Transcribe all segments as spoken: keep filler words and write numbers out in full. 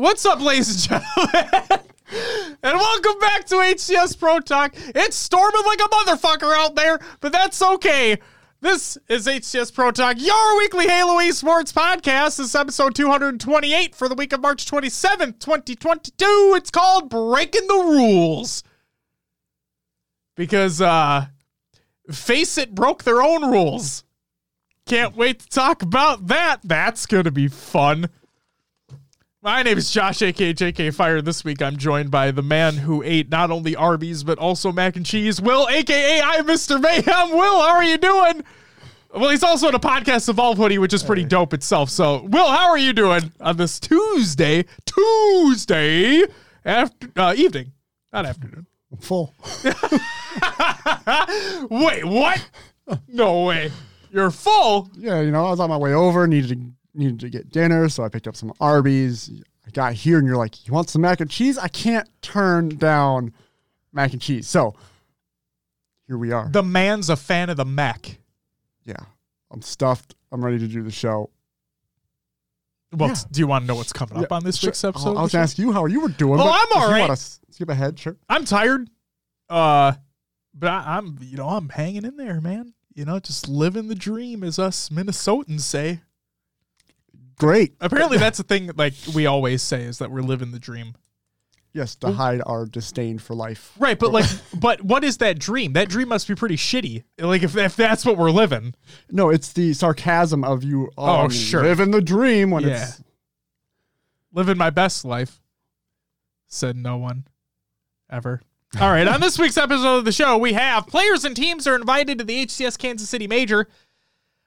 What's up, ladies and gentlemen? And welcome back to H C S Pro Talk. It's storming like a motherfucker out there, but that's okay. This is H C S Pro Talk, your weekly Halo eSports podcast. This is episode two twenty-eight for the week of March twenty-seventh, twenty twenty-two. It's called Breaking the Rules. Because, uh, Face It broke their own rules. Can't wait to talk about that. That's going to be fun. My name is Josh, a k a. J K Fire. This week I'm joined by the man who ate not only Arby's, but also mac and cheese, Will, a k a. I, Mister Mayhem. Will, how are you doing? Well, he's also in a podcast Evolve hoodie, which is pretty dope itself. So, Will, how are you doing on this Tuesday, Tuesday after, uh, evening, not afternoon? I'm full. Wait, what? No way. You're full? Yeah, you know, I was on my way over, needed to needed to get dinner, so I picked up some Arby's. I got here, and you're like, you want some mac and cheese? I can't turn down mac and cheese. So, here we are. The man's a fan of the mac. Yeah. I'm stuffed. I'm ready to do the show. Well, yeah. Do you want to know what's coming up yeah, on this sure. week's episode? I'll, I'll just ask you how you were doing. Oh, I'm all right. Skip ahead, sure. I'm tired, uh, but I, I'm, you know, I'm hanging in there, man. You know, just living the dream, as us Minnesotans say. Great. Apparently that's the thing, like, we always say is that we're living the dream. Yes, to hide our disdain for life. Right, but like, but what is that dream? That dream must be pretty shitty. Like, if if that's what we're living. No, it's the sarcasm of you um, oh, sure. living the dream when yeah. it's... Living my best life, said no one ever. All right, on this week's episode of the show, we have players and teams are invited to the H C S Kansas City Major,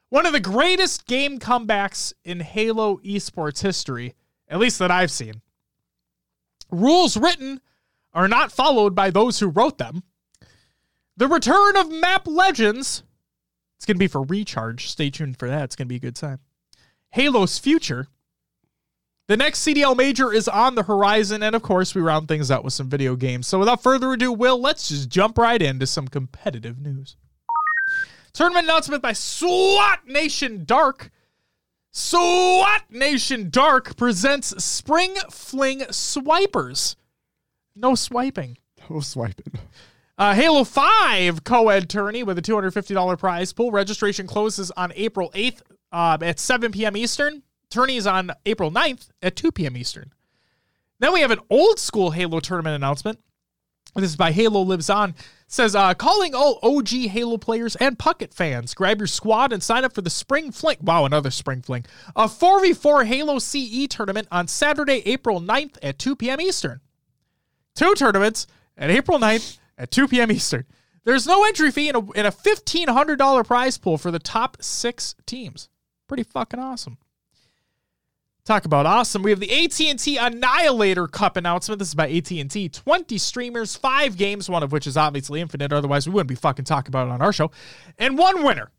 one of the greatest game comebacks in Halo esports history, at least that I've seen. Rules written are not followed by those who wrote them. The return of map legends. It's going to be for Recharge. Stay tuned for that. It's going to be a good time. Halo's future. The next C D L Major is on the horizon, and of course, we round things out with some video games. So without further ado, Will, let's just jump right into some competitive news. Tournament announcement by SWAT Nation Dark. SWAT Nation Dark presents Spring Fling Swipers. No swiping. No swiping. Uh, Halo five co-ed tourney with a two hundred fifty dollars prize pool. Registration closes on April eighth uh, at seven p.m. Eastern. Tourney is on April ninth at two p.m. Eastern. Then we have an old school Halo tournament announcement. This is by Halo Lives On. It says, uh, calling all O G Halo players and Puckett fans. Grab your squad and sign up for the Spring Flink. Wow, another Spring Flink. A four v four Halo C E tournament on Saturday, April ninth at two p.m. Eastern. Two tournaments at April ninth at two p.m. Eastern. There's no entry fee and a, and a fifteen hundred dollars prize pool for the top six teams. Pretty fucking awesome. Talk about awesome. We have the A T and T Annihilator Cup announcement. This is by A T and T. twenty streamers, five games, one of which is obviously infinite. Otherwise, we wouldn't be fucking talking about it on our show. And one winner.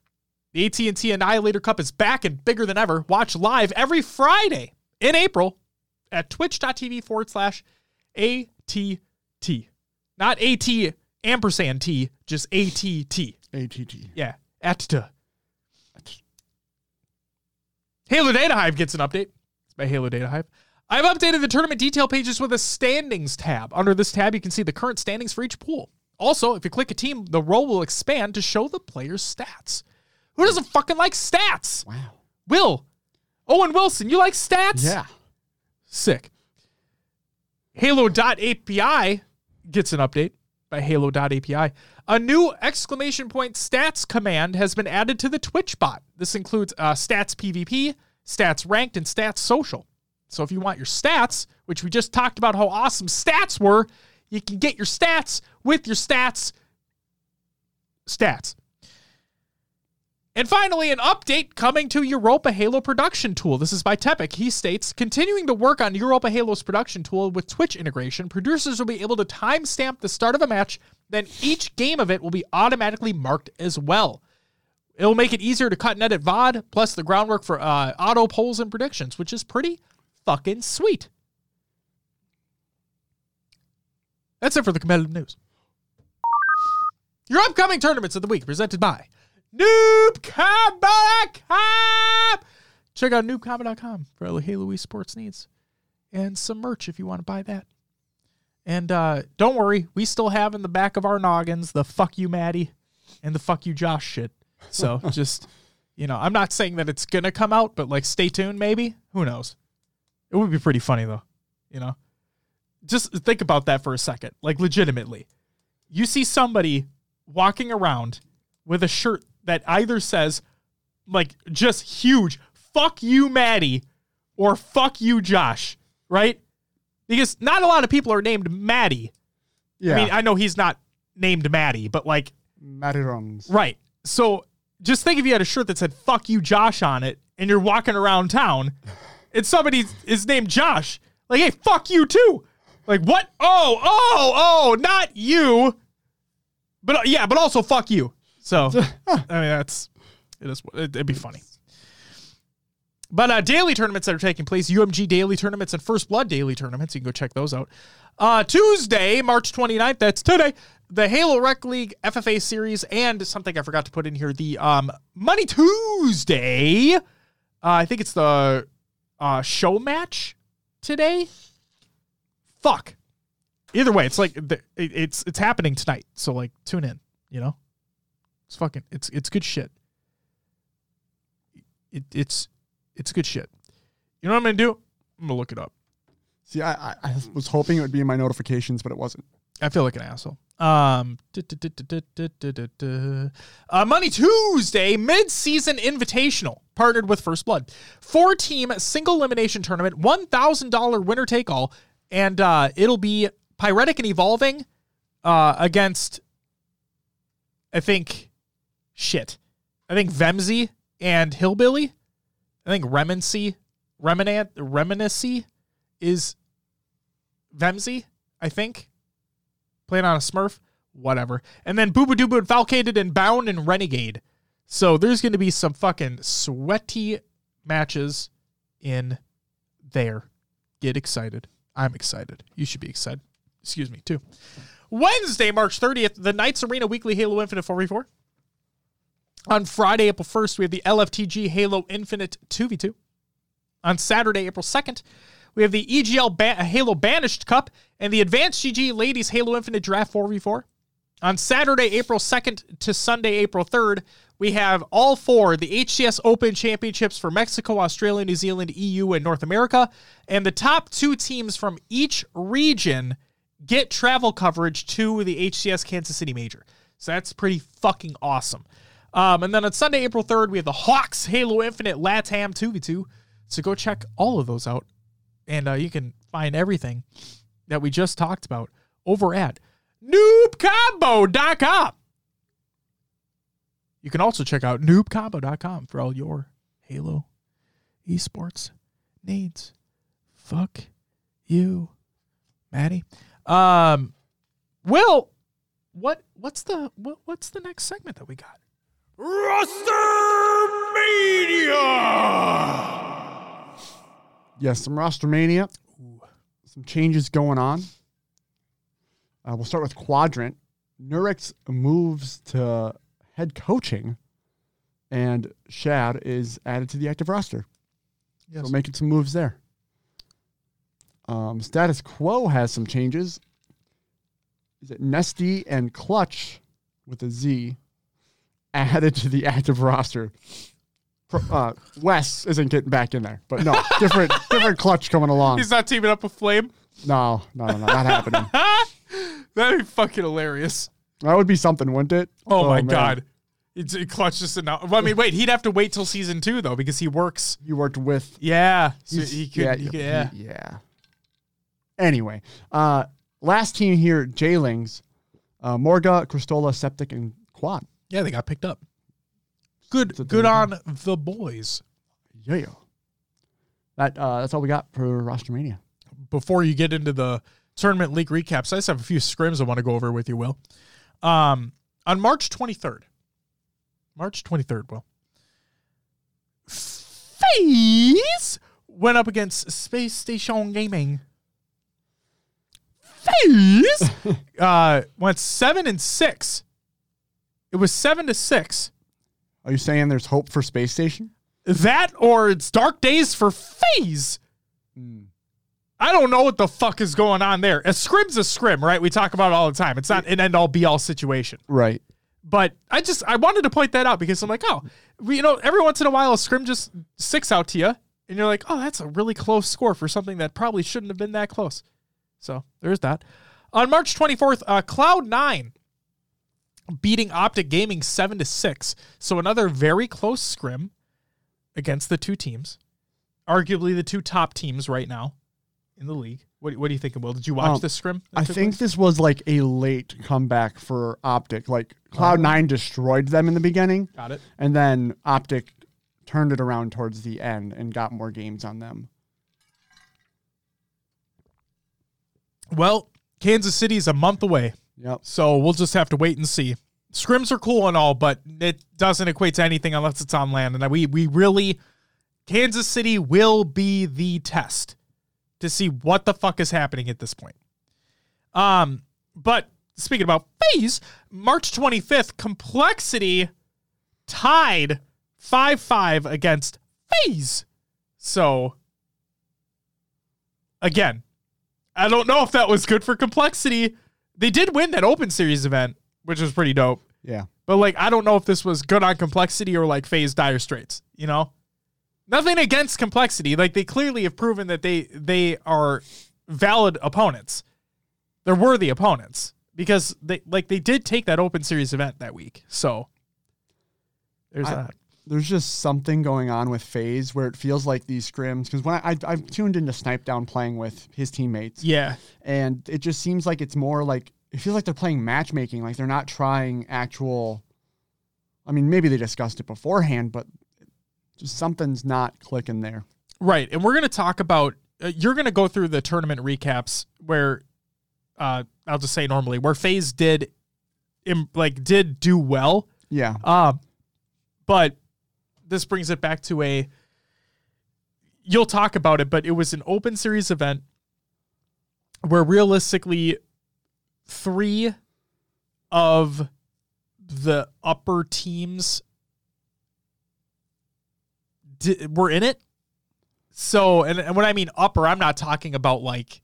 The A T and T Annihilator Cup is back and bigger than ever. Watch live every Friday in April at twitch.tv forward slash A T T. Not A T ampersand T, just A T T. A T T. Yeah. A T T. Halo Data Hive gets an update. By Halo Data Hive. I've updated the tournament detail pages with a standings tab. Under this tab, you can see the current standings for each pool. Also, if you click a team, the role will expand to show the player's stats. Who doesn't fucking like stats? Wow. Will. Owen Wilson, you like stats? Yeah. Sick. Halo dot A P I gets an update by Halo dot A P I. A new exclamation point stats command has been added to the Twitch bot. This includes uh, stats PvP, stats ranked, and stats social. So if you want your stats, which we just talked about how awesome stats were, you can get your stats with your stats stats. And finally, an update coming to Europa Halo production tool. This is by Tepic. He states, continuing to work on Europa Halo's production tool with Twitch integration, producers will be able to timestamp the start of a match, then each game of it will be automatically marked as well. It'll make it easier to cut and edit V O D, plus the groundwork for uh, auto polls and predictions, which is pretty fucking sweet. That's it for the competitive news. Your upcoming tournaments of the week presented by noob combat dot com. Check out noob combat dot com for all the Halo esports needs. and some merch if you want to buy that. And uh, don't worry, we still have in the back of our noggins the fuck you, Maddie, and the fuck you, Josh shit. So just, you know, I'm not saying that it's going to come out, but like stay tuned maybe. Who knows? It would be pretty funny though, you know. Just think about that for a second. Like legitimately. You see somebody walking around with a shirt that either says like just huge fuck you, Maddie, or fuck you, Josh, right? Because not a lot of people are named Maddie. Yeah. I mean, I know he's not named Maddie, but like Maddie Rums. Right. So just think if you had a shirt that said fuck you, Josh on it, and you're walking around town and somebody is named Josh. Like, hey, fuck you too. Like, what? Oh, oh, oh, not you. But yeah, but also fuck you. So, I mean, that's, it is, it'd be funny. But uh, daily tournaments that are taking place, U M G daily tournaments and First Blood daily tournaments. You can go check those out. Uh, Tuesday, March twenty-ninth, that's today, the Halo Rec League F F A series and something I forgot to put in here, the um, Money Tuesday. Uh, I think it's the uh, show match today. Fuck. Either way, it's like the, it, it's it's happening tonight. So like tune in, you know. It's fucking it's it's good shit. It it's It's good shit. You know what I'm going to do? I'm going to look it up. See, I, I was hoping it would be in my notifications, but it wasn't. I feel like an asshole. Um, da, da, da, da, da, da, da. Uh, Money Tuesday mid-season invitational partnered with First Blood. Four-team single elimination tournament, one thousand dollars winner-take-all, and uh, it'll be Pyretic and Evolving uh, against, I think, shit. I think Vemzy and Hillbilly. I think Remancy, Remanant, Reminiscy is Vemzy, I think. Playing on a Smurf, whatever. And then Booba Dooba and Falcated and Bound and Renegade. So there's going to be some fucking sweaty matches in there. Get excited. I'm excited. You should be excited. Excuse me, too. Wednesday, March thirtieth, the Knights Arena Weekly Halo Infinite four v four. On Friday, April first, we have the L F T G Halo Infinite two v two. On Saturday, April second, we have the E G L ba- Halo Banished Cup and the Advanced G G Ladies Halo Infinite Draft four v four. On Saturday, April second to Sunday, April third, we have all four, the H C S Open Championships for Mexico, Australia, New Zealand, E U, and North America. And the top two teams from each region get travel coverage to the H C S Kansas City Major. So that's pretty fucking awesome. Um, and then on Sunday, April third, we have the Hawks Halo Infinite LATAM two v two. So go check all of those out. And uh, you can find everything that we just talked about over at noob combo dot com. You can also check out noob combo dot com for all your Halo esports needs. Fuck you, Maddie. Um, Will, what what's the what, what's the next segment that we got? Roster Mania! Yes, some Roster Mania. Ooh. Some changes going on. Uh, we'll start with Quadrant. Nurex moves to head coaching, and Shad is added to the active roster. Yes. So making some moves there. Um, Status Quo has some changes. Is it Nesty and Clutch with a Z? Added to the active roster. Uh, Wes isn't getting back in there, but no, different different Clutch coming along. He's not teaming up with Flame? No, no, no, no not happening. That'd be fucking hilarious. That would be something, wouldn't it? Oh, oh my man. God. It's, it Clutch just announced. Well, I mean, wait, he'd have to wait till season two, though, because he works. You worked with. Yeah. So he could, yeah, he could, yeah. Yeah. Anyway, uh, last team here, J Lings, uh, Morga, Crystola, Septic, and Quad. Yeah, they got picked up. Good good on the boys. Yeah. That, uh, that's all we got for Roster Mania. Before you get into the tournament league recaps, I just have a few scrims I want to go over with you, Will. Um, on March twenty-third. March twenty-third, Will. FaZe went up against Space Station Gaming. FaZe uh, went seven and six. It was seven to six. Are you saying there's hope for Space Station? That or it's dark days for FaZe. Mm. I don't know what the fuck is going on there. A scrim's a scrim, right? We talk about it all the time. It's not an end-all, be-all situation. Right. But I just, I wanted to point that out because I'm like, oh, we, you know, every once in a while a scrim just six out to you. And you're like, oh, that's a really close score for something that probably shouldn't have been that close. So there's that. On March twenty-fourth, uh, Cloud nine beating Optic Gaming seven to six. So another very close scrim against the two teams. Arguably the two top teams right now in the league. What, what do you think, Will? Did you watch um, this scrim? I think place? This was like a late comeback for Optic. Like Cloud nine oh. destroyed them in the beginning. Got it. And then Optic turned it around towards the end and got more games on them. Well, Kansas City is a month away. Yep. So we'll just have to wait and see. Scrims are cool and all, but it doesn't equate to anything unless it's on land. And we we really, Kansas City will be the test to see what the fuck is happening at this point. Um, but speaking about FaZe, March twenty-fifth, Complexity tied five five against FaZe. So, again, I don't know if that was good for Complexity. They did win that Open Series event, which was pretty dope. Yeah. But, like, I don't know if this was good on Complexity or, like, FaZe dire straits, you know? Nothing against Complexity. Like, they clearly have proven that they they are valid opponents. They're worthy opponents because, they like, they did take that Open Series event that week. So, there's I, that. There's just something going on with FaZe where it feels like these scrims, because when I, I, I've tuned into Snipe Down playing with his teammates. Yeah. And it just seems like it's more like, it feels like they're playing matchmaking. Like, they're not trying actual, I mean, maybe they discussed it beforehand, but just something's not clicking there. Right. And we're going to talk about, uh, you're going to go through the tournament recaps where, uh, I'll just say normally, where FaZe did, Im- like, did do well. Yeah. Uh, but this brings it back to a, you'll talk about it, but it was an Open Series event where realistically three of the upper teams we're in it. So, and, and when I mean upper, I'm not talking about like,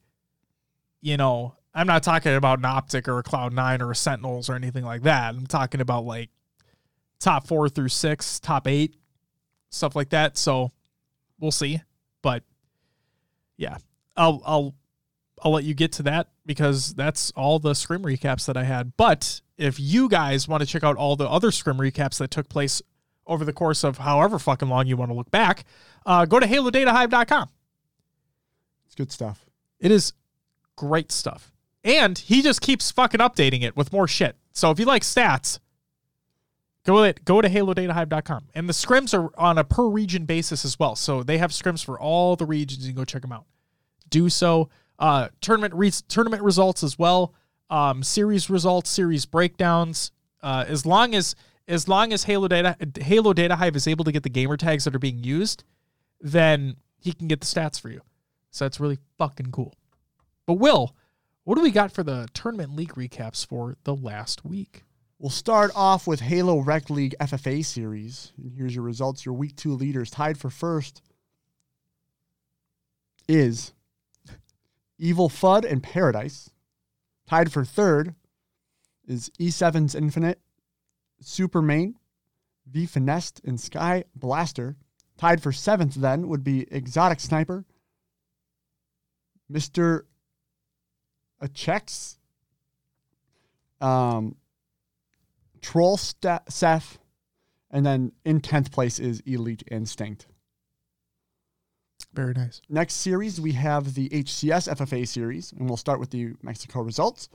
you know, I'm not talking about an Optic or a Cloud nine or a Sentinels or anything like that. I'm talking about like top four through six, top eight, stuff like that. So we'll see, but yeah, I'll, I'll, I'll let you get to that because that's all the scrim recaps that I had. But if you guys want to check out all the other scrim recaps that took place over the course of however fucking long you want to look back, uh, go to Halo Data Hive dot com. It's good stuff. It is great stuff. And he just keeps fucking updating it with more shit. So if you like stats, go it, go to Halo Data Hive dot com. And the scrims are on a per-region basis as well. So they have scrims for all the regions. You can go check them out. Do so. Uh, tournament re- tournament results as well. Um, series results, series breakdowns. Uh, as long as... As long as Halo Data Halo Data Hive is able to get the gamer tags that are being used, then he can get the stats for you. So that's really fucking cool. But Will, what do we got for the tournament league recaps for the last week? We'll start off with Halo Rec League F F A series. And here's your results. Your week two leaders tied for first is Evil F U D and Paradise. Tied for third is E seven's Infinite, Supermain, V Finest, and Sky Blaster. Tied for seventh then would be Exotic Sniper, Mister Achex, um, Troll St- Seth, and then in tenth place is Elite Instinct. Very nice. Next series, we have the H C S F F A series, and we'll start with the Mexico results.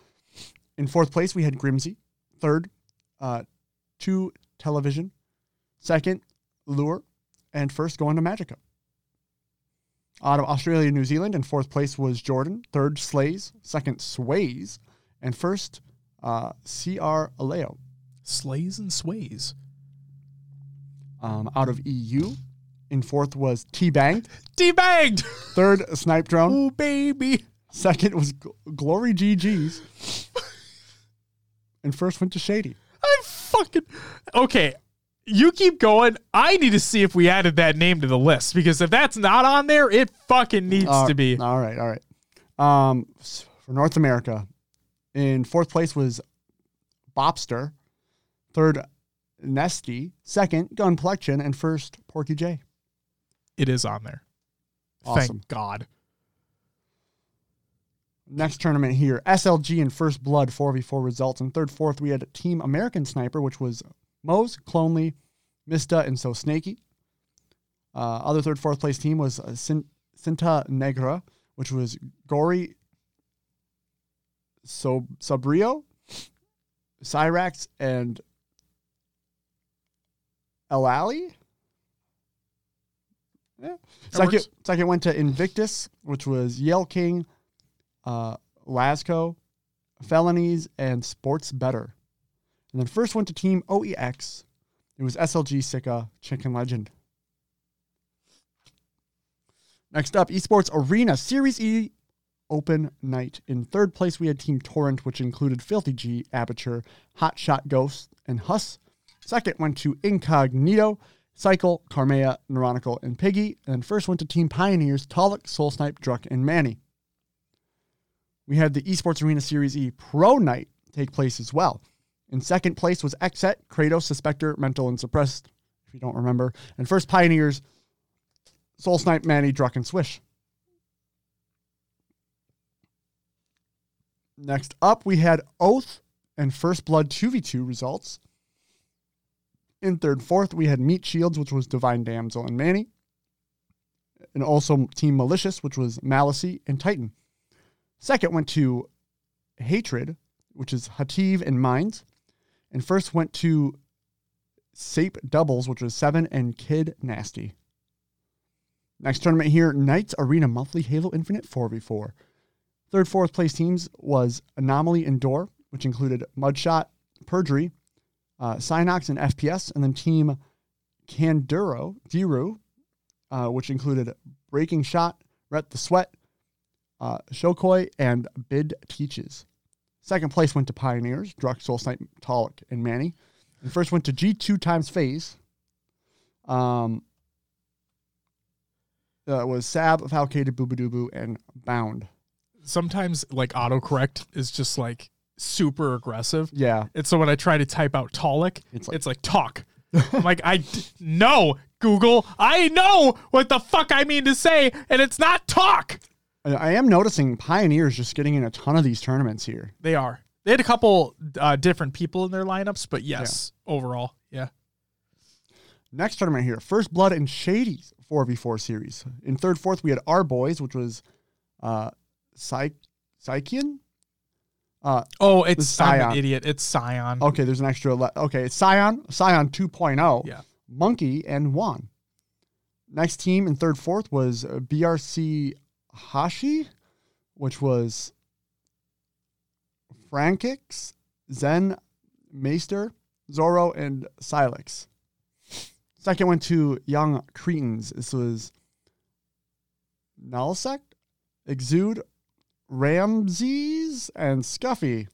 In fourth place, we had Grimzy. Third, uh, to Television, second, Lure, and first going to Magicka. Out of Australia and New Zealand, in fourth place was Jordan, third, Slays, second, Sways, and first, uh, C R Aleo. Slays and Sways. Um, out of E U, in fourth was T-Banged. T-Banged! Third, Snipe Drone. Ooh, baby! Second was G- Glory G G's. And first went to Shady. I'm fucking... Okay, you keep going. I need to see if we added that name to the list, because if that's not on there, it fucking needs uh, to be. All right, all right. Um, for North America, in fourth place was Bobster, third Nesty, second Gunplexion, and first Porky J. It is on there. Awesome. Thank God. Next tournament here, S L G and First Blood four v four results. In third, fourth, we had Team American Sniper, which was Moe's, Clonely, Mista, and So Snaky. Uh, other third, fourth place team was uh, Cinta Negra, which was Gory, so- Sabrio, Cyrax, and El Ali. Yeah. Second, second went to Invictus, which was Yale King, uh, Lasco, Felonies, and Sports Better. And then first went to Team O E X. It was S L G, Sika, Chicken Legend. Next up, Esports Arena Series E Open Night. In third place, we had Team Torrent, which included Filthy G, Aperture, Hot Shot Ghost, and Huss. Second went to Incognito, Cycle, Carmea, Neuronical, and Piggy. And first went to Team Pioneers, Tolik, Soul Snipe, Druk, and Manny. We had the Esports Arena Series E Pro Night take place as well. In second place was Xset, Kratos, Suspector, Mental, and Suppressed, if you don't remember. And first, Pioneers, Soul Snipe, Manny, Druk, and Swish. Next up, we had Oath and First Blood two v two results. In third, fourth, we had Meat Shields, which was Divine Damsel and Manny. And also Team Malicious, which was Malicy and Titan. Second went to Hatred, which is Hativ and Minds. And first went to Sape Doubles, which was Seven and Kid Nasty. Next tournament here, Knights Arena Monthly Halo Infinite four v four. Third, fourth place teams was Anomaly and Door, which included Mudshot, Perjury, uh, Synox, and F P S, and then Team Canduro, Diru, uh, which included Breaking Shot, Ret the Sweat, uh, Shokoi, and Bid Teaches. Second place went to Pioneers, Druk, Soul Snipe, Tolik, and Manny. And first went to G two times FaZe. Um... Uh, was Sab, Falcated, Boobadooboo, and Bound. Sometimes, like, autocorrect is just, like, super aggressive. Yeah. And so when I try to type out Tolik, it's like, it's like talk. I'm like, I d- know, Google. I know what the fuck I mean to say, and it's not talk. I am noticing Pioneers just getting in a ton of these tournaments here. They are. They had a couple uh, different people in their lineups, but yes, yeah. Overall, yeah. Next tournament here, First Blood and Shady's four v four series. In third, fourth, we had Our Boys, which was uh, Psy- Psychian? Uh, oh, it's Scion. I'm an idiot. It's Scion. Okay, there's an extra... Le- okay, it's Scion, Scion two point oh, yeah. Monkey, and Juan. Next team in third, fourth was B R C Hashi, which was Frankix, Zen, Maester, Zoro, and Silex. Second went to Young Cretans. This was Nalsec, Exude, Ramses, and Scuffy.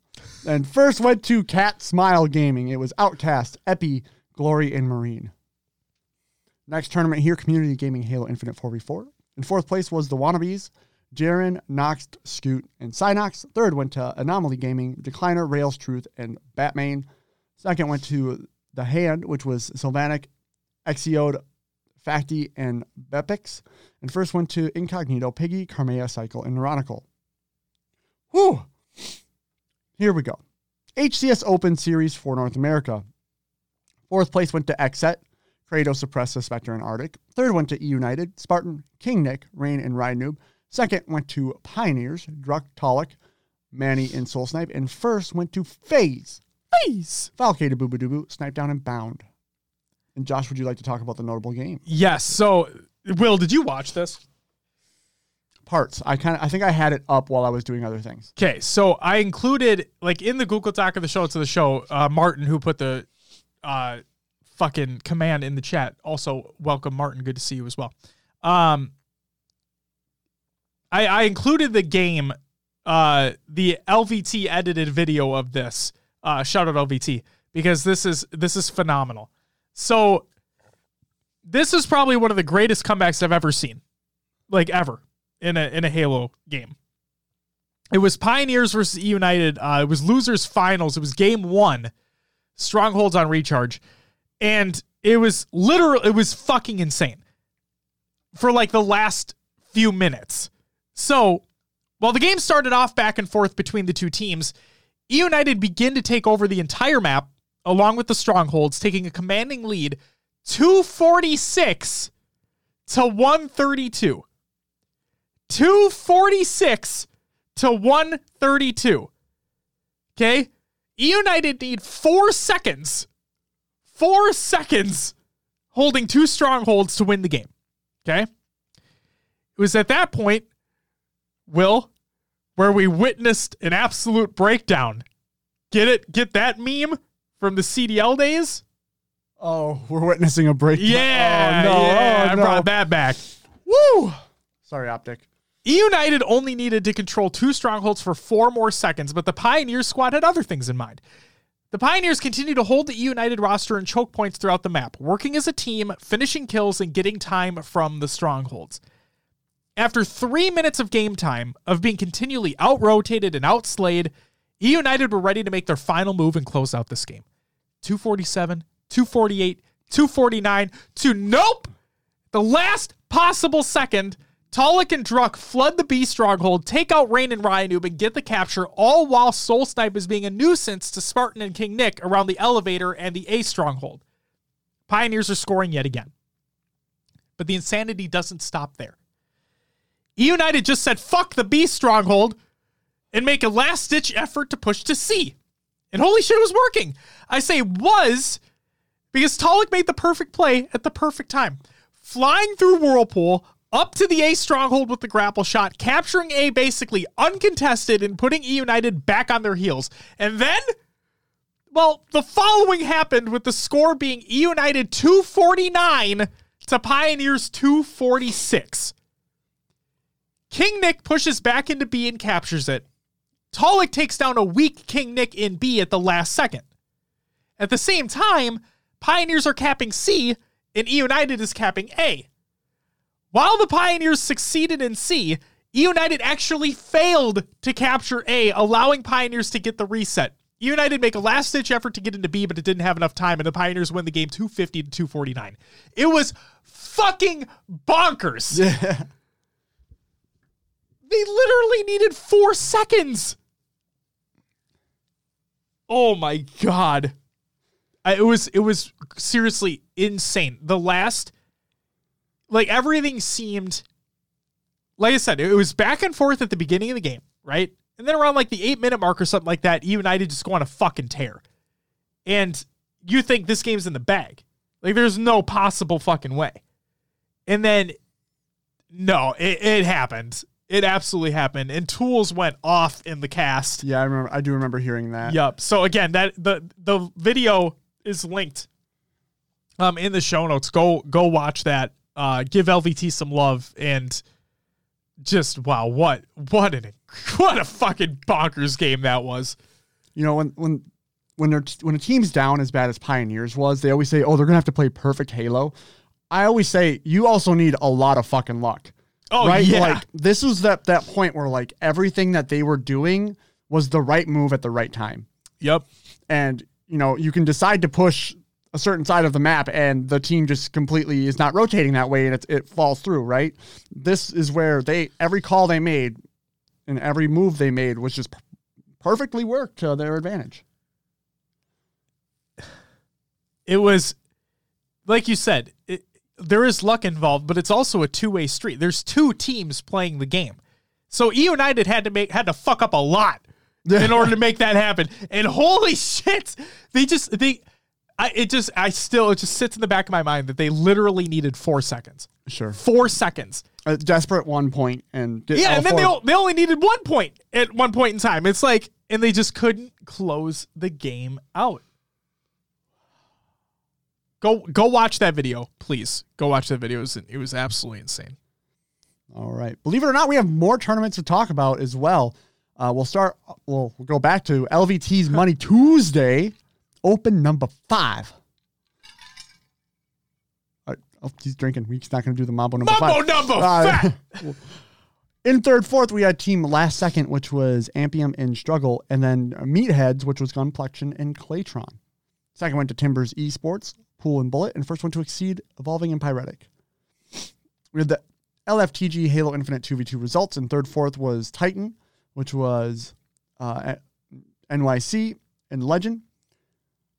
And first went to Cat Smile Gaming. It was Outcast, Epi, Glory, and Marine. Next tournament here, Community Gaming Halo Infinite four v four. In fourth place was the Wannabes, Jaren, Nox, Scoot, and Synox. Third went to Anomaly Gaming, Decliner, Rails, Truth, and Batman. Second went to The Hand, which was Sylvanic, Exeode, Facty, and Bepix. And first went to Incognito, Piggy, Carmea, Cycle, and Neuronical. Whew! Here we go. H C S Open Series for North America. Fourth place went to Xset, Kratos, Suppressa, Spectre, and Arctic. Third went to E United, Spartan, King Nick, Rain, and Rydnoob. Second went to Pioneers, Druk, Tolik, Manny, and Soul Snipe. And first went to FaZe. FaZe! Falcated, Boobadooboo, Snipe Down, and Bound. And Josh, would you like to talk about the notable game? Yes. So, Will, did you watch this? Parts. I kind of. I think I had it up while I was doing other things. Okay. So I included, like, in the Google Doc of the show to the show, uh, Martin, who put the uh, fucking command in the chat. Also, welcome, Martin. Good to see you as well. Um, I, I included the game, uh, the L V T edited video of this. Uh, shout out L V T, because this is this is phenomenal. So, this is probably one of the greatest comebacks I've ever seen, like ever in a in a Halo game. It was Pioneers versus E United. Uh, it was losers finals. It was game one. Strongholds on recharge. And it was literal. It was fucking insane for like the last few minutes. So while the game started off back and forth between the two teams, E United begin to take over the entire map along with the Strongholds, taking a commanding lead two forty-six to one thirty-two. two forty-six to one thirty-two. Okay? E United need four seconds. Four seconds holding two Strongholds to win the game. Okay? It was at that point, Will, where we witnessed an absolute breakdown. Get it? Get that meme from the C D L days? Oh, we're witnessing a breakdown. Yeah, oh, no, yeah, oh, I no. brought that back. Woo! Sorry, Optic. E United only needed to control two strongholds for four more seconds, but the Pioneers squad had other things in mind. The Pioneers continued to hold the E United roster and choke points throughout the map, working as a team, finishing kills, and getting time from the strongholds. After three minutes of game time, of being continually out-rotated and out-slayed, E United were ready to make their final move and close out this game. two forty-seven, two forty-eight, two forty-nine, to nope! The last possible second, Tolik and Druk flood the B stronghold, take out Rain and Ryanoob, and get the capture, all while Soul Snipe is being a nuisance to Spartan and King Nick around the elevator and the A stronghold. Pioneers are scoring yet again. But the insanity doesn't stop there. E United just said, fuck the B stronghold and make a last-ditch effort to push to C. And holy shit, it was working. I say was because Tolik made the perfect play at the perfect time. Flying through Whirlpool, up to the A stronghold with the grapple shot, capturing A basically uncontested and putting E United back on their heels. And then, well, the following happened with the score being E United two forty-nine to Pioneers two forty-six. King Nick pushes back into B and captures it. Tolik takes down a weak King Nick in B at the last second. At the same time, Pioneers are capping C, and E United is capping A. While the Pioneers succeeded in C, E United actually failed to capture A, allowing Pioneers to get the reset. E United make a last-ditch effort to get into B, but it didn't have enough time, and the Pioneers win the game two fifty to two forty-nine. It was fucking bonkers. Yeah. They literally needed four seconds. Oh my God. I, it was, it was seriously insane. The last, like everything seemed, like I said, it was back and forth at the beginning of the game, right? And then around like the eight minute mark or something like that, E United just go on a fucking tear. And you think this game's in the bag. Like there's no possible fucking way. And then, no, it, it happened. It absolutely happened, and Tools went off in the cast. Yeah, I remember. I do remember hearing that. Yep. So again, that the the video is linked, um, in the show notes. Go go watch that. Uh, give L V T some love, and just wow, what what an what a fucking bonkers game that was. You know, when when when they're when a team's down as bad as Pioneers was, they always say, "Oh, they're gonna have to play perfect Halo." I always say, you also need a lot of fucking luck. Oh, right? Yeah. Like, this was that, that point where, like, everything that they were doing was the right move at the right time. Yep. And, you know, you can decide to push a certain side of the map, and the team just completely is not rotating that way, and it, it falls through, right? This is where they every call they made and every move they made was just perfectly worked to their advantage. It was, like you said, it, there is luck involved, but it's also a two-way street. There's two teams playing the game. So E United had to make had to fuck up a lot in order to make that happen. And holy shit, they just they I it just I still it just sits in the back of my mind that they literally needed four seconds. Sure. Four seconds. A desperate one point and get Yeah, and then four. they all, they only needed one point at one point in time. It's like and they just couldn't close the game out. Go go watch that video, please. Go watch that video. It was, it was absolutely insane. All right. Believe it or not, we have more tournaments to talk about as well. Uh, we'll start, we'll, we'll go back to L V T's Money Tuesday, open number five. All right. Oh, he's drinking. He's not going to do the Mambo number Mambo five. Mambo number uh, five. In third, fourth, we had team last second, which was Ampium and Struggle, and then Meatheads, which was Gunplexion and Claytron. Second went to Timbers Esports, Pool and Bullet, and first one to Exceed, Evolving, and Pyretic. We had the L F T G Halo Infinite two v two results, and third, fourth was Titan, which was uh, N Y C and Legend.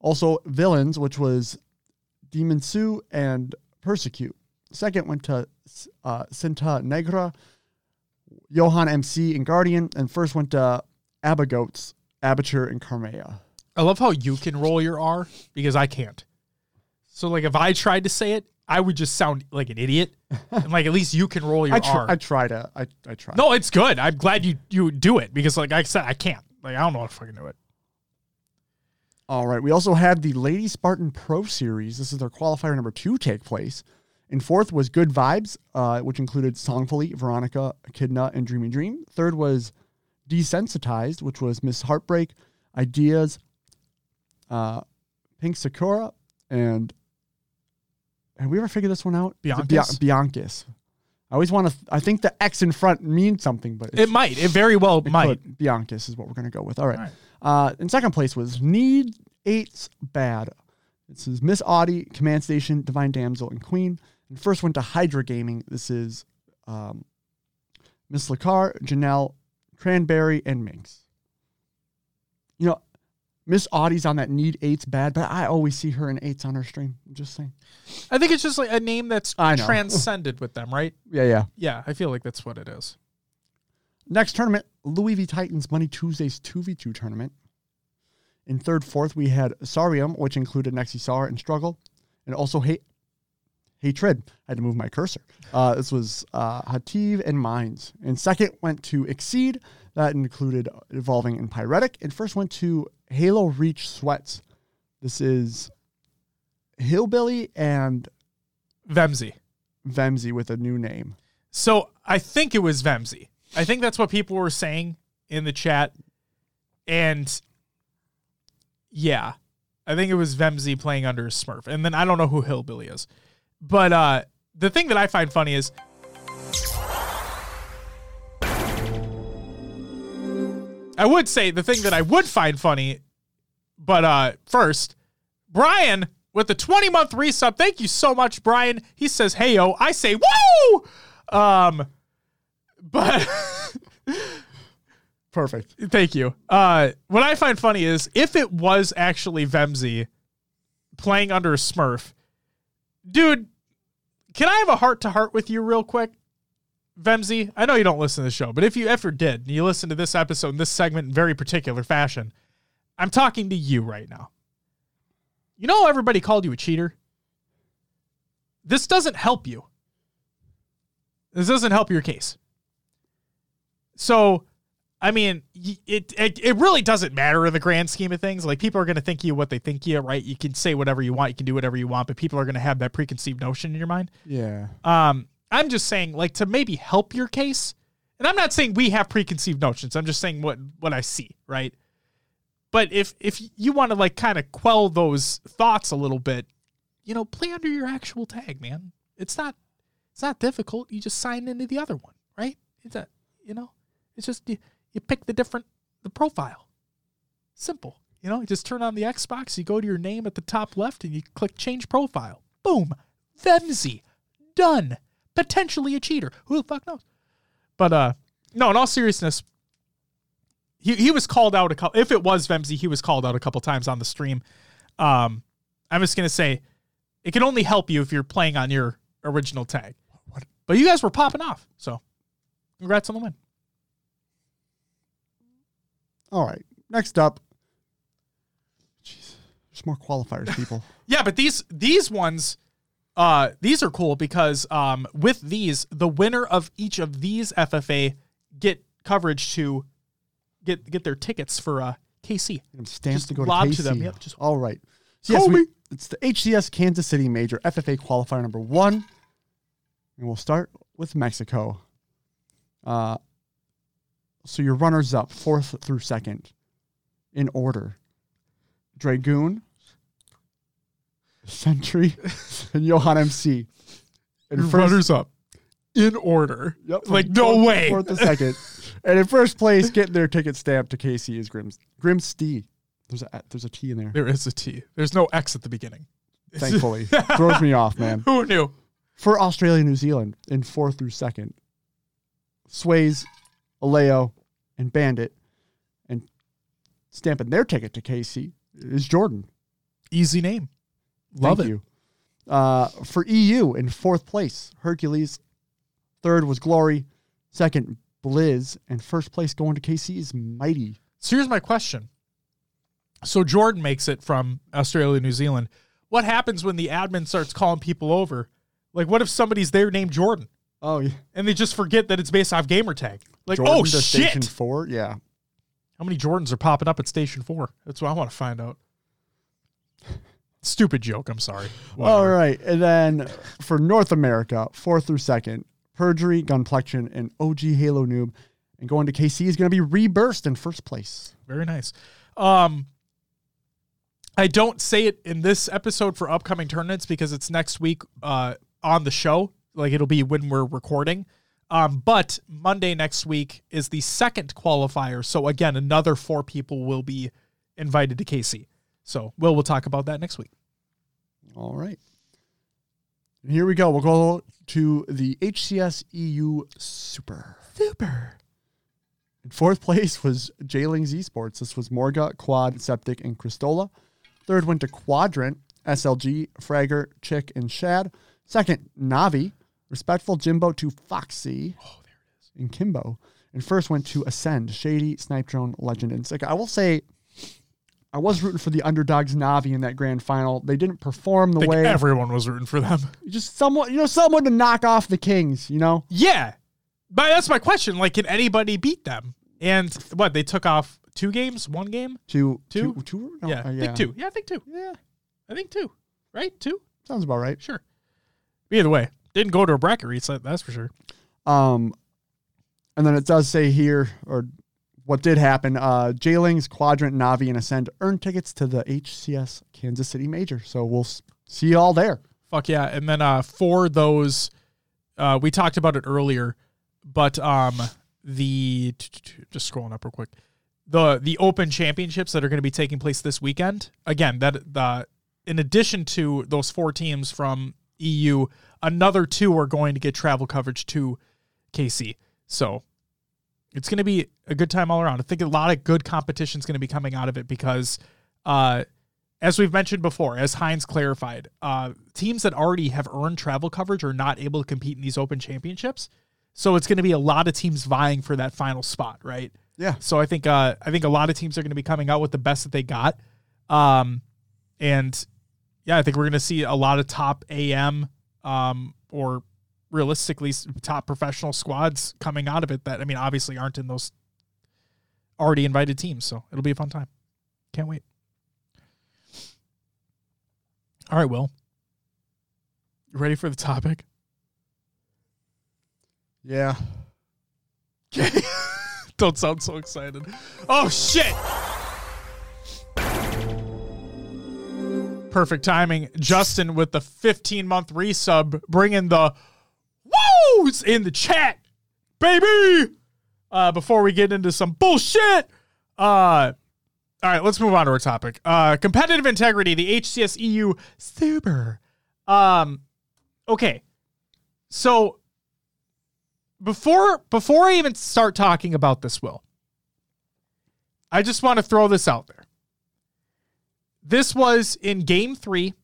Also Villains, which was Demon Sue and Persecute. Second went to uh, Cinta Negra, Johan M C and Guardian, and first went to Abigoats, Abature, and Carmea. I love how you can roll your R because I can't. So, like, if I tried to say it, I would just sound like an idiot. And, like, at least you can roll your I tr- R. I try to. I, I try. No, it's good. I'm glad you, you do it because, like I said, I can't. Like, I don't know how to fucking do it. All right. We also had the Lady Spartan Pro Series. This is their qualifier number two take place. And fourth was Good Vibes, uh, which included Songfully, Veronica, Echidna, and Dreamy Dream. Third was Desensitized, which was Miss Heartbreak, Ideas, uh, Pink Sakura, and have we ever figured this one out? Bianchus. Bian- Bianchus. I always want to, th- I think the X in front means something, but it's, it might. It very well it might. Could. Bianchus is what we're going to go with. All right. All right. Uh, in second place was Need Eight's Bad. This is Miss Audie, Command Station, Divine Damsel, and Queen. And first went to Hydra Gaming. This is um, Miss Lacar, Janelle, Cranberry, and Minx. You know, Miss Audie's on that Need Eight's Bad, but I always see her in eights on her stream. I'm just saying. I think it's just like a name that's transcended with them, right? Yeah, yeah. Yeah, I feel like that's what it is. Next tournament, Louis V Titans Money Tuesday's two v two tournament. In third, fourth, we had Sarium, which included Nexisar and Struggle, and also Hate, Hatred. I had to move my cursor. Uh, this was uh, Hativ and Mines. And second went to Exceed. That included Evolving and Pyretic. And first went to Halo Reach Sweats. This is Hillbilly and Vemzy. Vemzy with a new name. So I think it was Vemzy. I think that's what people were saying in the chat. And yeah, I think it was Vemzy playing under a Smurf. And then I don't know who Hillbilly is. But uh, the thing that I find funny is I would say the thing that I would find funny, but uh, first, Brian with the twenty-month resub. Thank you so much, Brian. He says, hey, yo. I say, woo! Um, but... Perfect. Thank you. Uh, what I find funny is if it was actually Vemzy playing under a Smurf, dude, can I have a heart-to-heart with you real quick? Vemzy, I know you don't listen to the show, but if you ever did, and you listen to this episode and this segment in very particular fashion, I'm talking to you right now. You know everybody called you a cheater? This doesn't help you. This doesn't help your case. So, I mean, it, it it really doesn't matter in the grand scheme of things. Like, people are going to think you what they think you, right? You can say whatever you want. You can do whatever you want, but people are going to have that preconceived notion in your mind. Yeah. Um, I'm just saying, like, to maybe help your case. And I'm not saying we have preconceived notions. I'm just saying what, what I see, right? But if if you want to, like, kind of quell those thoughts a little bit, you know, play under your actual tag, man. It's not it's not difficult. You just sign into the other one, right? It's a, you know, it's just you, you pick the different the profile. Simple. You know, you just turn on the Xbox, you go to your name at the top left, and you click change profile. Boom. Vemzy. Done. Potentially a cheater. Who the fuck knows? But, uh, no, in all seriousness, he he was called out a couple. If it was Vemzy, he was called out a couple times on the stream. Um, I'm just going to say, it can only help you if you're playing on your original tag. But you guys were popping off. So, congrats on the win. All right. Next up. Jeez. There's more qualifiers, people. Yeah, but these these ones... Uh, these are cool because um, with these, the winner of each of these F F A get coverage to get get their tickets for uh, K C. Stamps just to go to K C. To them. Yep, just all right. So yes, we, it's the H C S Kansas City Major F F A qualifier number one, and we'll start with Mexico. Uh, so your runners up fourth through second in order: Dragoon, Sentry, and Johan M C. And your first, runners up. in order. Yep. Like, no fourth, way. Fourth to second. And in first place, getting their ticket stamped to K C is Grim's. Grim's T. There's a, there's a T in there. There is a T. There's no X at the beginning. Thankfully. Throws me off, man. Who knew? For Australia and New Zealand, in fourth through second, Sways, Aleo, and Bandit. And stamping their ticket to K C is Jordan. Easy name. Love Thank it. You. Uh, for E U, in fourth place, Hercules. Third was Glory. Second, Blizz. And first place going to K C is Mighty. So here's my question. So Jordan makes it from Australia, New Zealand. What happens when the admin starts calling people over? Like, what if somebody's there named Jordan? Oh, yeah. And they just forget that it's based off gamertag. Like, Jordan oh, shit. Station four? Yeah. How many Jordans are popping up at Station four? That's what I want to find out. Stupid joke. I'm sorry. Whatever. All right. And then for North America, fourth through second, Perjury, Gunplexion, and O G Halo Noob. And going to K C is going to be Reburst in first place. Very nice. Um, I don't say it in this episode for upcoming tournaments because it's next week uh, on the show. Like, it'll be when we're recording. Um, but Monday next week is the second qualifier. So, again, another four people will be invited to K C. So, Will, we'll talk about that next week. All right. And here we go. We'll go to the H C S E U Super. Super. In fourth place was J Lings Esports. This was Morga, Quad, Septic, and Crystola. Third went to Quadrant, S L G, Fragger, Chick, and Shad. Second, Navi, Respectful, Jimbo to Foxy, oh, there it is, and Kimbo. And first went to Ascend, Shady, Snipe Drone, Legend, and Sika. I will say, I was rooting for the underdogs Navi in that grand final. They didn't perform the I think way everyone was rooting for them. Just someone, you know, someone to knock off the Kings, you know? Yeah. But that's my question. Like, can anybody beat them? And what, they took off two games? One game? Two. Two? two, two? No, yeah, uh, yeah, I think two. Yeah, I think two. Yeah. I think two. Right? Two? Sounds about right. Sure. Either way, didn't go to a bracket reset, that's for sure. Um, and then it does say here, or what did happen, uh, J Lings, Quadrant, Navi, and Ascend earned tickets to the H C S Kansas City Major. So we'll see you all there. Fuck yeah. And then uh, for those, uh, we talked about it earlier, but um, the, just scrolling up real quick, the the Open Championships that are going to be taking place this weekend, again, that the in addition to those four teams from E U, another two are going to get travel coverage to K C. So it's going to be a good time all around. I think a lot of good competition is going to be coming out of it because, uh, as we've mentioned before, as Heinz clarified, uh, teams that already have earned travel coverage are not able to compete in these Open Championships. So it's going to be a lot of teams vying for that final spot, right? Yeah. So I think uh, I think a lot of teams are going to be coming out with the best that they got. Um, and yeah, I think we're going to see a lot of top A M um, or realistically top professional squads coming out of it that, I mean, obviously aren't in those already invited teams. So it'll be a fun time. Can't wait. All right, Will. You ready for the topic? Yeah. Don't sound so excited. Oh, shit. Perfect timing. Justin with the fifteen-month resub, bringing the woos in the chat, baby. Uh, before we get into some bullshit. Uh, all right, let's move on to our topic. Uh, competitive integrity, the H C S E U Super. Um, okay, so before before I even start talking about this, Will, I just want to throw this out there. This was in game three.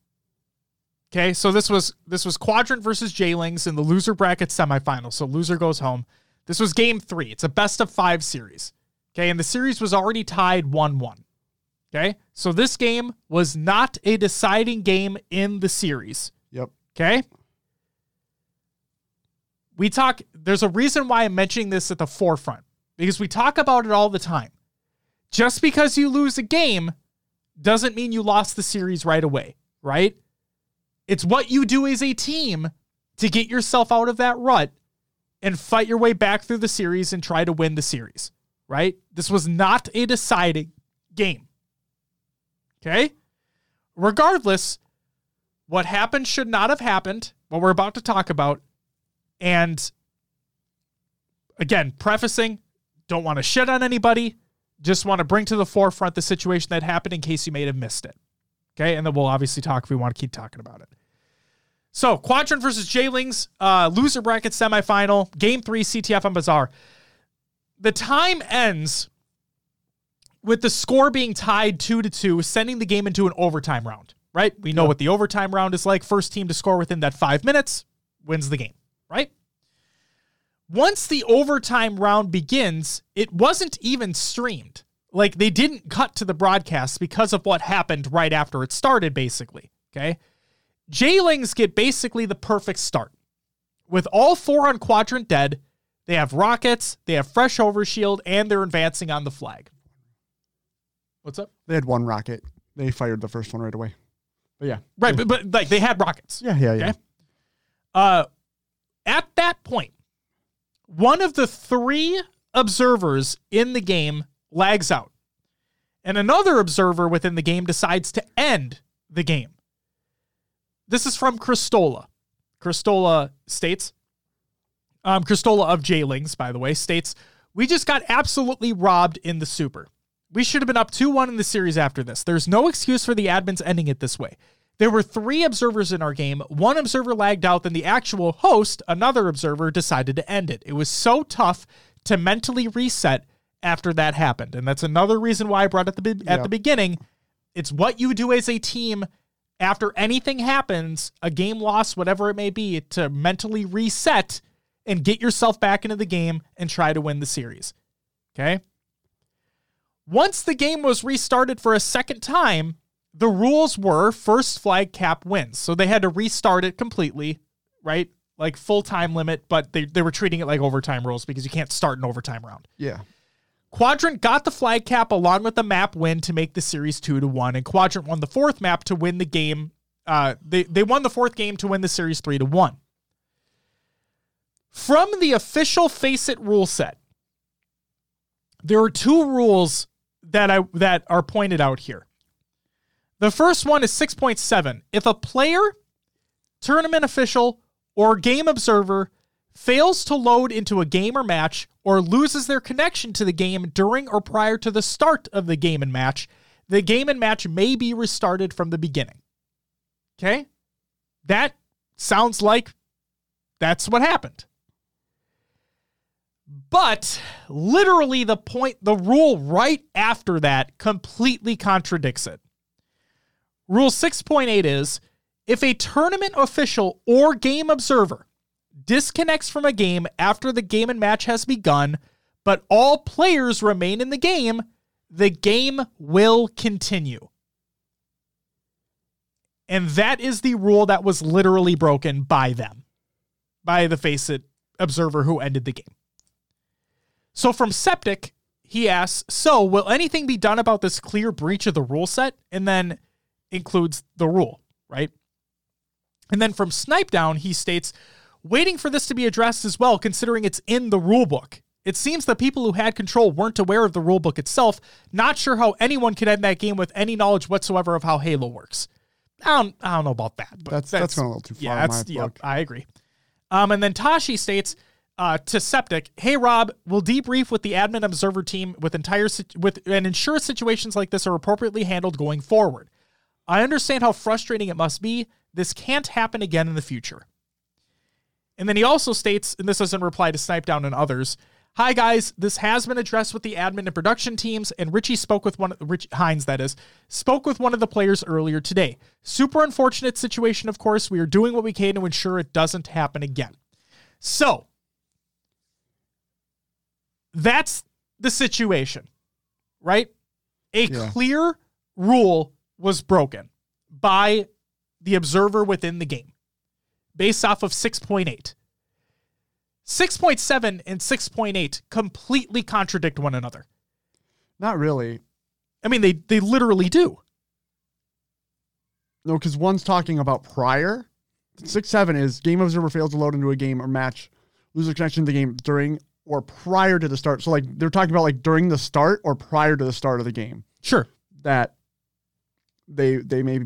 Okay, so this was this was Quadrant versus J Lings in the loser bracket semifinal. So loser goes home. This was game three. It's a best of five series. Okay, and the series was already tied one one. Okay, so this game was not a deciding game in the series. Yep. Okay? We talk, there's a reason why I'm mentioning this at the forefront, because we talk about it all the time. Just because you lose a game doesn't mean you lost the series right away, right? It's what you do as a team to get yourself out of that rut and fight your way back through the series and try to win the series, right? This was not a deciding game, okay? Regardless, what happened should not have happened, what we're about to talk about, and again, prefacing, don't want to shit on anybody. Just want to bring to the forefront the situation that happened in case you may have missed it. Okay, and then we'll obviously talk if we want to keep talking about it. So, Quadrant versus J Lings, uh, loser bracket semifinal, game three, C T F on Bazaar. The time ends with the score being tied two to two, sending the game into an overtime round, right? We know yeah. what the overtime round is like. First team to score within that five minutes wins the game, right? Once the overtime round begins, it wasn't even streamed. Like, they didn't cut to the broadcast because of what happened right after it started, basically, okay? J Lings get basically the perfect start. With all four on Quadrant dead, they have rockets, they have fresh overshield, and they're advancing on the flag. What's up? They had one rocket. They fired the first one right away. But yeah. Right, but, but like, they had rockets. Yeah, yeah, yeah. Okay? Uh, at that point, one of the three observers in the game lags out, and another observer within the game decides to end the game. This is from Crystola. Crystola states, um, Crystola of J Lings, by the way, states, "We just got absolutely robbed in the super. We should have been up two one in the series after this. There's no excuse for the admins ending it this way. There were three observers in our game. One observer lagged out, then the actual host, another observer, decided to end it. It was so tough to mentally reset after that happened." And that's another reason why I brought it at the, at yeah. the beginning. It's what you do as a team after anything happens, a game loss, whatever it may be, to mentally reset and get yourself back into the game and try to win the series. Okay? Once the game was restarted for a second time, the rules were first flag cap wins. So they had to restart it completely, right? Like full time limit, but they, they were treating it like overtime rules because you can't start an overtime round. Yeah. Quadrant got the flag cap along with the map win to make the series two to one, and Quadrant won the fourth map to win the game. Uh, they, they won the fourth game to win the series three to one. From the official Face It rule set, there are two rules that I that are pointed out here. The first one is six point seven. If a player, tournament official, or game observer fails to load into a game or match or loses their connection to the game during or prior to the start of the game and match, the game and match may be restarted from the beginning. Okay? That sounds like that's what happened. But literally the point, the rule right after that completely contradicts it. Rule six point eight is, if a tournament official or game observer disconnects from a game after the game and match has begun, but all players remain in the game, the game will continue. And that is the rule that was literally broken by them, by the Face It observer who ended the game. So from Septic, he asks, so will anything be done about this clear breach of the rule set? And then includes the rule, right? And then from Snipe Down, he states, waiting for this to be addressed as well, considering it's in the rulebook. It seems the people who had control weren't aware of the rulebook itself. Not sure how anyone could end that game with any knowledge whatsoever of how Halo works. I don't, I don't know about that. But that's, that's, that's going a little too far. Yeah, that's, my yeah I agree. Um, and then Tashi states uh, to Septic, hey, Rob, we'll debrief with the admin observer team with entire with and ensure situations like this are appropriately handled going forward. I understand how frustrating it must be. This can't happen again in the future. And then he also states, and this is in reply to Snipe Down and others, hi guys, this has been addressed with the admin and production teams, and Richie spoke with one, Rich Hines that is, spoke with one of the players earlier today. Super unfortunate situation, of course. We are doing what we can to ensure it doesn't happen again. So, that's the situation, right? A yeah. clear rule was broken by the observer within the game, based off of six point eight. six point seven and six point eight completely contradict one another. Not really. I mean, they, they literally do. No, because one's talking about prior. six point seven is game observer fails to load into a game or match, loses connection to the game during or prior to the start. So, like, they're talking about, like, during the start or prior to the start of the game. Sure. That they they may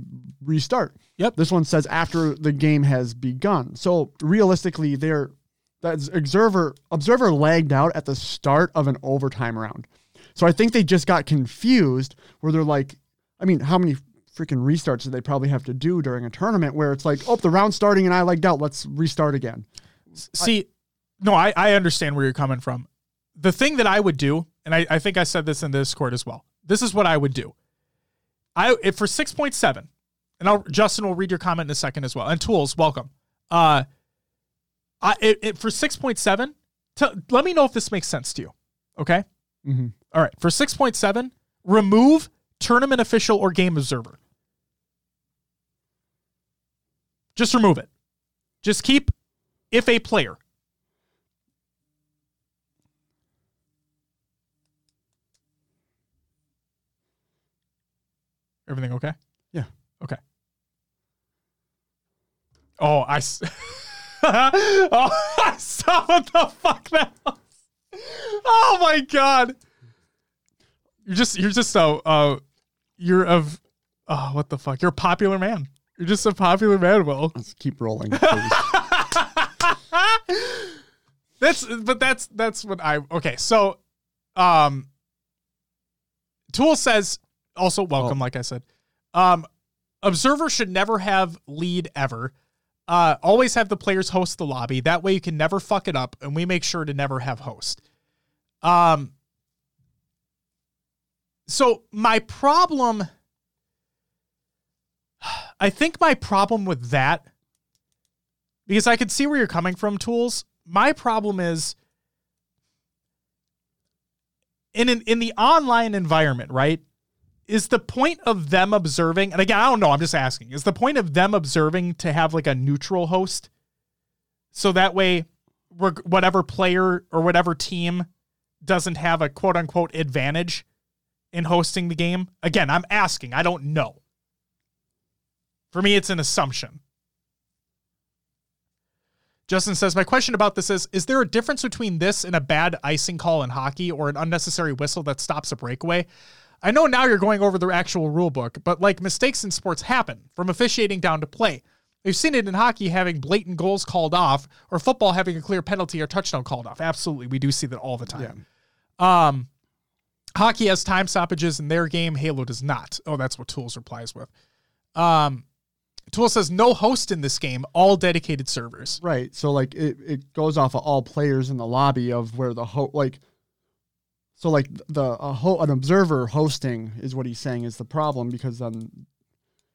restart. Yep. This one says after the game has begun. So realistically, they're that observer observer lagged out at the start of an overtime round. So I think they just got confused where they're like, I mean, how many freaking restarts do they probably have to do during a tournament where it's like, oh, the round's starting and I lagged out. Let's restart again. See, I, no, I, I understand where you're coming from. The thing that I would do, and I, I think I said this in the Discord as well. This is what I would do. I if for six point seven, and I'll, Justin will read your comment in a second as well. And Tools, welcome. Uh, I it, it, for six point seven, t- let me know if this makes sense to you. Okay? Mm-hmm. All right. For six point seven, remove tournament official or game observer. Just remove it. Just keep if a player. Everything okay? Yeah. Okay. Oh, I, s- oh, I saw what the fuck that was. Oh my God. You're just, you're just so, uh, you're of, oh, what the fuck? You're a popular man. You're just a popular man, Will. Let's keep rolling, please. That's, but that's, that's what I, okay. So, um, Tool says, also welcome, oh. like I said. Um, observer should never have lead ever. Uh, always have the players host the lobby. That way you can never fuck it up, and we make sure to never have host. Um. So my problem, I think my problem with that, because I can see where you're coming from, Tools. My problem is in an, in the online environment, right? Is the point of them observing, and again, I don't know, I'm just asking, is the point of them observing to have like a neutral host? So that way, whatever player or whatever team doesn't have a quote unquote advantage in hosting the game? Again, I'm asking, I don't know. For me, it's an assumption. Justin says, my question about this is, is there a difference between this and a bad icing call in hockey or an unnecessary whistle that stops a breakaway? I know now you're going over the actual rule book, but like mistakes in sports happen, from officiating down to play. We've seen it in hockey having blatant goals called off or football having a clear penalty or touchdown called off. Absolutely. We do see that all the time. Yeah. Um, hockey has time stoppages in their game. Halo does not. Oh, that's what Tools replies with. Um, Tool says no host in this game, all dedicated servers. Right. So like it, it goes off of all players in the lobby of where the host, like, So, like, the a ho- an observer hosting is what he's saying is the problem, because then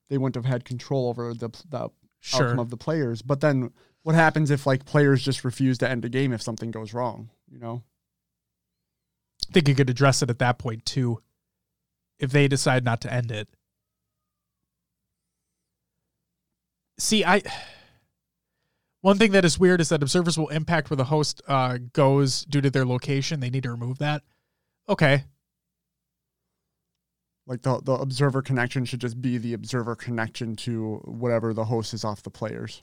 they wouldn't have had control over the, the sure. outcome of the players. But then what happens if, like, players just refuse to end a game if something goes wrong, you know? I think you could address it at that point, too, if they decide not to end it. See, I... One thing that is weird is that observers will impact where the host uh, goes due to their location. They need to remove that. Okay. Like the the observer connection should just be the observer connection to whatever the host is off the players.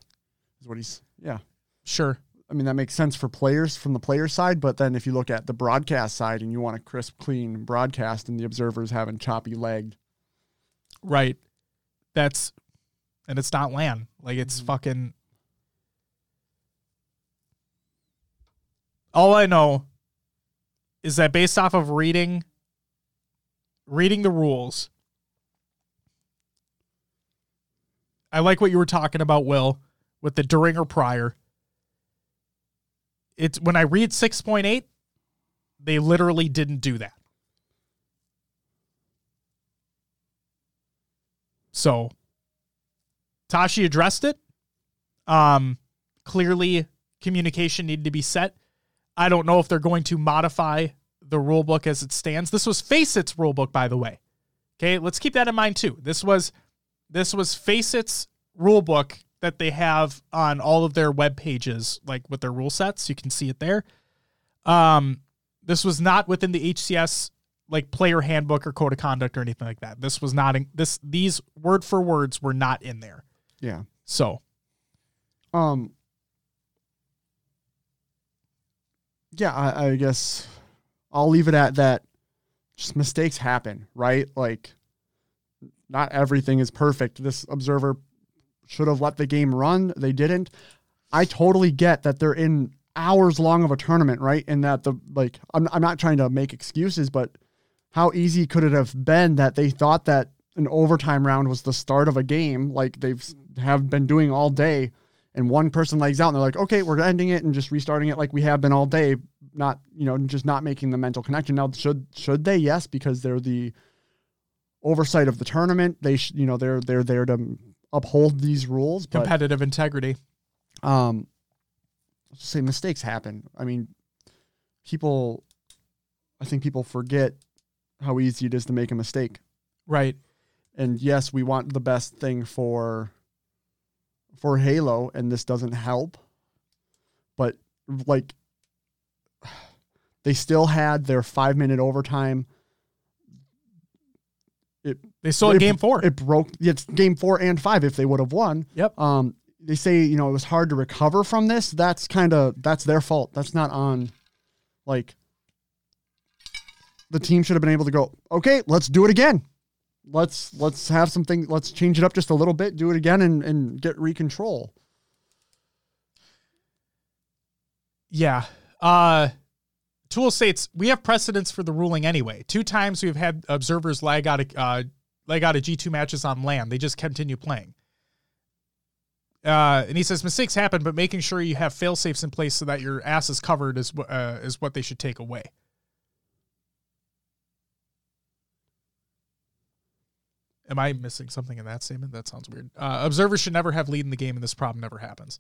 Is what he's yeah. Sure. I mean, that makes sense for players from the player side, but then if you look at the broadcast side and you want a crisp, clean broadcast and the observer's having choppy lagged. Right. That's and it's not LAN. Like it's mm-hmm. fucking all I know is that based off of reading reading the rules, I like what you were talking about, Will, with the during or prior. It's when I read six point eight, they literally didn't do that. So Tashi addressed it. Um, clearly communication needed to be set. I don't know if they're going to modify the rulebook as it stands. This was Face It's rulebook, by the way. Okay, let's keep that in mind too. This was this was Face It's rulebook that they have on all of their web pages, like with their rule sets. You can see it there. Um, this was not within the H C S like player handbook or code of conduct or anything like that. This was not in, this. These word for words were not in there. Yeah. So, um. Yeah, I, I guess I'll leave it at that. Just mistakes happen, right? Like, not everything is perfect. This observer should have let the game run. They didn't. I totally get that they're in hours long of a tournament, right? And that the, like, I'm, I'm not trying to make excuses, but how easy could it have been that they thought that an overtime round was the start of a game, like they've have been doing all day, and one person lags out and they're like, okay, we're ending it and just restarting it like we have been all day, not, you know, just not making the mental connection. Now, should, should they? Yes, because they're the oversight of the tournament. They, sh- you know, they're, they're there to uphold these rules. But, competitive integrity. Um, say mistakes happen. I mean, people, I think people forget how easy it is to make a mistake. Right. And yes, we want the best thing for, for Halo, and this doesn't help, but like they still had their five minute overtime. It, they still had game four. It broke. It's game four and five if they would have won. Yep. Um, they say, you know, it was hard to recover from this. That's kind of, that's their fault. That's not on, like, the team should have been able to go, okay, let's do it again. Let's let's have something. Let's change it up just a little bit. Do it again and, and get recontrol. Yeah. Uh, Tool states we have precedence for the ruling anyway. Two times we've had observers lag out of uh, lag out of G two matches on LAN. They just continue playing. Uh, and he says mistakes happen, but making sure you have fail safes in place so that your ass is covered is uh, is what they should take away. Am I missing something in that statement? That sounds weird. Uh, observers should never have lead in the game, and this problem never happens.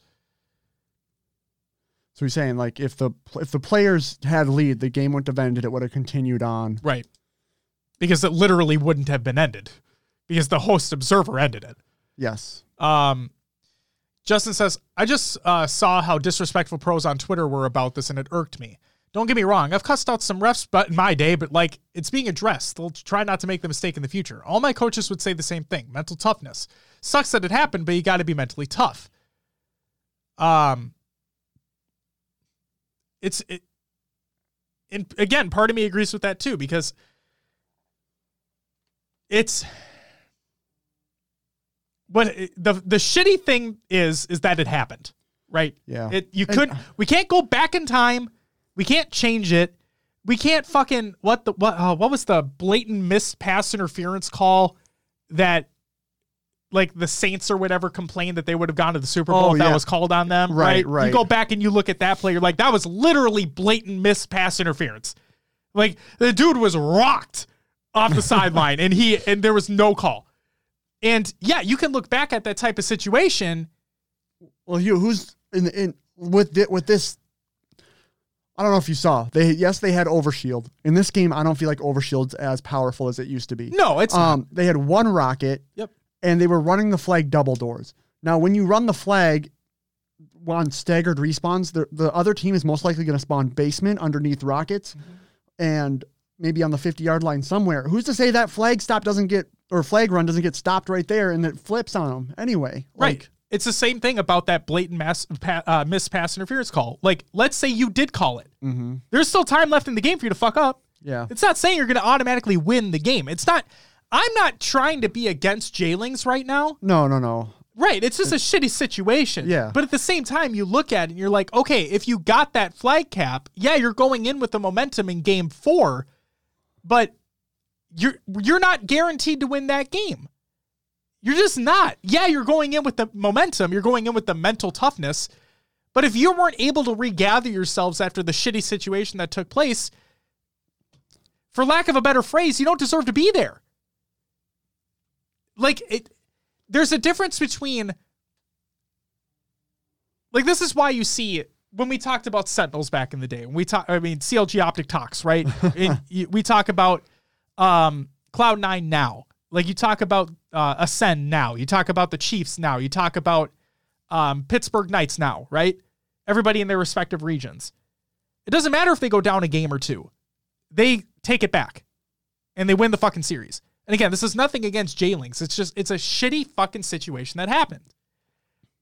So he's saying, like, if the if the players had lead, the game wouldn't have ended. It would have continued on. Right. Because it literally wouldn't have been ended. Because the host observer ended it. Yes. Um, Justin says, I just uh, saw how disrespectful pros on Twitter were about this, and it irked me. Don't get me wrong. I've cussed out some refs but in my day, but like it's being addressed. They'll try not to make the mistake in the future. All my coaches would say the same thing. Mental toughness. Sucks that it happened, but you got to be mentally tough. Um, it's, it, and again, part of me agrees with that too, because it's, but it, the, the shitty thing is, is that it happened, right? Yeah. It, you couldn't, we can't go back in time. We can't change it. We can't fucking what the what uh, what was the blatant missed pass interference call that like the Saints or whatever complained that they would have gone to the Super Bowl oh, if yeah. that was called on them. Right, right, right. You go back and you look at that play, you're like, that was literally blatant missed pass interference. Like the dude was rocked off the sideline and he and there was no call. And yeah, you can look back at that type of situation. Well, Hugh, who's in the, in with the, with this? I don't know if you saw. They yes, they had Overshield. In this game, I don't feel like Overshield's as powerful as it used to be. No, it's um, not. They had one rocket, yep, and they were running the flag double doors. Now, when you run the flag on staggered respawns, the, the other team is most likely going to spawn basement underneath rockets, mm-hmm, and maybe on the fifty-yard line somewhere. Who's to say that flag stop doesn't get, or flag run doesn't get stopped right there and it flips on them anyway? Right. Like, it's the same thing about that blatant mass, uh, missed pass interference call. Like, let's say you did call it. Mm-hmm. There's still time left in the game for you to fuck up. Yeah. It's not saying you're going to automatically win the game. It's not, I'm not trying to be against J Lings right now. No, no, no. Right. It's just it's, a shitty situation. Yeah. But at the same time, you look at it and you're like, okay, if you got that flag cap, yeah, you're going in with the momentum in game four, but you're, you're not guaranteed to win that game. You're just not. Yeah, you're going in with the momentum. You're going in with the mental toughness. But if you weren't able to regather yourselves after the shitty situation that took place, for lack of a better phrase, you don't deserve to be there. Like, it, there's a difference between... Like, this is why you see... When we talked about Sentinels back in the day, when we talk, I mean, C L G Optic talks, right? And we talk about um, Cloud nine now. Like, you talk about uh, Ascend now. You talk about the Chiefs now. You talk about um, Pittsburgh Knights now, right? Everybody in their respective regions. It doesn't matter if they go down a game or two. They take it back, and they win the fucking series. And again, this is nothing against J Lings. It's just, it's a shitty fucking situation that happened.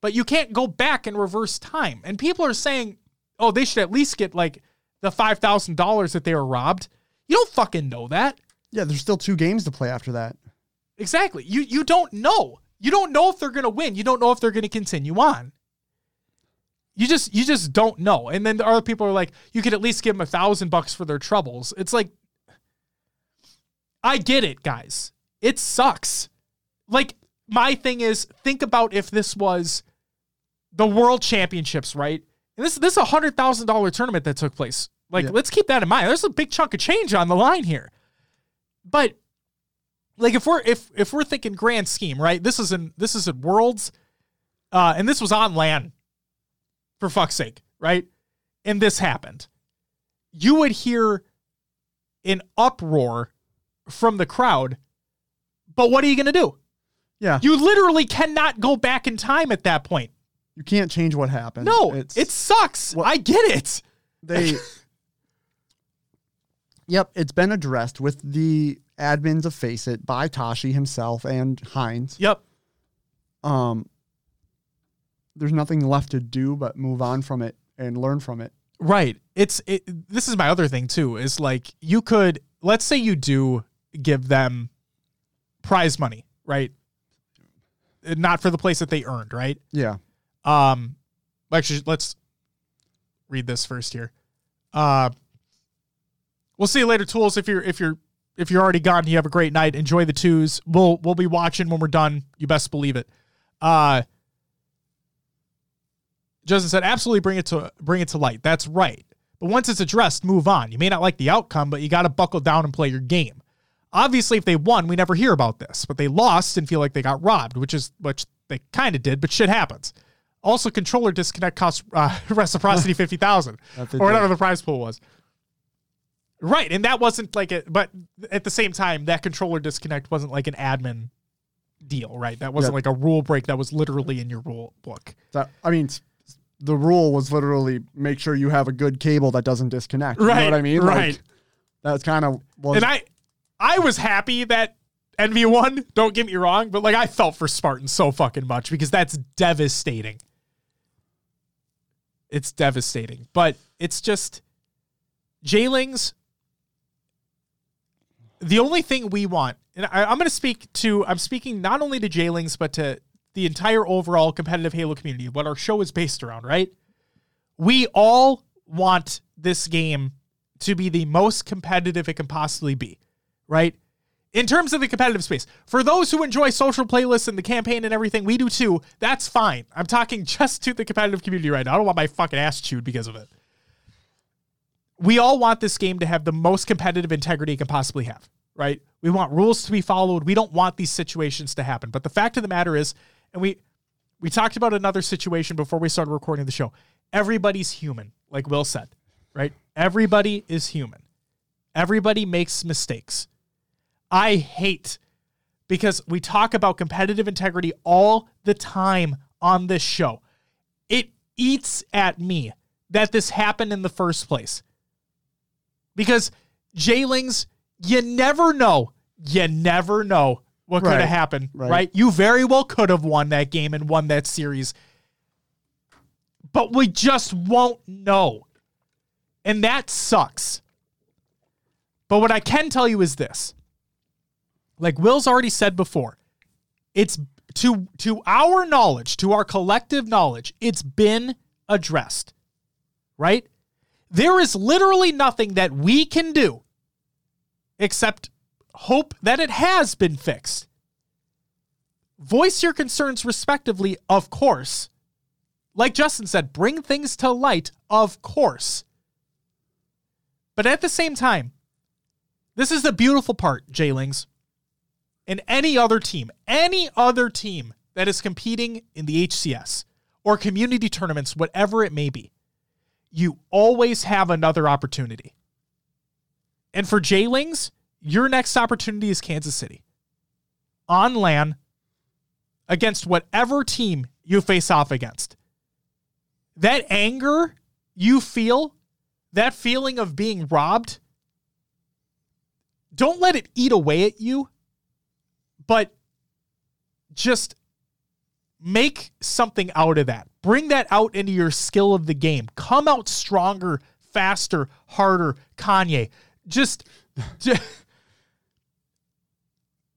But you can't go back and reverse time. And people are saying, oh, they should at least get, like, the five thousand dollars that they were robbed. You don't fucking know that. Yeah, there's still two games to play after that. Exactly. You you don't know. You don't know if they're going to win. You don't know if they're going to continue on. you just you just don't know. And then the other people are like, you could at least give them a thousand bucks for their troubles. It's like, I get it, guys. It sucks. Like, my thing is, think about if this was the World Championships, right? And this this is a hundred thousand dollar tournament that took place. Like, yeah. Let's keep that in mind. There's a big chunk of change on the line here. But like, if we're if if we're thinking grand scheme, right? This is in this is at Worlds, uh, and this was on LAN, for fuck's sake, right? And this happened. You would hear an uproar from the crowd, but what are you going to do? Yeah. You literally cannot go back in time at that point. You can't change what happened. No, it's, it sucks. Well, I get it. They, yep, it's been addressed with the admins of Face It by Tashi himself and Hines. Yep. Um, there's nothing left to do but move on from it and learn from it. Right. It's it, this is my other thing too. Is like, you could, let's say you do give them prize money, right? Not for the place that they earned, right? Yeah. Um, actually, let's read this first here. Uh, we'll see you later, Tools. If you're if you're if you're already gone, you have a great night. Enjoy the twos. We'll we'll be watching when we're done. You best believe it. Uh, Justin said, absolutely bring it to bring it to light. That's right. But once it's addressed, move on. You may not like the outcome, but you got to buckle down and play your game. Obviously, if they won, we never hear about this. But they lost and feel like they got robbed, which is which they kind of did. But shit happens. Also, controller disconnect costs uh, reciprocity fifty thousand dollars or whatever the prize pool was. Right, and that wasn't like it, but at the same time, that controller disconnect wasn't like an admin deal, right? That wasn't yep. like a rule break. That was literally in your rule book. That, I mean, the rule was literally make sure you have a good cable that doesn't disconnect. Right, you know what I mean? Right. Like, that's kind of... And I, I was happy that N V won, don't get me wrong, but like, I felt for Spartan so fucking much because that's devastating. It's devastating, but it's just J Lings. The only thing we want, and I, I'm going to speak to, I'm speaking not only to J Lings, but to the entire overall competitive Halo community, what our show is based around, right? We all want this game to be the most competitive it can possibly be, right? In terms of the competitive space, for those who enjoy social playlists and the campaign and everything, we do too. That's fine. I'm talking just to the competitive community right now. I don't want my fucking ass chewed because of it. We all want this game to have the most competitive integrity it can possibly have, right? We want rules to be followed. We don't want these situations to happen. But the fact of the matter is, and we we talked about another situation before we started recording the show. Everybody's human, like Will said, right? Everybody is human. Everybody makes mistakes. I hate, because we talk about competitive integrity all the time on this show. It eats at me that this happened in the first place. Because J Lings, you never know. You never know what right. could have happened, right. right? You very well could have won that game and won that series. But we just won't know. And that sucks. But what I can tell you is this. Like Will's already said before, it's to to our knowledge, to our collective knowledge, it's been addressed, right? There is literally nothing that we can do except hope that it has been fixed. Voice your concerns respectively, of course. Like Justin said, bring things to light, of course. But at the same time, this is the beautiful part, J Lings. And any other team, any other team that is competing in the H C S or community tournaments, whatever it may be, you always have another opportunity. And for J Lings, your next opportunity is Kansas City. On LAN, against whatever team you face off against. That anger you feel, that feeling of being robbed, don't let it eat away at you. But just make something out of that. Bring that out into your skill of the game. Come out stronger, faster, harder, Kanye. Just, just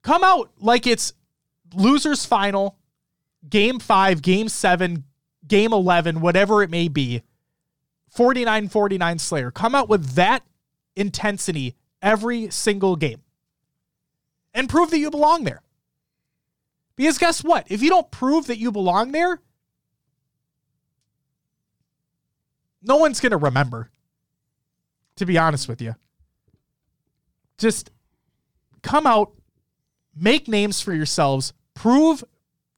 come out like it's losers final, game five, game seven, game eleven, whatever it may be, forty-nine forty-nine Slayer. Come out with that intensity every single game and prove that you belong there. Because guess what? If you don't prove that you belong there, no one's going to remember, to be honest with you. Just come out, make names for yourselves, prove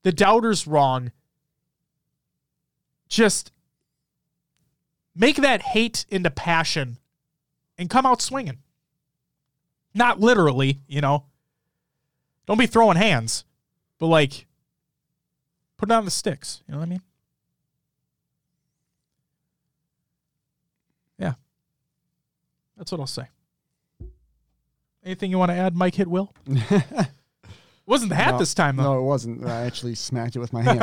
the doubters wrong. Just make that hate into passion and come out swinging. Not literally, you know. Don't be throwing hands, but like put it on the sticks, you know what I mean? Yeah. That's what I'll say. Anything you want to add, Mike Hit Will? Wasn't the hat no, this time, though. No, it wasn't. I actually smacked it with my hand.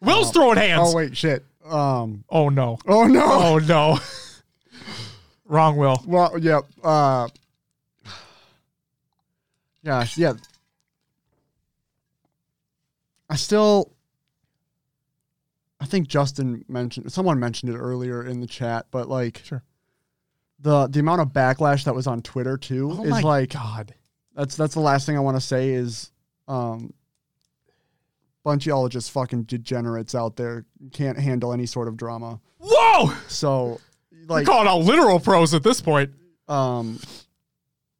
Will's oh. throwing hands. Oh, wait, shit. Um, oh, no. Oh, no. Oh, no. Wrong, Will. Well, yeah. Uh, gosh, yeah. I still, I think Justin mentioned, someone mentioned it earlier in the chat, but like, sure. The the amount of backlash that was on Twitter too oh is my like God. That's that's the last thing I want to say is um bunchiologists fucking degenerates out there can't handle any sort of drama. Whoa! So like you're calling out literal pros at this point. Um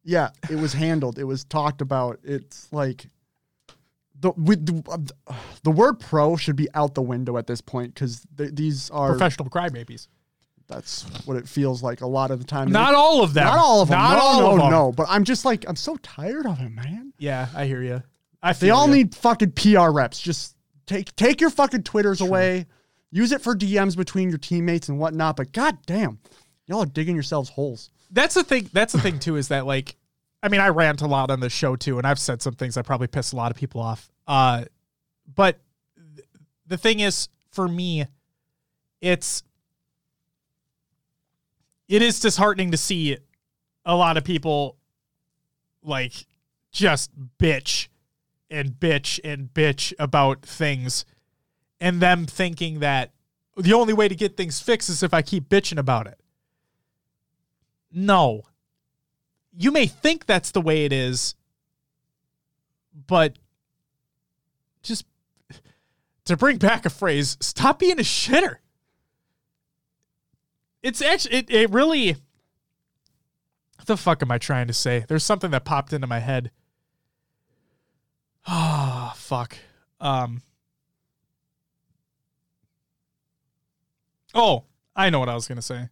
yeah, it was handled. It was talked about. It's like the we, the, uh, the word pro should be out the window at this point cuz th- these are professional crybabies. That's what it feels like a lot of the time. Not all of them. Not all of them. Not no, all no, of them. No, but I'm just like, I'm so tired of it, man. Yeah, I hear you. I feel they all you. need fucking P R reps. Just take take your fucking Twitters True. away. Use it for D Ms between your teammates and whatnot. But goddamn, y'all are digging yourselves holes. That's the thing. That's the thing too. Is that like, I mean, I rant a lot on this show too, and I've said some things that probably pissed a lot of people off. Uh, but th- the thing is, for me, it's. It is disheartening to see a lot of people like just bitch and bitch and bitch about things and them thinking that the only way to get things fixed is if I keep bitching about it. No. You may think that's the way it is, but just to bring back a phrase, stop being a shitter. It's actually, it, it really, what the fuck am I trying to say? There's something that popped into my head. Oh, fuck. Um. Oh, I know what I was going to say.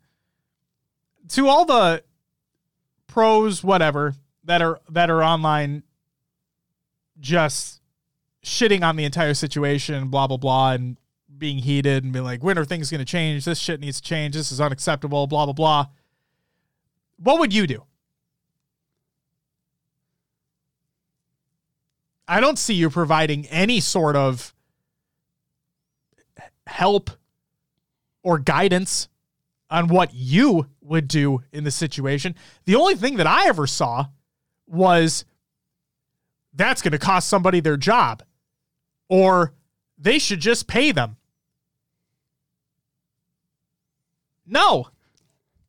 To all the pros, whatever, that are, that are online just shitting on the entire situation, blah, blah, blah, and being heated and being like, when are things going to change? This shit needs to change. This is unacceptable, blah, blah, blah. What would you do? I don't see you providing any sort of help or guidance on what you would do in the situation. The only thing that I ever saw was that's going to cost somebody their job or they should just pay them. No.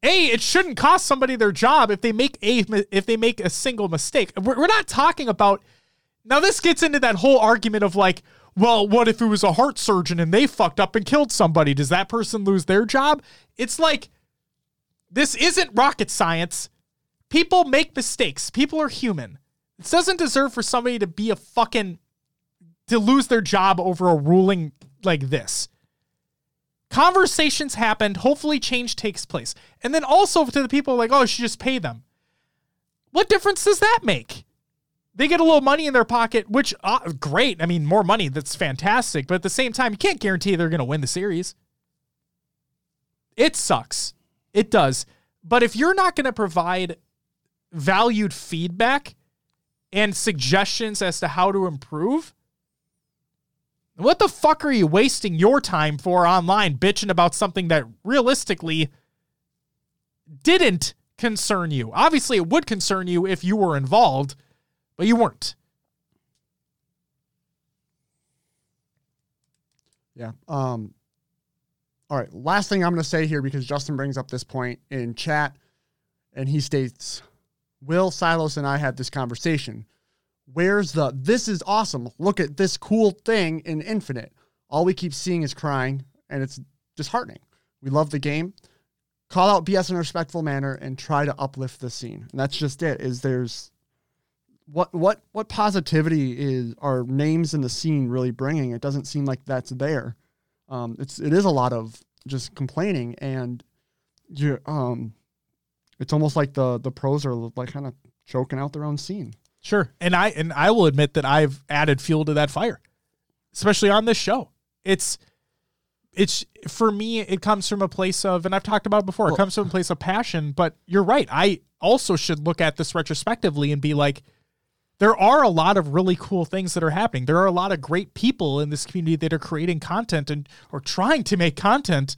A, it shouldn't cost somebody their job if they make a if they make a single mistake. We're not talking about... Now, this gets into that whole argument of like, well, what if it was a heart surgeon and they fucked up and killed somebody? Does that person lose their job? It's like, this isn't rocket science. People make mistakes. People are human. It doesn't deserve for somebody to be a fucking... to lose their job over a ruling like this. Conversations happened. Hopefully change takes place. And then also to the people like, oh, you should just pay them. What difference does that make? They get a little money in their pocket, which uh, great. I mean, more money. That's fantastic. But at the same time, you can't guarantee they're going to win the series. It sucks. It does. But if you're not going to provide valued feedback and suggestions as to how to improve, what the fuck are you wasting your time for online bitching about something that realistically didn't concern you? Obviously, it would concern you if you were involved, but you weren't. Yeah. Um, All right, last thing I'm going to say here, because Justin brings up this point in chat, and he states, Will, Silos, and I had this conversation. Where's the, this is awesome, look at this cool thing in Infinite. All we keep seeing is crying, and it's disheartening. We love the game. Call out B S in a respectful manner and try to uplift the scene. And that's just it, is there's, what what what positivity is are names in the scene really bringing? It doesn't seem like that's there. Um, it's it is a lot of just complaining, and you um, it's almost like the the pros are like kind of choking out their own scene. Sure, and I and I will admit that I've added fuel to that fire, especially on this show. It's it's for me. It comes from a place of, and I've talked about it before. Well, it comes from a place of passion. But you're right. I also should look at this retrospectively and be like, there are a lot of really cool things that are happening. There are a lot of great people in this community that are creating content and or trying to make content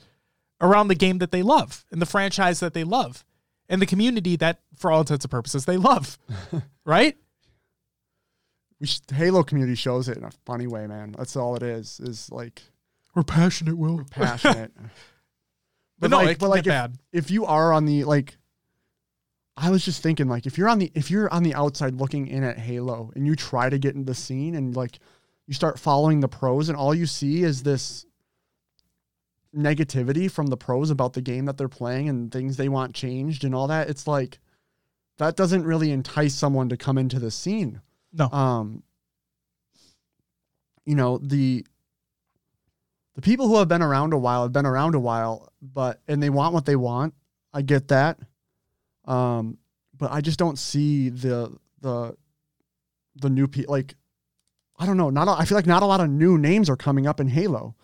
around the game that they love and the franchise that they love and the community that, for all intents and purposes, they love, right? We should, Halo community shows it in a funny way, man. That's all it is, is like... We're passionate, Will. We're passionate. but, but no, like, it but like if, bad. If you are on the... like. I was just thinking, like, if you're on the if you're on the outside looking in at Halo and you try to get into the scene and like you start following the pros and all you see is this negativity from the pros about the game that they're playing and things they want changed and all that, it's like that doesn't really entice someone to come into the scene. No. Um, you know, the the people who have been around a while have been around a while, but and they want what they want. I get that. Um, but I just don't see the, the, the new people, like, I don't know. Not, a, I feel like not a lot of new names are coming up in Halo.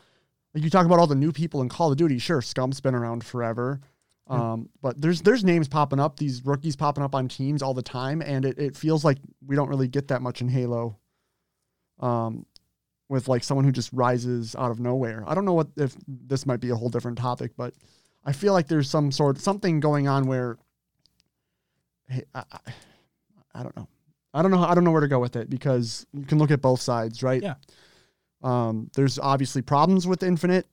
Like you talk about all the new people in Call of Duty. Sure. Scum's been around forever. Um, yeah. But there's, there's names popping up, these rookies popping up on teams all the time. And it, it feels like we don't really get that much in Halo. Um, with like someone who just rises out of nowhere. I don't know what, if this might be a whole different topic, but I feel like there's some sort of something going on where, Hey, I, I don't know. I don't know. I don't know where to go with it because you can look at both sides, right? Yeah. Um, there's obviously problems with Infinite.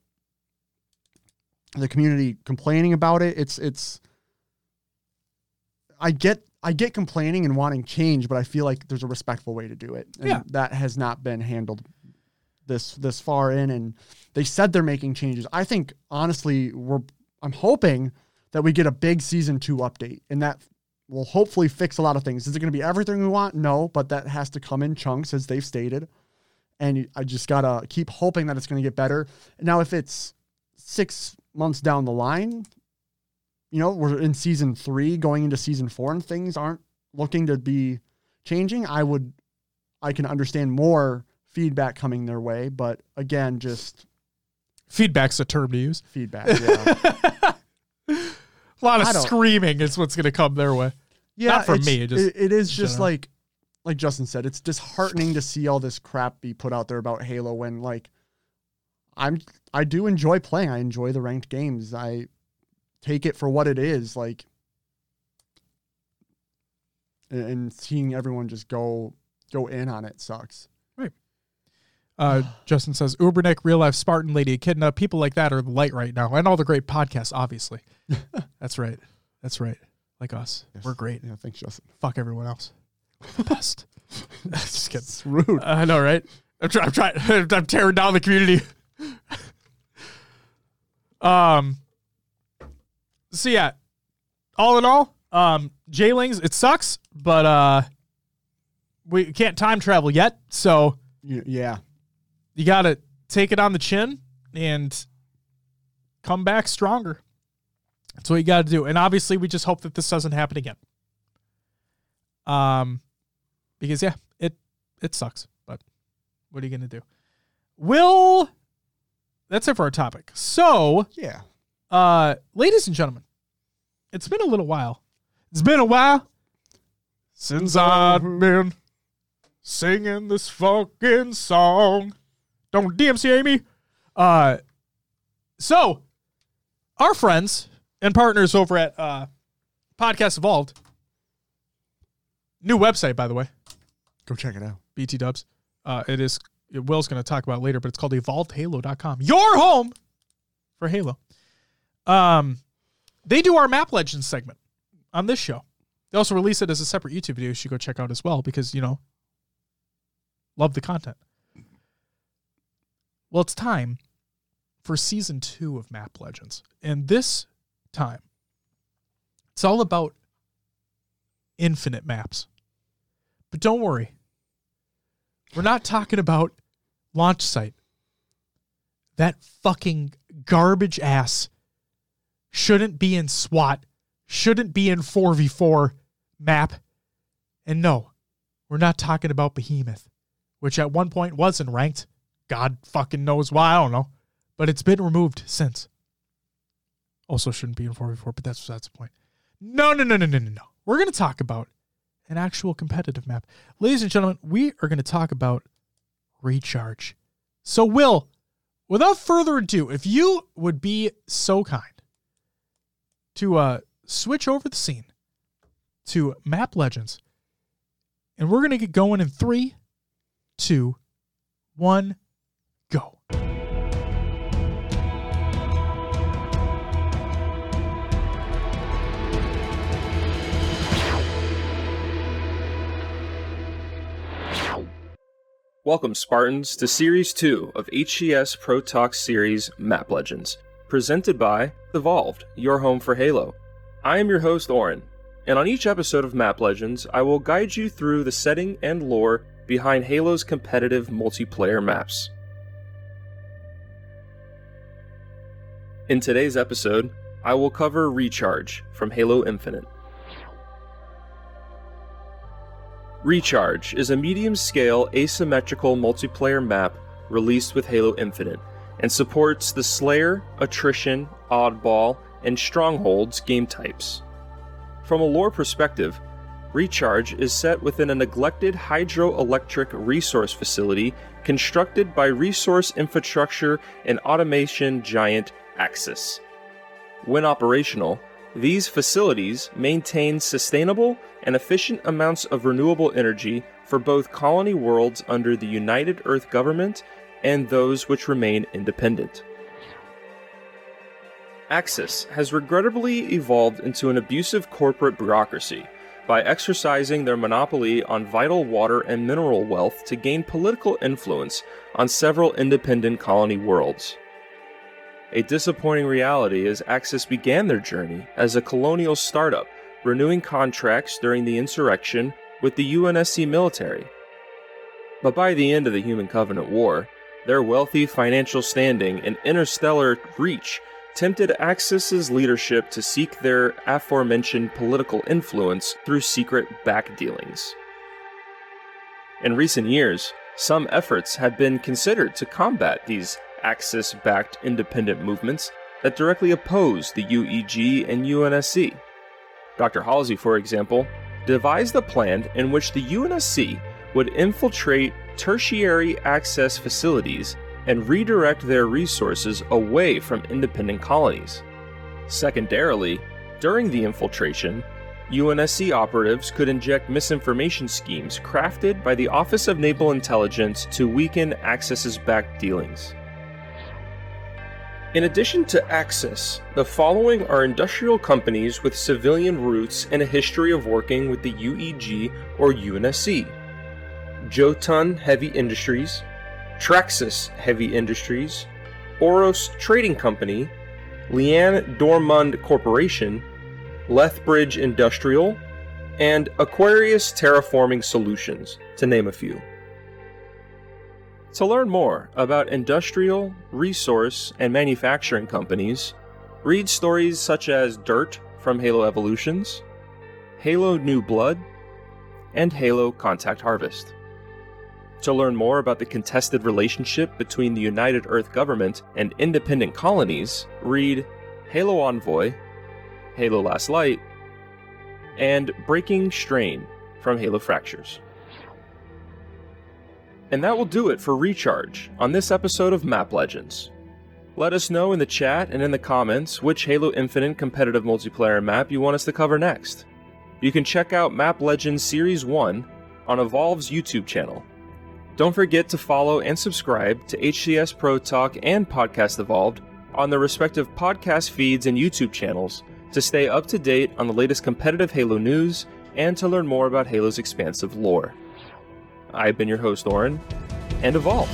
The community complaining about it. It's it's. I get I get complaining and wanting change, but I feel like there's a respectful way to do it, and yeah. that has not been handled this this far in. And they said they're making changes. I think honestly, we're I'm hoping that we get a big season two update, and that will hopefully fix a lot of things. Is it going to be everything we want? No, but that has to come in chunks, as they've stated. And I just got to keep hoping that it's going to get better. Now, if it's six months down the line, you know, we're in season three, going into season four, and things aren't looking to be changing, I would, I can understand more feedback coming their way. But again, just... Feedback's a term to use. Feedback, yeah. A lot of screaming is what's going to come their way. Yeah, not for me. Just, it, it is just general. like, like Justin said, it's disheartening to see all this crap be put out there about Halo. When like, I'm, I do enjoy playing. I enjoy the ranked games. I take it for what it is. Like, and, and seeing everyone just go, go in on it sucks. Right. Uh, Justin says, Ubernick, Real Life Spartan, Lady Echidna, people like that are the light right now. And all the great podcasts, obviously. That's right. That's right. Like us. Yes. We're great. Yeah, thanks, Justin. Fuck everyone else. We're the best. That's just kidding. It's rude. Uh, I know, right? I'm trying. I'm, try- I'm tearing down the community. um. So, yeah. All in all, um, J Lings, it sucks, but uh, we can't time travel yet, so. Yeah. You got to take it on the chin and come back stronger. That's what you got to do. And obviously, we just hope that this doesn't happen again. Um, because, yeah, it it sucks. But what are you going to do? Will, that's it for our topic. So, yeah, uh, ladies and gentlemen, it's been a little while. It's been a while since I've been singing this fucking song. Don't D M C A me. Uh, so, our friends and partners over at uh, Podcast Evolved, new website, by the way. Go check it out. B T Dubs. Uh, it is, Will's going to talk about it later, but it's called evolved halo dot com. Your home for Halo. Um, they do our Map Legends segment on this show. They also release it as a separate YouTube video you should go check out as well because, you know, love the content. Well, it's time for season two of Map Legends. And this time, it's all about infinite maps. But don't worry. We're not talking about Launch Site. That fucking garbage ass shouldn't be in SWAT, shouldn't be in four v four map. And no, we're not talking about Behemoth, which at one point wasn't ranked. God fucking knows why, I don't know. But it's been removed since. Also shouldn't be in four v four, but that's that's the point. No, no, no, no, no, no, no. We're going to talk about an actual competitive map. Ladies and gentlemen, we are going to talk about Recharge. So, Will, without further ado, if you would be so kind to uh, switch over the scene to Map Legends, and we're going to get going in three, two, one, go. Welcome, Spartans, to Series two of H C S Pro Talk Series Map Legends, presented by Evolved, your home for Halo. I am your host, Oren, and on each episode of Map Legends, I will guide you through the setting and lore behind Halo's competitive multiplayer maps. In today's episode, I will cover Recharge from Halo Infinite. Recharge is a medium-scale, asymmetrical multiplayer map released with Halo Infinite, and supports the Slayer, Attrition, Oddball, and Strongholds game types. From a lore perspective, Recharge is set within a neglected hydroelectric resource facility constructed by resource infrastructure and automation giant Axis. When operational, these facilities maintain sustainable and efficient amounts of renewable energy for both colony worlds under the United Earth government and those which remain independent. Axis has regrettably evolved into an abusive corporate bureaucracy by exercising their monopoly on vital water and mineral wealth to gain political influence on several independent colony worlds. A disappointing reality as Axis began their journey as a colonial startup, renewing contracts during the insurrection with the U N S C military. But by the end of the Human Covenant War, their wealthy financial standing and interstellar reach tempted Axis's leadership to seek their aforementioned political influence through secret back dealings. In recent years, some efforts have been considered to combat these Axis-backed independent movements that directly oppose the U E G and U N S C. Doctor Halsey, for example, devised a plan in which the U N S C would infiltrate tertiary access facilities and redirect their resources away from independent colonies. Secondarily, during the infiltration, U N S C operatives could inject misinformation schemes crafted by the Office of Naval Intelligence to weaken Axis's back dealings. In addition to Axis, the following are industrial companies with civilian roots and a history of working with the U E G or U N S C. Jotun Heavy Industries, Traxxas Heavy Industries, Oros Trading Company, Leanne Dormund Corporation, Lethbridge Industrial, and Aquarius Terraforming Solutions, to name a few. To learn more about industrial, resource, and manufacturing companies, read stories such as Dirt from Halo Evolutions, Halo New Blood, and Halo Contact Harvest. To learn more about the contested relationship between the United Earth government and independent colonies, read Halo Envoy, Halo Last Light, and Breaking Strain from Halo Fractures. And that will do it for Recharge on this episode of Map Legends. Let us know in the chat and in the comments which Halo Infinite competitive multiplayer map you want us to cover next. You can check out Map Legends Series one on Evolve's YouTube channel. Don't forget to follow and subscribe to H C S Pro Talk and Podcast Evolved on their respective podcast feeds and YouTube channels to stay up to date on the latest competitive Halo news and to learn more about Halo's expansive lore. I've been your host, Oren, and Evolve.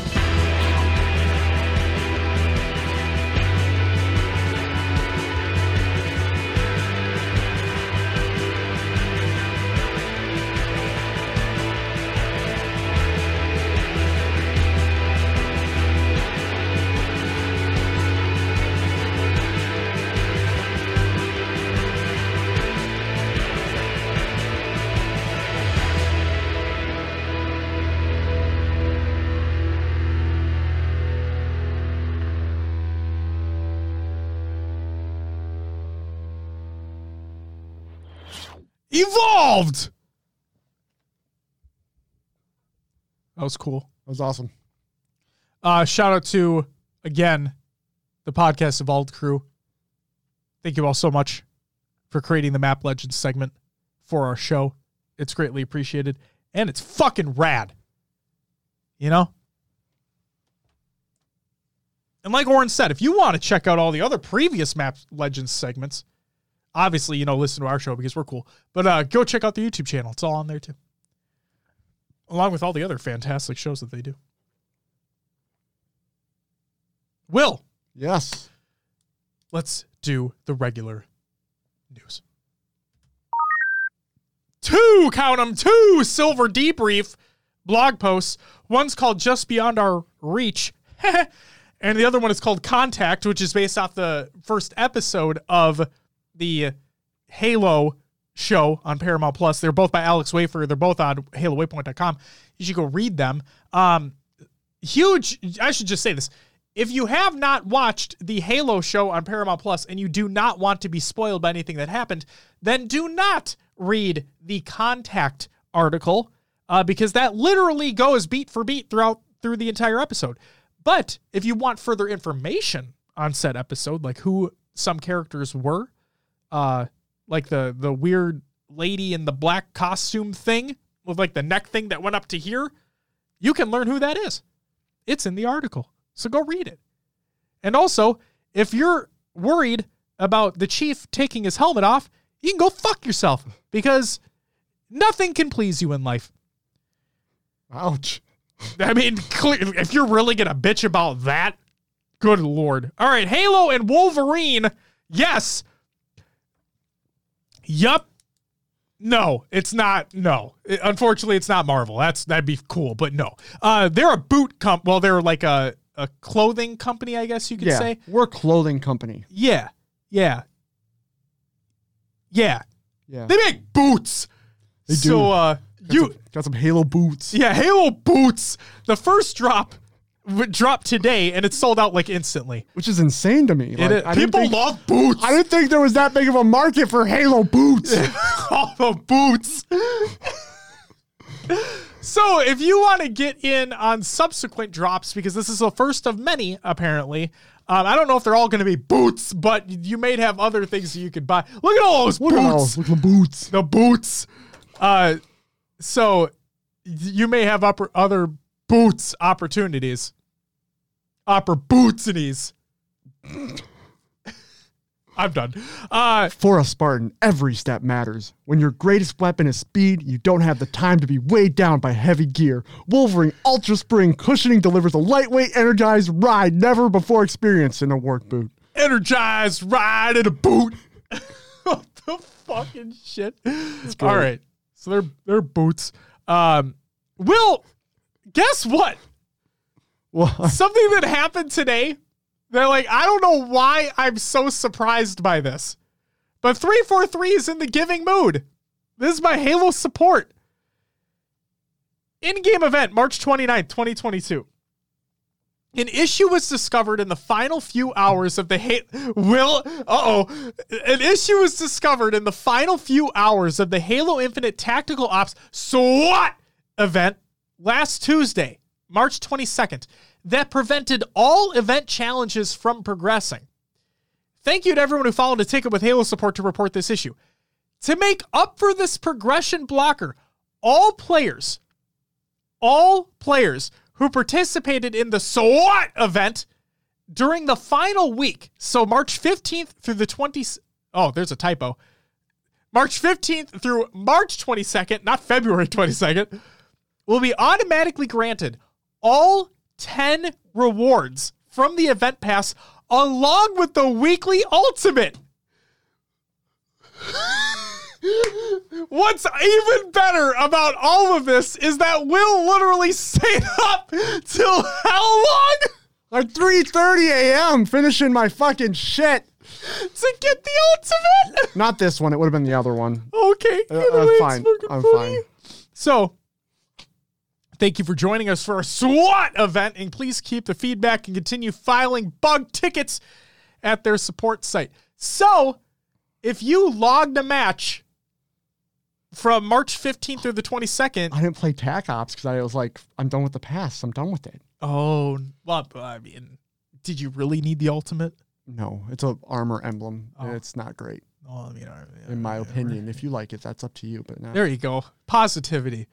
Evolved. That was cool. That was awesome. Uh, shout out to, again, the podcast Evolved crew. Thank you all so much for creating the Map Legends segment for our show. It's greatly appreciated, and it's fucking rad. You know? And like Oren said, if you want to check out all the other previous Map Legends segments, obviously, you know, listen to our show because we're cool. But uh, go check out the YouTube channel. It's all on there, too. Along with all the other fantastic shows that they do. Will. Yes. Let's do the regular news. Two, count them, two Silver Debrief blog posts. One's called Just Beyond Our Reach. And the other one is called Contact, which is based off the first episode of the Halo show on Paramount Plus. They're both by Alex Wafer. They're both on halo waypoint dot com. You should go read them. Um, huge. I should just say this. If you have not watched the Halo show on Paramount Plus and you do not want to be spoiled by anything that happened, then do not read the Contact article uh, because that literally goes beat for beat throughout through the entire episode. But if you want further information on said episode, like who some characters were, Uh, like the, the weird lady in the black costume thing with like the neck thing that went up to here, you can learn who that is. It's in the article. So go read it. And also, if you're worried about the chief taking his helmet off, you can go fuck yourself because nothing can please you in life. Ouch. I mean, clearly, if you're really going to bitch about that, good Lord. All right. Halo and Wolverine. Yes. Yup. No, it's not. No, it, unfortunately, it's not Marvel. That's that'd be cool, but no. Uh, they're a boot comp. Well, they're like a, a clothing company, I guess you could yeah, say. We're a clothing company. Yeah, yeah, yeah, yeah. They make boots. They do. So uh, got you some, got some Halo boots. Yeah, Halo boots. The first drop dropped today, and it sold out like instantly, which is insane to me. Like, it, I people think, love boots. I didn't think there was that big of a market for Halo boots. All the boots. So if you want to get in on subsequent drops, because this is the first of many, apparently, um, I don't know if they're all going to be boots, but you may have other things that you could buy. Look at all those look boots. At all, look at the boots. The boots. Uh, so you may have upper, other boots opportunities. Opportunities. I'm done. Uh, For a Spartan, every step matters. When your greatest weapon is speed, you don't have the time to be weighed down by heavy gear. Wolverine Ultra Spring Cushioning delivers a lightweight, energized ride never before experienced in a work boot. Energized ride in a boot. What the fucking shit? All right. So they're, they're boots. Um, Will... Guess what? What? Something that happened today. They're like, I don't know why I'm so surprised by this. But three forty-three is in the giving mood. This is my Halo support. In-game event, March twenty-ninth, twenty twenty-two. An issue was discovered in the final few hours of the Halo... Will... Uh-oh. An issue was discovered in the final few hours of the Halo Infinite Tactical Ops SWAT event last Tuesday, March twenty-second, that prevented all event challenges from progressing. Thank you to everyone who followed a ticket with Halo support to report this issue. To make up for this progression blocker, all players, all players who participated in the SWAT event during the final week, so March fifteenth through the twentieth, oh, there's a typo. March fifteenth through March twenty-second, not February twenty-second, will be automatically granted all ten rewards from the event pass along with the weekly ultimate. What's even better about all of this is that we'll literally stay up till how long? Like three thirty a.m. finishing my fucking shit. To get the ultimate? Not this one. It would have been the other one. Okay. Uh, I'm fine. I'm fine. So, thank you for joining us for our SWAT event, and please keep the feedback and continue filing bug tickets at their support site. So, if you logged a match from March fifteenth through the twenty-second. I didn't play Tac Ops because I was like, I'm done with the pass. I'm done with it. Oh, well, I mean, did you really need the ultimate? No, it's an armor emblem. Oh. It's not great. Oh, I mean, I mean, in my I mean, opinion, if you like it, that's up to you. But not. There you go. Positivity.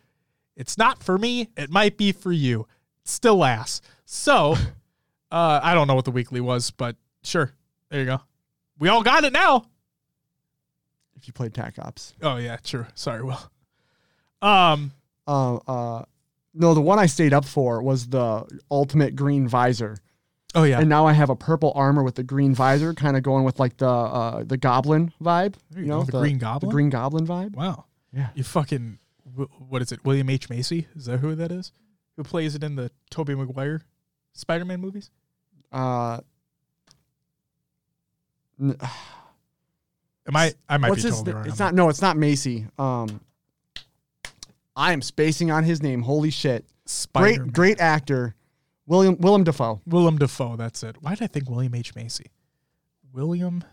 It's not for me. It might be for you. It's still ass. So, uh, I don't know what the weekly was, but sure. There you go. We all got it now. If you played Tac Ops. Oh, yeah, true. Sorry, Will. Um, uh, uh, no, the one I stayed up for was the ultimate green visor. Oh, yeah. And now I have a purple armor with the green visor, kind of going with like the uh, the goblin vibe. You, you know, the, the green goblin? The green goblin vibe. Wow. Yeah. You fucking, what is it, William H. Macy? Is that who that is? Who plays it in the Tobey Maguire Spider-Man movies? Uh, n- Am I, I might What's be totally wrong. It's not, no, it's not Macy. Um, I am spacing on his name. Holy shit. Spider-Man. Great, great actor. William, Willem Dafoe. Willem Dafoe. That's it. Why did I think William H. Macy? William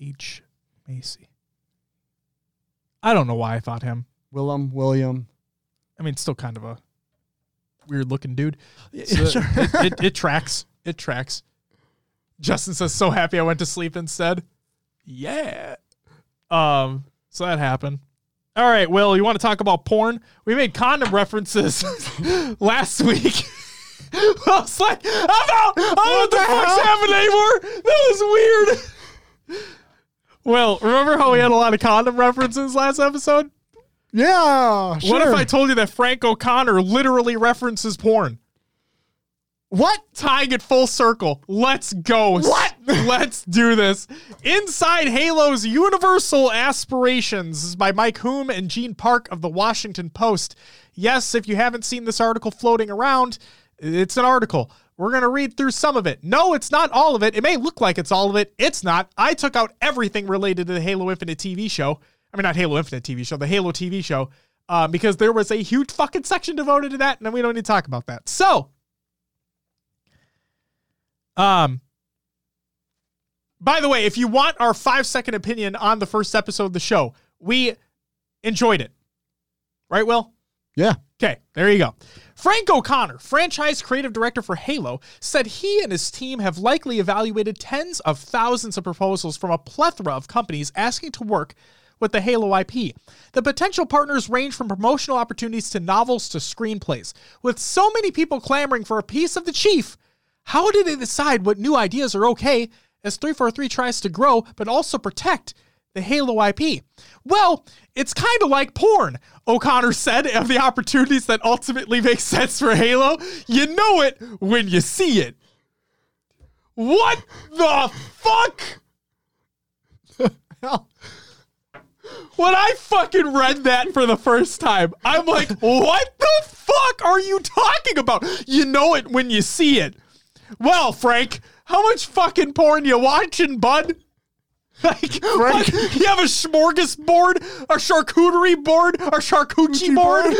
H. Macy. I don't know why I thought him. Willem, William. I mean, still kind of a weird looking dude. So sure. it, it, it tracks. It tracks. Justin says, so happy I went to sleep instead. Yeah. Um, so that happened. All right, Will, you want to talk about porn? We made condom references last week. I was like, I'm out. I don't know what the fuck's happening anymore. That was weird. Will, remember how we had a lot of condom references last episode? Yeah, sure. What if I told you that Frank O'Connor literally references porn? What? Tying it full circle. Let's go. What? Let's do this. Inside Halo's Universal Aspirations. This is by Mike Hume and Gene Park of the Washington Post. Yes, if you haven't seen this article floating around, it's an article. We're going to read through some of it. No, it's not all of it. It may look like it's all of it. It's not. I took out everything related to the Halo Infinite T V show. I mean, not Halo Infinite T V show, the Halo T V show, uh, because there was a huge fucking section devoted to that, and we don't need to talk about that. So, Um, by the way, if you want our five second opinion on the first episode of the show, we enjoyed it. Right, Will? Yeah. Okay, there you go. Frank O'Connor, franchise creative director for Halo, said he and his team have likely evaluated tens of thousands of proposals from a plethora of companies asking to work with the Halo I P. The potential partners range from promotional opportunities to novels to screenplays. With so many people clamoring for a piece of the chief, how do they decide what new ideas are okay as three forty-three tries to grow but also protect the Halo I P? Well, it's kind of like porn, O'Connor said, of the opportunities that ultimately make sense for Halo. You know it when you see it. What the fuck? Hell. When I fucking read that for the first time, I'm like, what the fuck are you talking about? You know it when you see it. Well, Frank, how much fucking porn you watching, bud? Like, Frank, what? You have a smorgasbord, a charcuterie board, a charcuterie board?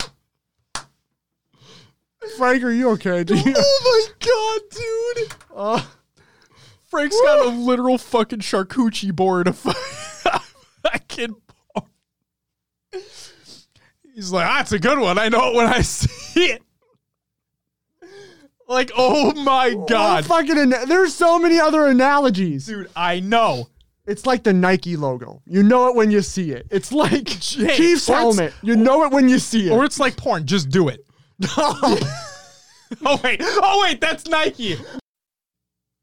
board? Frank, are you okay, dude? Oh my god, dude. Uh, Frank's woo. Got a literal fucking charcuterie board of fucking porn. He's like, ah, that's a good one. I know it when I see it. Like, oh my god. Fucking ana- There's so many other analogies. Dude, I know. It's like the Nike logo. You know it when you see it. It's like hey, Chiefs helmet. You know it when you see it. Or it's like porn. Just do it. No. Oh, wait. Oh, wait. That's Nike.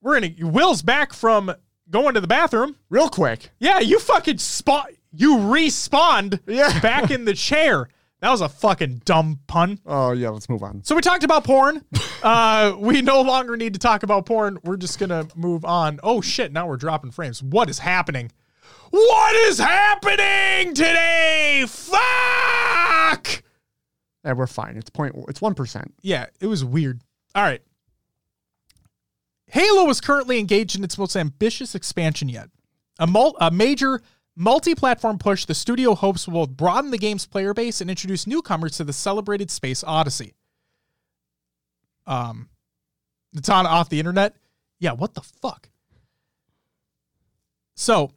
We're going to... Will's back from going to the bathroom. Real quick. Yeah, you fucking spawn... You respawned yeah. back in the chair. That was a fucking dumb pun. Oh, yeah. Let's move on. So we talked about porn. uh, we no longer need to talk about porn. We're just going to move on. Oh, shit. Now we're dropping frames. What is happening? What is happening today? Fuck! And we're fine. It's point. It's one percent. Yeah, it was weird. All right. Halo is currently engaged in its most ambitious expansion yet. A, mul- a major... multi-platform push the studio hopes will broaden the game's player base and introduce newcomers to the celebrated space odyssey. Um, it's on off the internet. Yeah, what the fuck? So,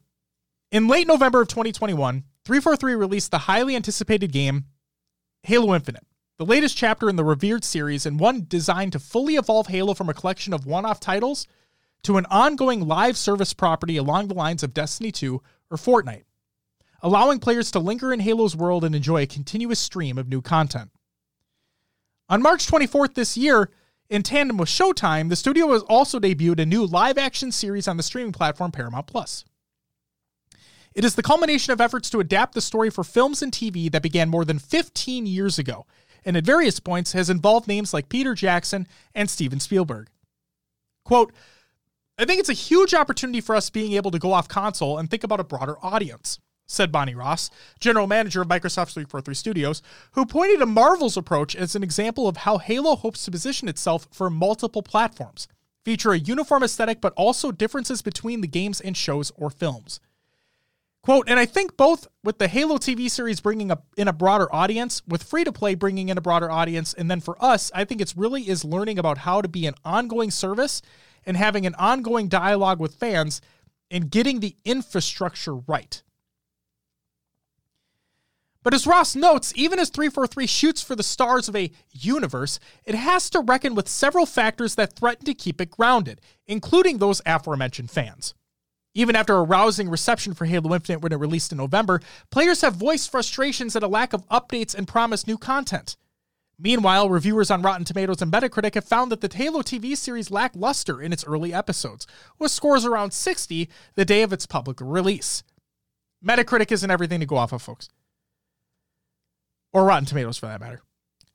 in late November of twenty twenty-one, three forty-three released the highly anticipated game, Halo Infinite, the latest chapter in the revered series and one designed to fully evolve Halo from a collection of one-off titles to an ongoing live service property along the lines of Destiny two, or Fortnite, allowing players to linger in Halo's world and enjoy a continuous stream of new content. On March twenty-fourth this year, in tandem with Showtime, the studio has also debuted a new live-action series on the streaming platform Paramount+. It is the culmination of efforts to adapt the story for films and T V that began more than fifteen years ago, and at various points has involved names like Peter Jackson and Steven Spielberg. Quote, I think it's a huge opportunity for us being able to go off console and think about a broader audience, said Bonnie Ross, general manager of Microsoft's three forty-three Studios, who pointed to Marvel's approach as an example of how Halo hopes to position itself for multiple platforms, feature a uniform aesthetic, but also differences between the games and shows or films. Quote, and I think both with the Halo T V series bringing up in a broader audience, with free-to-play bringing in a broader audience, and then for us, I think it's really is learning about how to be an ongoing service and having an ongoing dialogue with fans and getting the infrastructure right. But as Ross notes, even as three forty-three shoots for the stars of a universe, it has to reckon with several factors that threaten to keep it grounded, including those aforementioned fans. Even after a rousing reception for Halo Infinite when it released in November, players have voiced frustrations at a lack of updates and promised new content. Meanwhile, reviewers on Rotten Tomatoes and Metacritic have found that the Halo T V series lacked luster in its early episodes, with scores around sixty the day of its public release. Metacritic isn't everything to go off of, folks. Or Rotten Tomatoes, for that matter.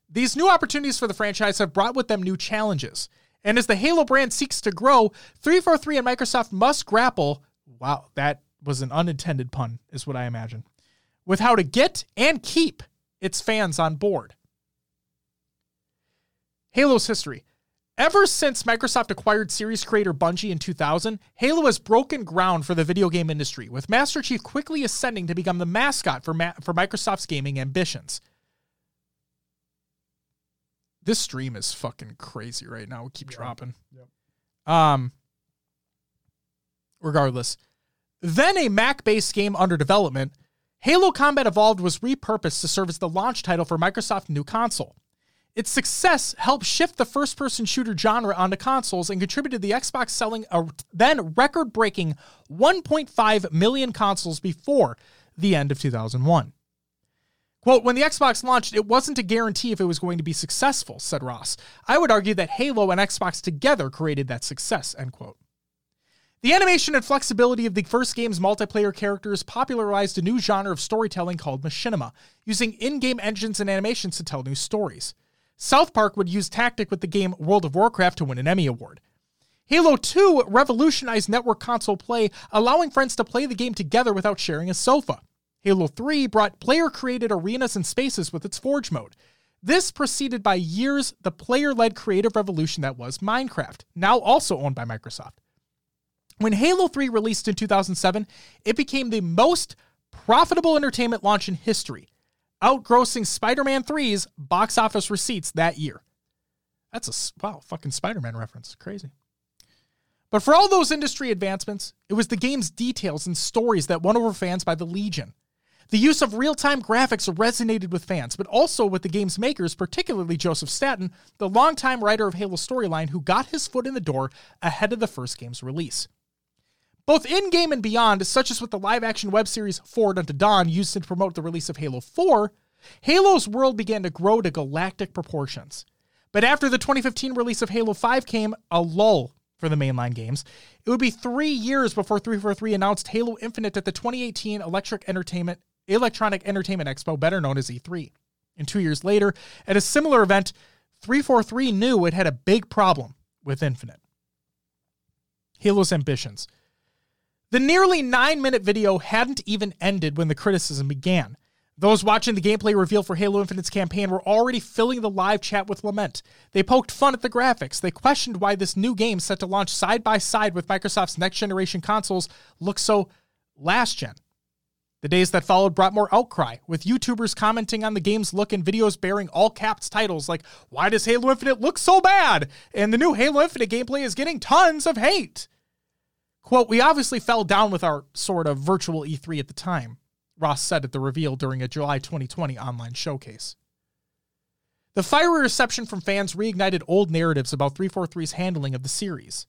These new opportunities for the franchise have brought with them new challenges. And as the Halo brand seeks to grow, three forty-three and Microsoft must grapple... Wow, that was an unintended pun, is what I imagine. With how to get and keep its fans on board. Halo's history. Ever since Microsoft acquired series creator Bungie in two thousand, Halo has broken ground for the video game industry, with Master Chief quickly ascending to become the mascot for, Ma- for Microsoft's gaming ambitions. This stream is fucking crazy right now. We keep yeah. dropping. Yeah. Um. Regardless. Then a Mac-based game under development, Halo Combat Evolved was repurposed to serve as the launch title for Microsoft's new console. Its success helped shift the first-person shooter genre onto consoles and contributed to the Xbox selling a then record-breaking one point five million consoles before the end of two thousand one. Quote, when the Xbox launched, it wasn't a guarantee if it was going to be successful, said Ross. I would argue that Halo and Xbox together created that success, end quote. The animation and flexibility of the first game's multiplayer characters popularized a new genre of storytelling called machinima, using in-game engines and animations to tell new stories. South Park would use tactic with the game World of Warcraft to win an Emmy Award. Halo two revolutionized network console play, allowing friends to play the game together without sharing a sofa. Halo three brought player-created arenas and spaces with its Forge mode. This preceded by years the player-led creative revolution that was Minecraft, now also owned by Microsoft. When Halo three released in two thousand seven, it became the most profitable entertainment launch in history, outgrossing Spider-Man three's box office receipts that year. That's a, wow, fucking Spider-Man reference. Crazy. But for all those industry advancements, it was the game's details and stories that won over fans by the legion. The use of real-time graphics resonated with fans, but also with the game's makers, particularly Joseph Staten, the longtime writer of Halo storyline who got his foot in the door ahead of the first game's release. Both in-game and beyond, such as with the live-action web series Forward Unto Dawn used to promote the release of Halo four, Halo's world began to grow to galactic proportions. But after the twenty fifteen release of Halo five came a lull for the mainline games. It would be three years before three forty-three announced Halo Infinite at the twenty eighteen Electric Entertainment, Electronic Entertainment Expo, better known as E three. And two years later, at a similar event, three forty-three knew it had a big problem with Infinite. Halo's ambitions. The nearly nine-minute video hadn't even ended when the criticism began. Those watching the gameplay reveal for Halo Infinite's campaign were already filling the live chat with lament. They poked fun at the graphics. They questioned why this new game set to launch side-by-side with Microsoft's next-generation consoles looked so last-gen. The days that followed brought more outcry, with YouTubers commenting on the game's look and videos bearing all-caps titles like, "Why does Halo Infinite look so bad?" and "The new Halo Infinite gameplay is getting tons of hate." Quote, "We obviously fell down with our sort of virtual E three at the time," Ross said at the reveal during a July twenty twenty online showcase. The fiery reception from fans reignited old narratives about three forty-three's handling of the series.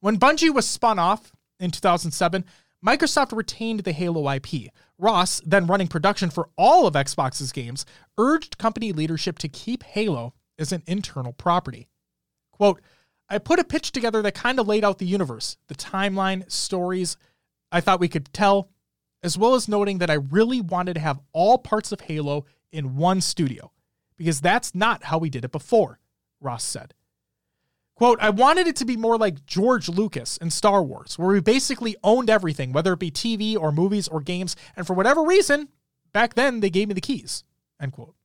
When Bungie was spun off in two thousand seven, Microsoft retained the Halo I P. Ross, then running production for all of Xbox's games, urged company leadership to keep Halo as an internal property. Quote, "I put a pitch together that kind of laid out the universe, the timeline, stories I thought we could tell, as well as noting that I really wanted to have all parts of Halo in one studio, because that's not how we did it before," Ross said. Quote, "I wanted it to be more like George Lucas and Star Wars, where we basically owned everything, whether it be T V or movies or games, and for whatever reason, back then they gave me the keys," end quote.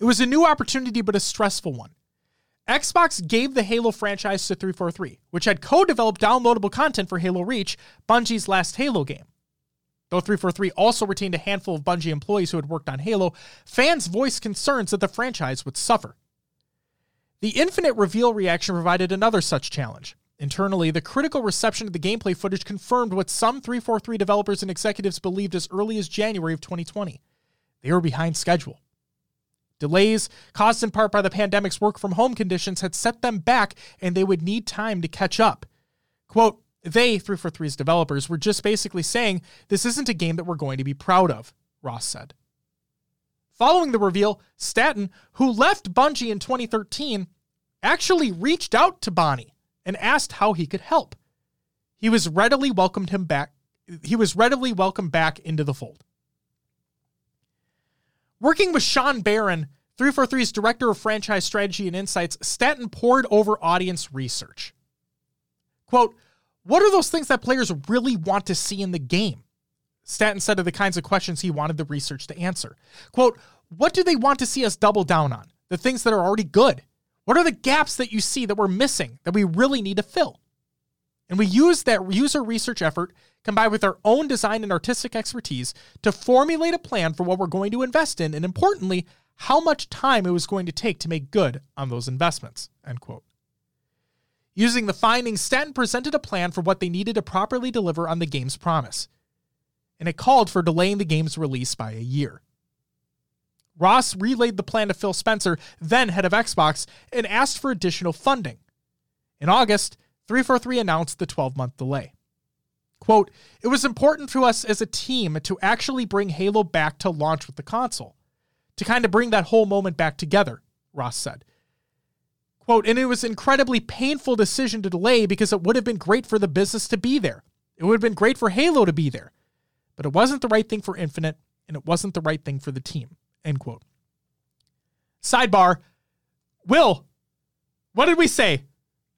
It was a new opportunity, but a stressful one. Xbox gave the Halo franchise to three forty-three, which had co-developed downloadable content for Halo Reach, Bungie's last Halo game. Though three forty-three also retained a handful of Bungie employees who had worked on Halo, fans voiced concerns that the franchise would suffer. The Infinite reveal reaction provided another such challenge. Internally, the critical reception of the gameplay footage confirmed what some three forty-three developers and executives believed as early as January of twenty twenty. They were behind schedule. Delays, caused in part by the pandemic's work-from-home conditions, had set them back, and they would need time to catch up. Quote, "They, three forty-three's developers, were just basically saying, this isn't a game that we're going to be proud of," Ross said. Following the reveal, Staten, who left Bungie in twenty thirteen, actually reached out to Bonnie and asked how he could help. He was readily welcomed him back. He was readily welcomed back into the fold. Working with Sean Barron, three forty-three's Director of Franchise Strategy and Insights, Staten pored over audience research. Quote, "What are those things that players really want to see in the game?" Staten said of the kinds of questions he wanted the research to answer. Quote, "What do they want to see us double down on? The things that are already good. What are the gaps that you see that we're missing that we really need to fill?" And we used that user research effort, combined with our own design and artistic expertise, to formulate a plan for what we're going to invest in, and importantly, how much time it was going to take to make good on those investments, end quote. Using the findings, Staten presented a plan for what they needed to properly deliver on the game's promise, and it called for delaying the game's release by a year. Ross relayed the plan to Phil Spencer, then head of Xbox, and asked for additional funding. In August, three forty-three announced the twelve-month delay. Quote, "It was important to us as a team to actually bring Halo back to launch with the console, to kind of bring that whole moment back together," Ross said. Quote, "And it was an incredibly painful decision to delay because it would have been great for the business to be there. It would have been great for Halo to be there. But it wasn't the right thing for Infinite, and it wasn't the right thing for the team," end quote. Sidebar, Will, what did we say?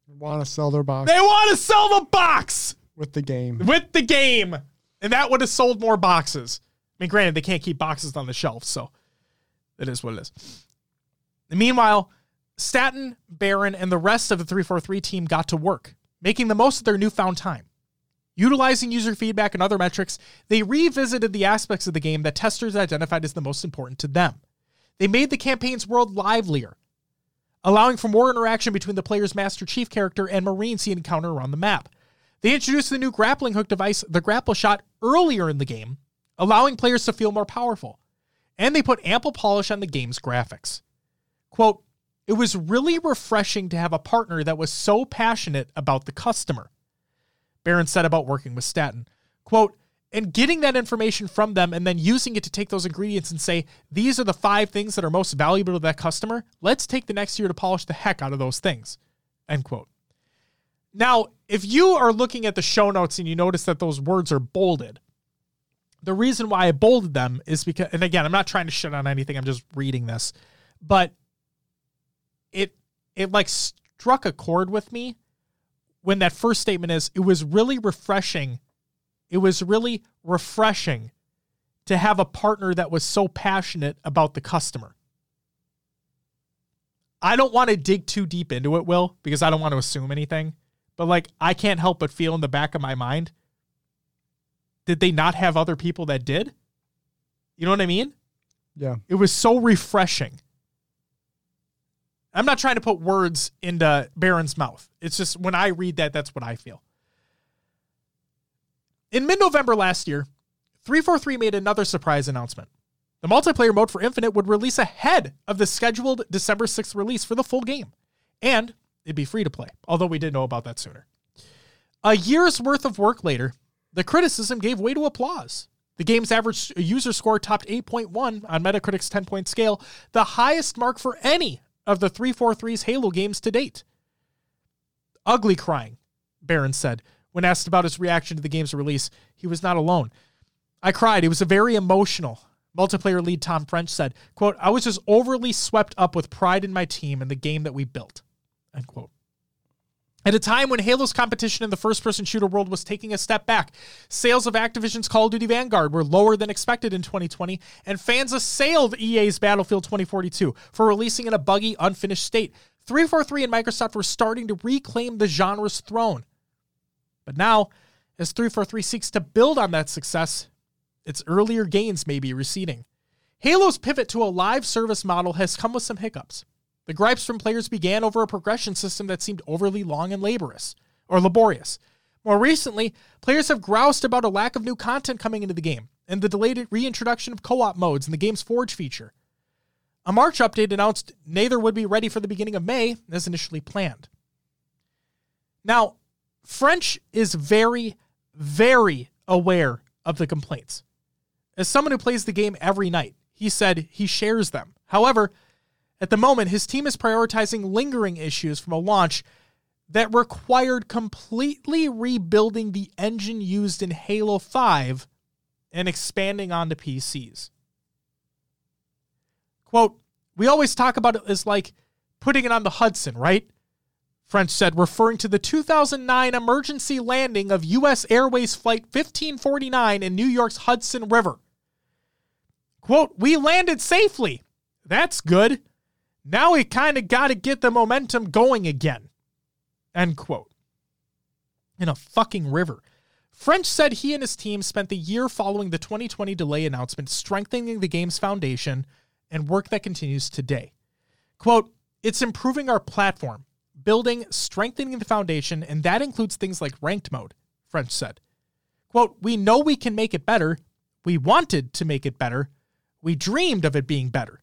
They want to sell their box. They want to sell the box! With the game. With the game. And that would have sold more boxes. I mean, granted, they can't keep boxes on the shelf, so it is what it is. And meanwhile, Staten, Baron, and the rest of the three forty-three team got to work, making the most of their newfound time. Utilizing user feedback and other metrics, they revisited the aspects of the game that testers identified as the most important to them. They made the campaign's world livelier, allowing for more interaction between the player's Master Chief character and Marines he encounter around the map. They introduced the new grappling hook device, the Grapple Shot, earlier in the game, allowing players to feel more powerful. And they put ample polish on the game's graphics. Quote, "It was really refreshing to have a partner that was so passionate about the customer," Baron said about working with Staten. Quote, and getting that information from them and then using it to take those ingredients and say, these are the five things that are most valuable to that customer. Let's take the next year to polish the heck out of those things, end quote. Now, if you are looking at the show notes and you notice that those words are bolded, the reason why I bolded them is because, and again, I'm not trying to shit on anything. I'm just reading this, but it, it like struck a chord with me when that first statement is, it was really refreshing It was really refreshing to have a partner that was so passionate about the customer. I don't want to dig too deep into it, Will, because I don't want to assume anything. But, like, I can't help but feel in the back of my mind, did they not have other people that did? You know what I mean? Yeah. It was so refreshing. I'm not trying to put words into Baron's mouth. It's just when I read that, that's what I feel. In mid-November last year, three forty-three made another surprise announcement. The multiplayer mode for Infinite would release ahead of the scheduled December sixth release for the full game, and it'd be free to play, although we did know about that sooner. A year's worth of work later, the criticism gave way to applause. The game's average user score topped eight point one on Metacritic's ten-point scale, the highest mark for any of the three forty-three's Halo games to date. Ugly crying, Baron said. When asked about his reaction to the game's release, he was not alone. I cried. It was a very emotional. Multiplayer lead Tom French said, quote, I was just overly swept up with pride in my team and the game that we built, end quote. At a time when Halo's competition in the first-person shooter world was taking a step back, sales of Activision's Call of Duty Vanguard were lower than expected in twenty twenty, and fans assailed E A's Battlefield twenty forty-two for releasing in a buggy, unfinished state. three forty-three and Microsoft were starting to reclaim the genre's throne. But now, as three forty-three seeks to build on that success, its earlier gains may be receding. Halo's pivot to a live service model has come with some hiccups. The gripes from players began over a progression system that seemed overly long and laborious, or laborious. More recently, players have groused about a lack of new content coming into the game and the delayed reintroduction of co-op modes and the game's Forge feature. A March update announced neither would be ready for the beginning of May as initially planned. Now, French is very, very aware of the complaints. As someone who plays the game every night, he said he shares them. However, at the moment, his team is prioritizing lingering issues from a launch that required completely rebuilding the engine used in Halo five and expanding onto P Cs. Quote, we always talk about it as like putting it on the Hudson, right? French said, referring to the two thousand nine emergency landing of U S Airways Flight fifteen forty-nine in New York's Hudson River. Quote, we landed safely. That's good. Now we kind of got to get the momentum going again. End quote. In a fucking river. French said he and his team spent the year following the twenty twenty delay announcement strengthening the game's foundation and work that continues today. Quote, it's improving our platform. Building, strengthening the foundation, and that includes things like ranked mode, French said. Quote, we know we can make it better. We wanted to make it better. We dreamed of it being better.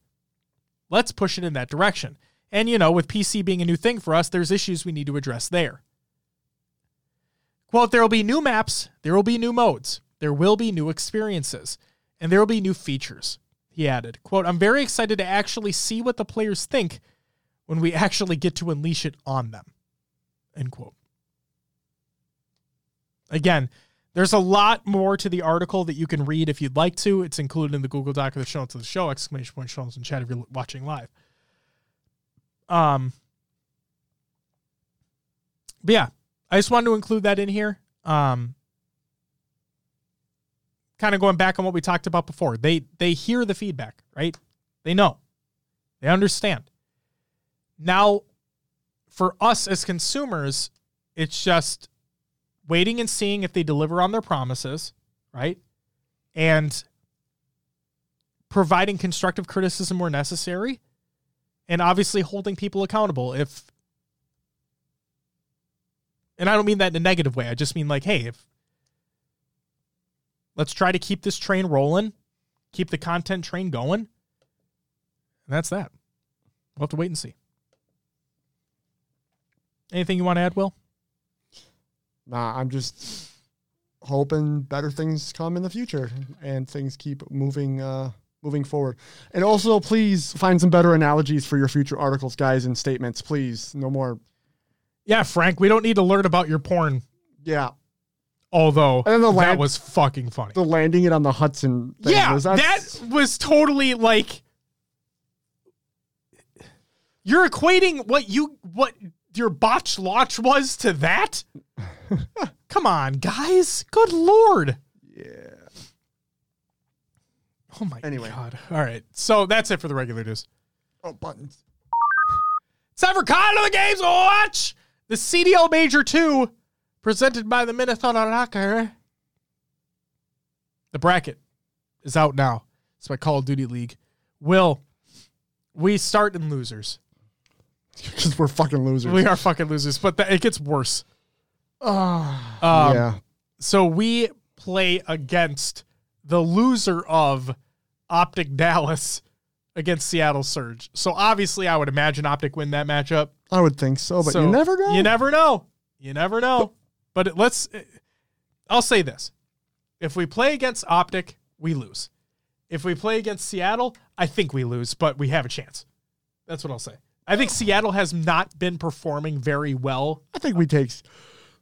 Let's push it in that direction. And, you know, with P C being a new thing for us, there's issues we need to address there. Quote, there will be new maps, there will be new modes, there will be new experiences, and there will be new features, he added. Quote, I'm very excited to actually see what the players think when we actually get to unleash it on them, end quote. Again, there's a lot more to the article that you can read if you'd like to. It's included in the Google Doc of the show notes of the show, exclamation point show notes in chat if you're watching live. Um, but yeah, I just wanted to include that in here. Um, kind of going back on what we talked about before. They, they hear the feedback, right? They know. They understand. Now, for us as consumers, it's just waiting and seeing if they deliver on their promises, right? And providing constructive criticism where necessary, and obviously holding people accountable. If, and I don't mean that in a negative way. I just mean like, hey, if let's try to keep this train rolling, keep the content train going, and that's that. We'll have to wait and see. Anything you want to add, Will? Nah, I'm just hoping better things come in the future and things keep moving uh, moving forward. And also, please find some better analogies for your future articles, guys, and statements. Please, no more. Yeah, Frank, we don't need to learn about your porn. Yeah. Although, and then the land- that was fucking funny. The landing it on the Hudson thing. Yeah, was that-, that was totally like... You're equating what you what your botched launch was to that? Come on, guys. Good Lord. Yeah. Oh, my anyway. God. All right. So that's it for the regular news. Oh, buttons. It's time for Con of the Games Watch. The C D L Major two, presented by the Minnesota Rocker. The bracket is out now. It's my Call of Duty League. Will, we start in losers. Because we're fucking losers. We are fucking losers, but the, it gets worse. Oh, um, yeah. So we play against the loser of Optic Dallas against Seattle Surge. So obviously I would imagine Optic win that matchup. I would think so, but so you never know. You never know. You never know. But it, let's, it, I'll say this. If we play against Optic, we lose. If we play against Seattle, I think we lose, but we have a chance. That's what I'll say. I think Seattle has not been performing very well. I think we take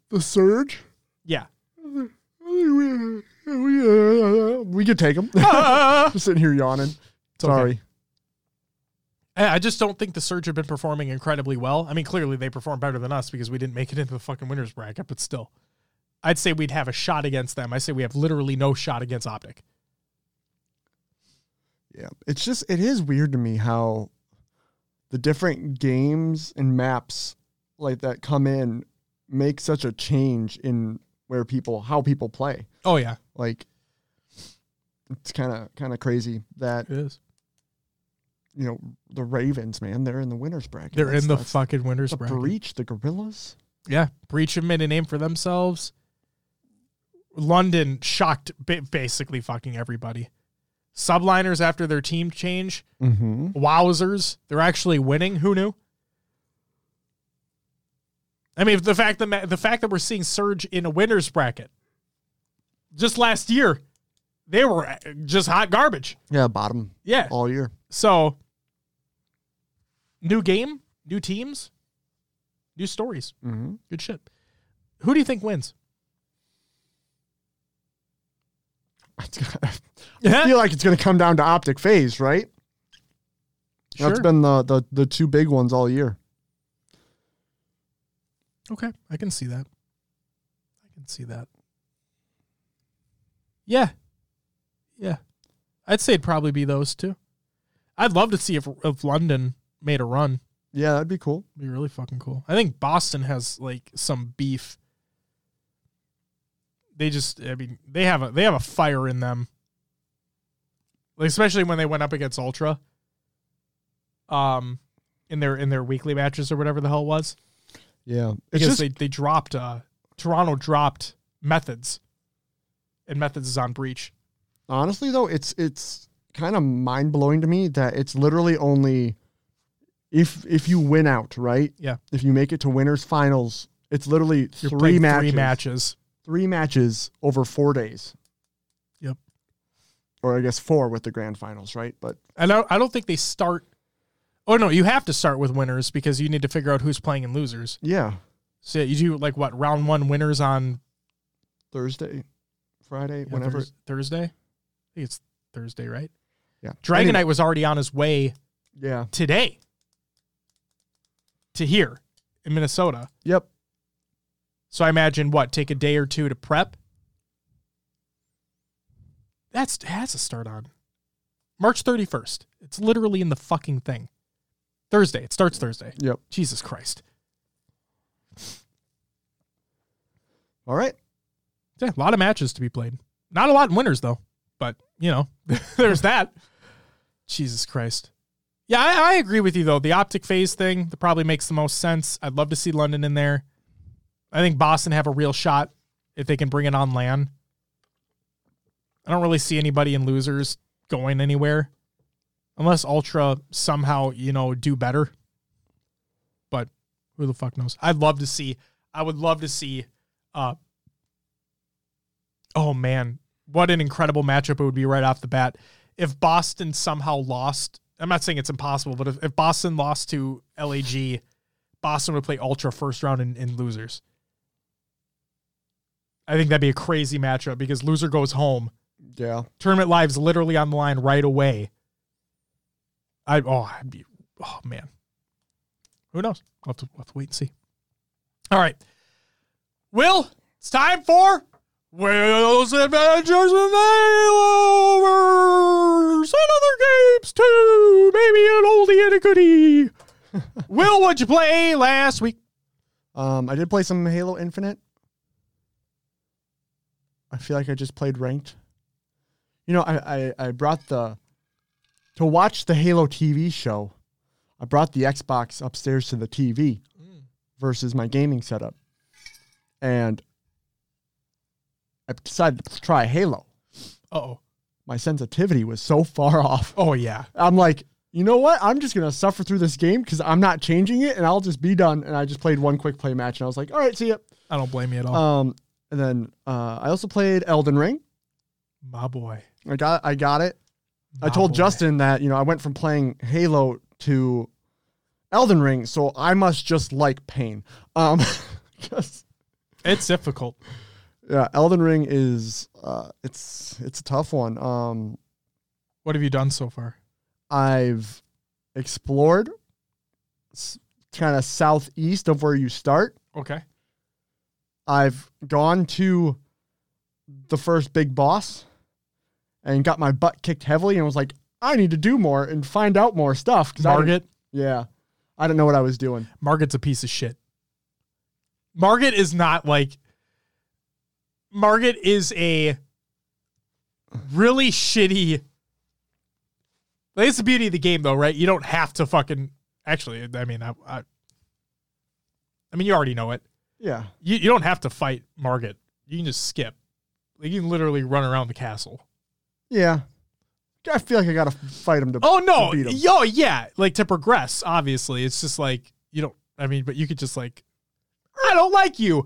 the Surge. Yeah. We, we, uh, we could take them. Ah. Just sitting here yawning. It's Sorry. Okay. I just don't think the Surge have been performing incredibly well. I mean, clearly they perform better than us because we didn't make it into the fucking winner's bracket, but still. I'd say we'd have a shot against them. I say we have literally no shot against Optic. Yeah. It's just, it is weird to me how the different games and maps like that come in make such a change in where people, how people play. Oh yeah. Like it's kind of, kind of crazy that, it is. You know, the Ravens, man, they're in the winner's bracket. They're that's, in the fucking winner's the bracket. Breach, the Gorillas. Yeah. Breach have made a name for themselves. London shocked basically fucking everybody. Subliners after their team change. Mm-hmm. Wowzers. They're actually winning. Who knew? I mean, the fact that the fact that we're seeing Surge in a winner's bracket. Just last year, they were just hot garbage. Yeah, bottom. Yeah. All year. So, new game, new teams, new stories. Mm-hmm. Good shit. Who do you think wins? I feel like it's going to come down to Optic FaZe, right? Sure. That's been the, the, the two big ones all year. Okay, I can see that. I can see that. Yeah. Yeah. I'd say it'd probably be those two. I'd love to see if, if London made a run. Yeah, that'd be cool. It'd be really fucking cool. I think Boston has, like, some beef. They just, I mean, they have a they have a fire in them, like, especially when they went up against Ultra, um, in their in their weekly matches or whatever the hell it was. Yeah, because it's just, they they dropped uh, Toronto dropped Methods, and Methods is on Breach. Honestly, though, it's it's kind of mind blowing to me that it's literally only if if you win out, right? Yeah, if you make it to winners finals, it's literally You're three matches. Three matches. Three matches over four days. Yep. Or I guess four with the grand finals, right? But I don't, I don't think they start. Oh, no, you have to start with winners because you need to figure out who's playing in losers. Yeah. So you do, like, what, round one winners on Thursday, Friday, yeah, whenever. Thurs- Thursday? I think it's Thursday, right? Yeah. Dragonite anyway. was already on his way yeah. today to here in Minnesota. Yep. So I imagine, what, take a day or two to prep? That's that's a start on. March thirty-first. It's literally in the fucking thing. Thursday. It starts Thursday. Yep. Jesus Christ. All right. Yeah, a lot of matches to be played. Not a lot in winners, though. But, you know, there's that. Jesus Christ. Yeah, I, I agree with you, though. The Optic FaZe thing that probably makes the most sense. I'd love to see London in there. I think Boston have a real shot if they can bring it on LAN. I don't really see anybody in losers going anywhere unless Ultra somehow, you know, do better. But who the fuck knows? I'd love to see, I would love to see uh, oh man, what an incredible matchup it would be right off the bat. If Boston somehow lost, I'm not saying it's impossible, but if, if Boston lost to L A G, Boston would play Ultra first round in, in losers. I think that'd be a crazy matchup because loser goes home. Yeah. Tournament lives literally on the line right away. I oh, I'd be, oh man. Who knows? We'll have to, we'll have to wait and see. All right. Will, it's time for Will's Adventures with Halovers and Other Games Too. Maybe an oldie and a goodie. Will, what'd you play last week? Um, I did play some Halo Infinite. I feel like I just played ranked. You know, I, I, I brought the... To watch the Halo T V show, I brought the Xbox upstairs to the T V mm. versus my gaming setup. And I decided to try Halo. Uh-oh. My sensitivity was so far off. Oh, yeah. I'm like, you know what? I'm just going to suffer through this game because I'm not changing it, and I'll just be done. And I just played one quick play match, and I was like, all right, see ya. I don't blame you at all. Um, and then uh, I also played Elden Ring. My boy. I got I got it. My I told boy. Justin that, you know, I went from playing Halo to Elden Ring, so I must just like pain. Um, just, it's difficult. Yeah, Elden Ring is uh, it's it's a tough one. Um, what have you done so far? I've explored kind of southeast of where you start. Okay. I've gone to the first big boss and got my butt kicked heavily and was like, I need to do more and find out more stuff. Margit? Yeah. I don't know what I was doing. Margit's a piece of shit. Margit is not like... Margit is a really shitty... Like, it's the beauty of the game, though, right? You don't have to fucking... Actually, I mean, I... I, I mean, you already know it. Yeah. You, you don't have to fight Margit. You can just skip. Like, you can literally run around the castle. Yeah. I feel like I got to fight him to Oh, no. To beat him. Yo, yeah. Like, to progress, obviously. It's just like, you don't, I mean, but you could just like, I don't like you.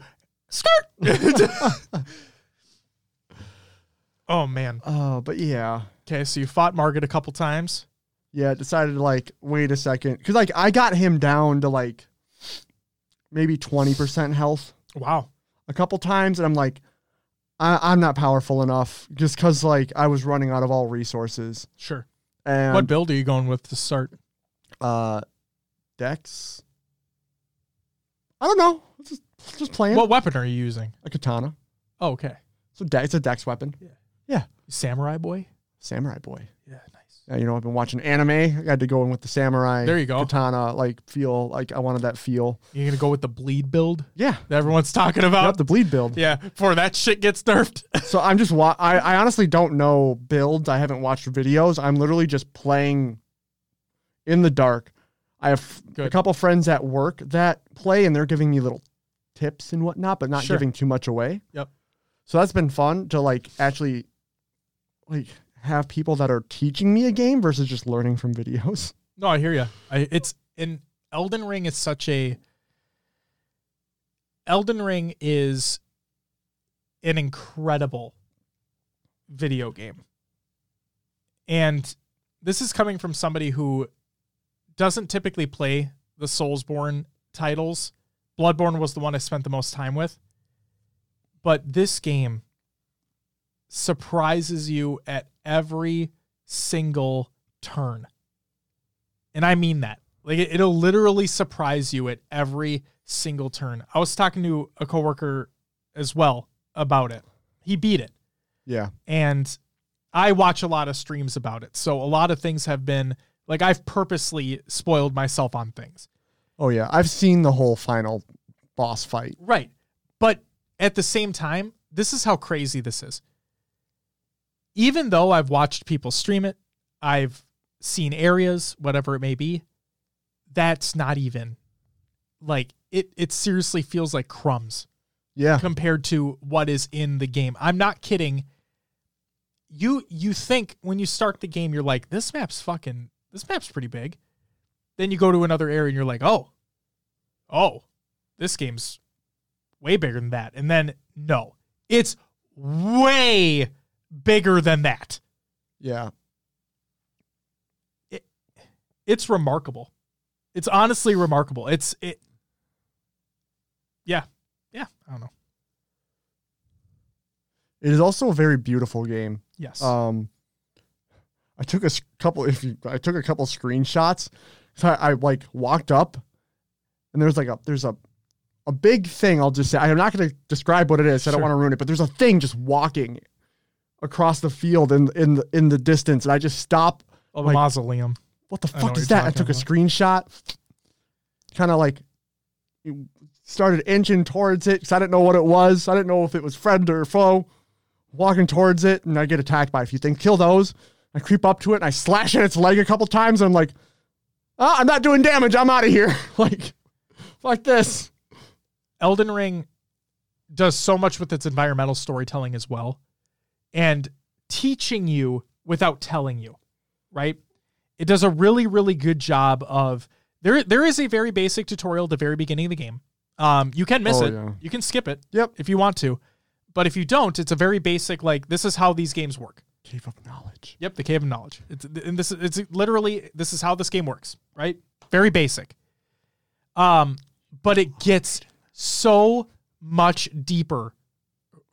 Skirt. Oh, man. Oh, uh, but yeah. Okay, so you fought Margit a couple times. Yeah, decided to like, wait a second. Because, like, I got him down to like maybe twenty percent health. Wow. A couple times, and I'm like, I, I'm not powerful enough just because, like, I was running out of all resources. Sure. And what build are you going with to start? Uh, Dex? I don't know. Just, just playing. What weapon are you using? A katana. Oh, okay. So de- it's a Dex weapon. Yeah. Yeah. Samurai boy? Samurai boy. Yeah, nice. Yeah, you know, I've been watching anime. I had to go in with the samurai. There you go. Katana, like, feel. Like, I wanted that feel. You're going to go with the bleed build? Yeah. That everyone's talking about? Yep, the bleed build. Yeah, before that shit gets nerfed. So I'm just, wa- I, I honestly don't know builds. I haven't watched videos. I'm literally just playing in the dark. I have Good. a couple friends at work that play, and they're giving me little tips and whatnot, but not sure. giving too much away. Yep. So that's been fun to, like, actually, like, have people that are teaching me a game versus just learning from videos. No, I hear you. I, it's in Elden Ring is such a Elden Ring is an incredible video game. And this is coming from somebody who doesn't typically play the Soulsborne titles. Bloodborne was the one I spent the most time with. But this game surprises you at every single turn. And I mean that. Like, it, it'll literally surprise you at every single turn. I was talking to a coworker as well about it. He beat it. Yeah. And I watch a lot of streams about it. So a lot of things have been, like, I've purposely spoiled myself on things. Oh, yeah. I've seen the whole final boss fight. Right. But at the same time, this is how crazy this is. Even though I've watched people stream it, I've seen areas, whatever it may be, that's not even, like, it it seriously feels like crumbs. Yeah. Compared to what is in the game. I'm not kidding. You you think when you start the game, you're like, this map's fucking, this map's pretty big. Then you go to another area and you're like, oh, oh, this game's way bigger than that. And then, no, it's way bigger than that. Yeah. It, it's remarkable. It's honestly remarkable. It's it. Yeah. Yeah. I don't know. It is also a very beautiful game. Yes. Um, I took a couple. If you, I took a couple screenshots. So I, I like walked up, and there's like a there's a, a big thing. I'll just say I'm not going to describe what it is. So sure. I don't want to ruin it. But there's a thing just walking across the field in in the, in the distance, and I just stop. Oh, the like, mausoleum. What the fuck is that? I took a screenshot. Kind of like started inching towards it because I didn't know what it was. I didn't know if it was friend or foe. Walking towards it, and I get attacked by a few things. Kill those. I creep up to it, and I slash at its leg a couple times, and I'm like, oh, I'm not doing damage. I'm out of here. Like, fuck this. Elden Ring does so much with its environmental storytelling as well, and teaching you without telling you, right? It does a really, really good job of, there. there is a very basic tutorial at the very beginning of the game. Um, you can miss oh, it. Yeah. You can skip it yep. if you want to. But if you don't, it's a very basic, like, this is how these games work. Cave of Knowledge. Yep, the Cave of Knowledge. It's, and this, it's literally, this is how this game works, right? Very basic. Um, but it gets so much deeper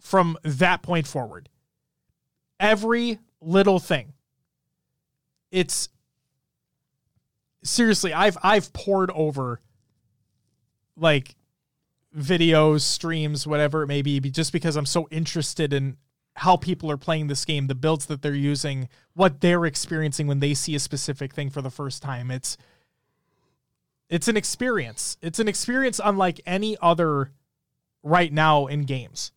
from that point forward. Every little thing. It's, seriously, I've I've poured over, like, videos, streams, whatever it may be, just because I'm so interested in how people are playing this game, the builds that they're using, what they're experiencing when they see a specific thing for the first time. It's it's an experience. It's an experience unlike any other right now in games.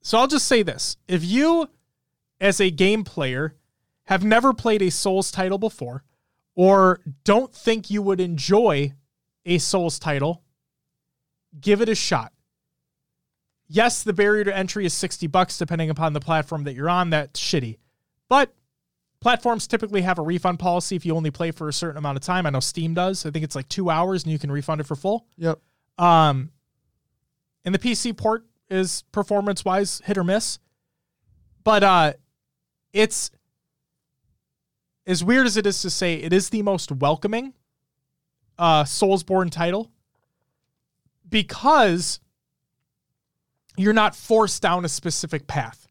So I'll just say this. If you, as a game player, have never played a Souls title before, or don't think you would enjoy a Souls title, give it a shot. Yes, the barrier to entry is sixty bucks, depending upon the platform that you're on. That's shitty. But platforms typically have a refund policy if you only play for a certain amount of time. I know Steam does. I think it's like two hours and you can refund it for full. Yep. Um, and the P C port is performance-wise hit or miss. But uh, it's, as weird as it is to say, it is the most welcoming uh, Soulsborne title, because you're not forced down a specific path.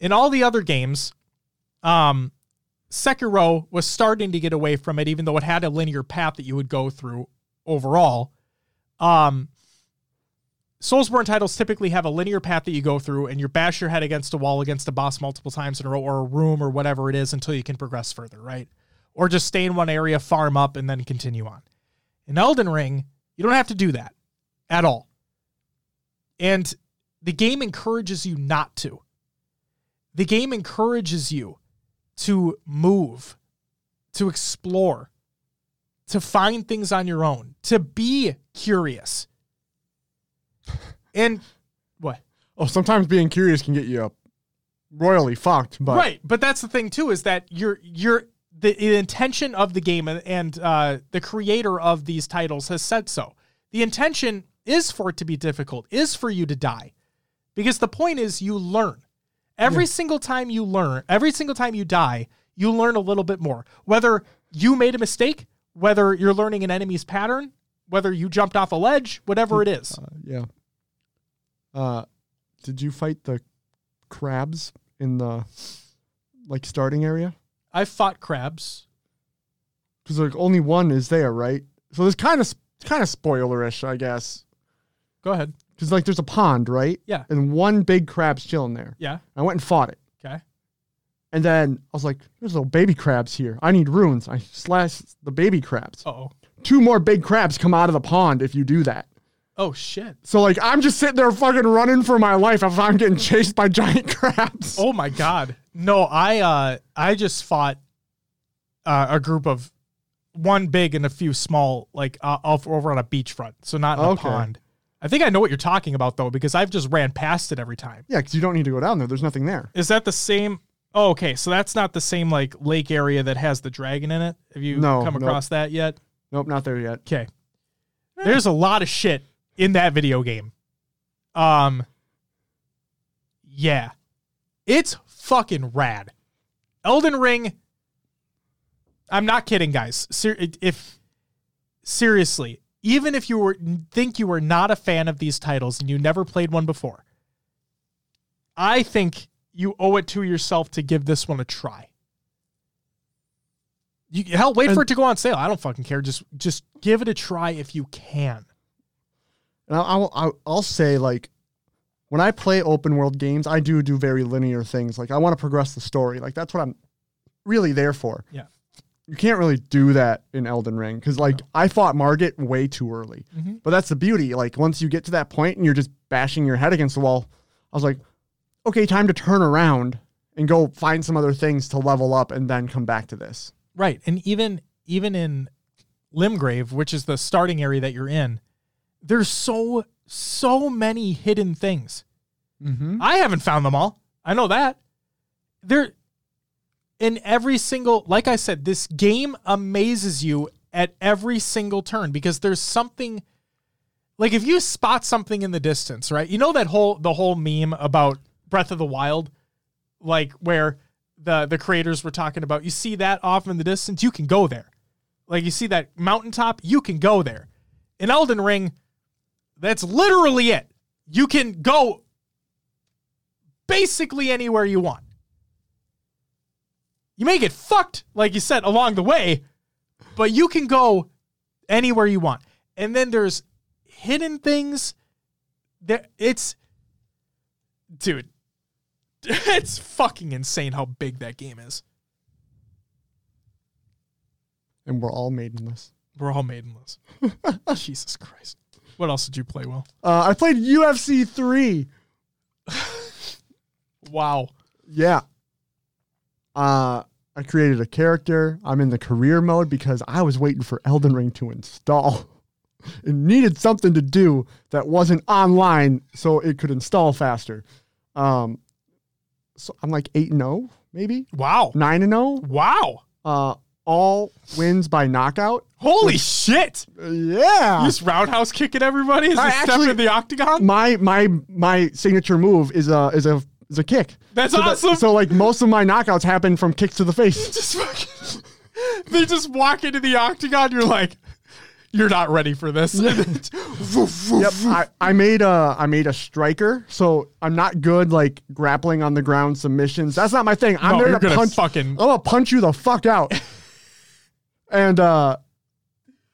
In all the other games, um, Sekiro was starting to get away from it, even though it had a linear path that you would go through overall. Um, Soulsborne titles typically have a linear path that you go through, and you bash your head against a wall, against a boss multiple times in a row, or a room, or whatever it is, until you can progress further, right? Or just stay in one area, farm up, and then continue on. In Elden Ring, you don't have to do that at all. And the game encourages you not to. The game encourages you to move, to explore, to find things on your own, to be curious. And what? Oh, sometimes being curious can get you royally fucked. But. Right, but that's the thing too, is that you're you're the intention of the game, and uh, the creator of these titles has said so. The intention is for it to be difficult, is for you to die. Because the point is you learn. Every yeah. single time you learn, every single time you die, you learn a little bit more. Whether you made a mistake, whether you're learning an enemy's pattern, whether you jumped off a ledge, whatever it is. Uh, yeah. Uh, did you fight the crabs in the like starting area? I fought crabs. Because like only one is there, right? So there's kind of kind of spoilerish, I guess. Go ahead. Because, like, there's a pond, right? Yeah. And one big crab's chilling there. Yeah. I went and fought it. Okay. And then I was like, there's little baby crabs here. I need runes. I slashed the baby crabs. Uh-oh. Two more big crabs come out of the pond if you do that. Oh, shit. So, like, I'm just sitting there fucking running for my life if I'm getting chased by giant crabs. Oh, my God. No, I, uh, I just fought uh, a group of one big and a few small, like, uh, off over on a beachfront, so not in okay. a pond. I think I know what you're talking about, though, because I've just ran past it every time. Yeah, because you don't need to go down there. There's nothing there. Is that the same? Oh, okay. So that's not the same, like, lake area that has the dragon in it? Have you no, come nope. across that yet? Nope, not there yet. Okay. There's a lot of shit in that video game. Um, yeah, it's fucking rad. Elden Ring, I'm not kidding, guys. Ser- if seriously, even if you were think you were not a fan of these titles and you never played one before, I think you owe it to yourself to give this one a try. You, hell, wait and, for it to go on sale. I don't fucking care. Just just give it a try if you can. And I'll, I'll, I'll say, like, when I play open world games, I do do very linear things. Like, I want to progress the story. Like, that's what I'm really there for. Yeah. You can't really do that in Elden Ring because, like, no. I fought Margit way too early. Mm-hmm. But that's the beauty. Like, once you get to that point and you're just bashing your head against the wall, I was like, okay, time to turn around and go find some other things to level up and then come back to this. Right, and even even in Limgrave, which is the starting area that you're in, there's so, so many hidden things. Mm-hmm. I haven't found them all. I know that. They're... In every single, like I said, this game amazes you at every single turn because there's something, like if you spot something in the distance, right? You know that whole, the whole meme about Breath of the Wild, like where the, the creators were talking about, you see that off in the distance, you can go there. Like you see that mountaintop, you can go there. In Elden Ring, that's literally it. You can go basically anywhere you want. You may get fucked, like you said, along the way, but you can go anywhere you want. And then there's hidden things. There, it's, dude, it's fucking insane how big that game is. And we're all maidenless. We're all maidenless. Jesus Christ. What else did you play, Will? Uh, I played U F C three. Wow. Yeah. Uh, I created a character. I'm in the career mode because I was waiting for Elden Ring to install. It needed something to do that wasn't online so it could install faster. Um, so I'm like eight and oh, maybe? Wow. nine and oh? Wow. Uh, all wins by knockout. Holy shit! Yeah. You just roundhouse kicking everybody as you step into the octagon? My my my signature move is a is a It's a kick. That's so awesome. That, so, like, most of my knockouts happen from kicks to the face. Just fucking, they just walk into the octagon. You're like, you're not ready for this. Yep. I, I made a I made a striker. So I'm not good like grappling on the ground submissions. That's not my thing. I'm no, there to punch. Fucking... I'm gonna punch you the fuck out. And uh,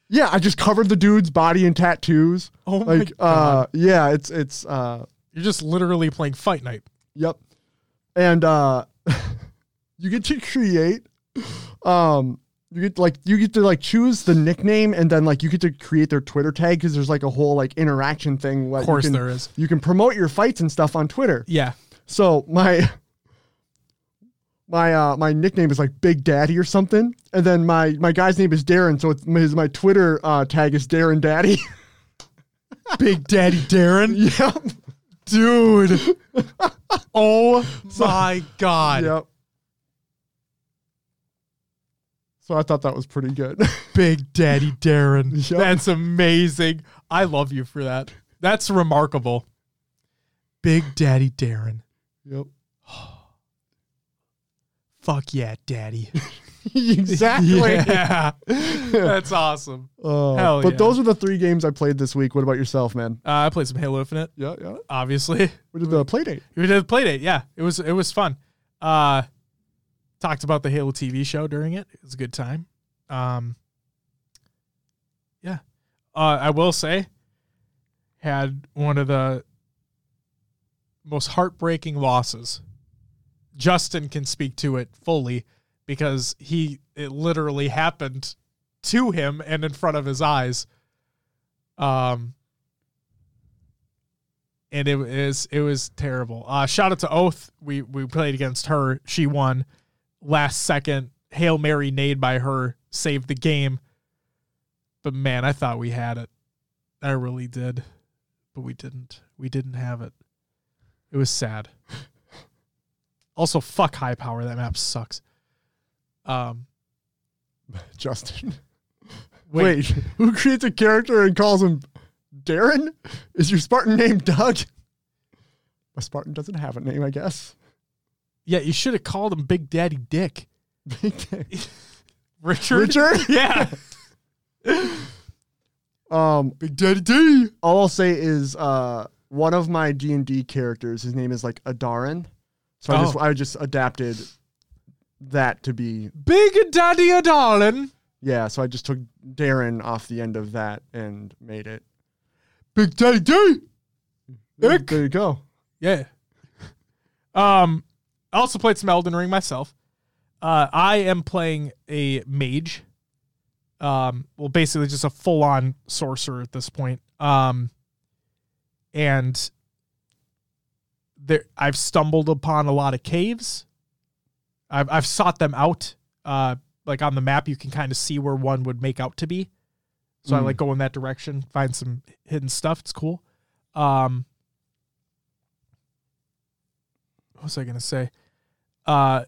yeah, I just covered the dude's body in tattoos. Oh my like, god. Uh, yeah, it's it's. Uh, you're just literally playing Fight Night. Yep. And uh, you get to create, um, you get like, you get to like choose the nickname and then like you get to create their Twitter tag. Cause there's like a whole like interaction thing. Like, of course you can, there is. You can promote your fights and stuff on Twitter. Yeah. So my, my, uh, my nickname is like Big Daddy or something. And then my, my guy's name is Darren. So it's my, my Twitter uh, tag is Darren Daddy. Big Daddy Darren. Yep. Dude. Oh my god. Yep. So I thought that was pretty good. Big Daddy Darren. Yep. That's amazing. I love you for that. That's remarkable. Big Daddy Darren. Yep. Fuck yeah, Daddy. Exactly. Yeah. That's awesome. Oh, Hell but yeah. Those are the three games I played this week. What about yourself, man? Uh, I played some Halo Infinite. Yeah, yeah. Obviously. We did the play date. We did the play date, yeah. It was it was fun. Uh, talked about the Halo T V show during it. It was a good time. Um, yeah. Uh, I will say, had one of the most heartbreaking losses. Justin can speak to it fully. Because he, it literally happened to him and in front of his eyes, um, and it is it was terrible. Uh, shout out to Oath. We we played against her. She won. Last second Hail Mary nade by her saved the game. But man, I thought we had it. I really did, but we didn't. We didn't have it. It was sad. Also, fuck high power. That map sucks. Um, Justin, wait. wait, who creates a character and calls him Darren? Is your Spartan name Doug? My Spartan doesn't have a name, I guess. Yeah, you should have called him Big Daddy Dick. Big Daddy. Richard? Richard? Yeah. um, Big Daddy D. All I'll say is uh, one of my D and D characters, his name is like Adarin. So oh. I, just, I just adapted that to be... Big Daddy Adarin. Yeah, so I just took Darren off the end of that and made it. Big Daddy D. Ick. There you go. Yeah. Um, I also played some Elden Ring myself. Uh, I am playing a mage. Um, well, basically just a full-on sorcerer at this point. Um, and there, I've stumbled upon a lot of caves. I've I've sought them out. Uh, like on the map, you can kind of see where one would make out to be. So mm. I like go in that direction, find some hidden stuff. It's cool. Um, what was I going to say? Uh,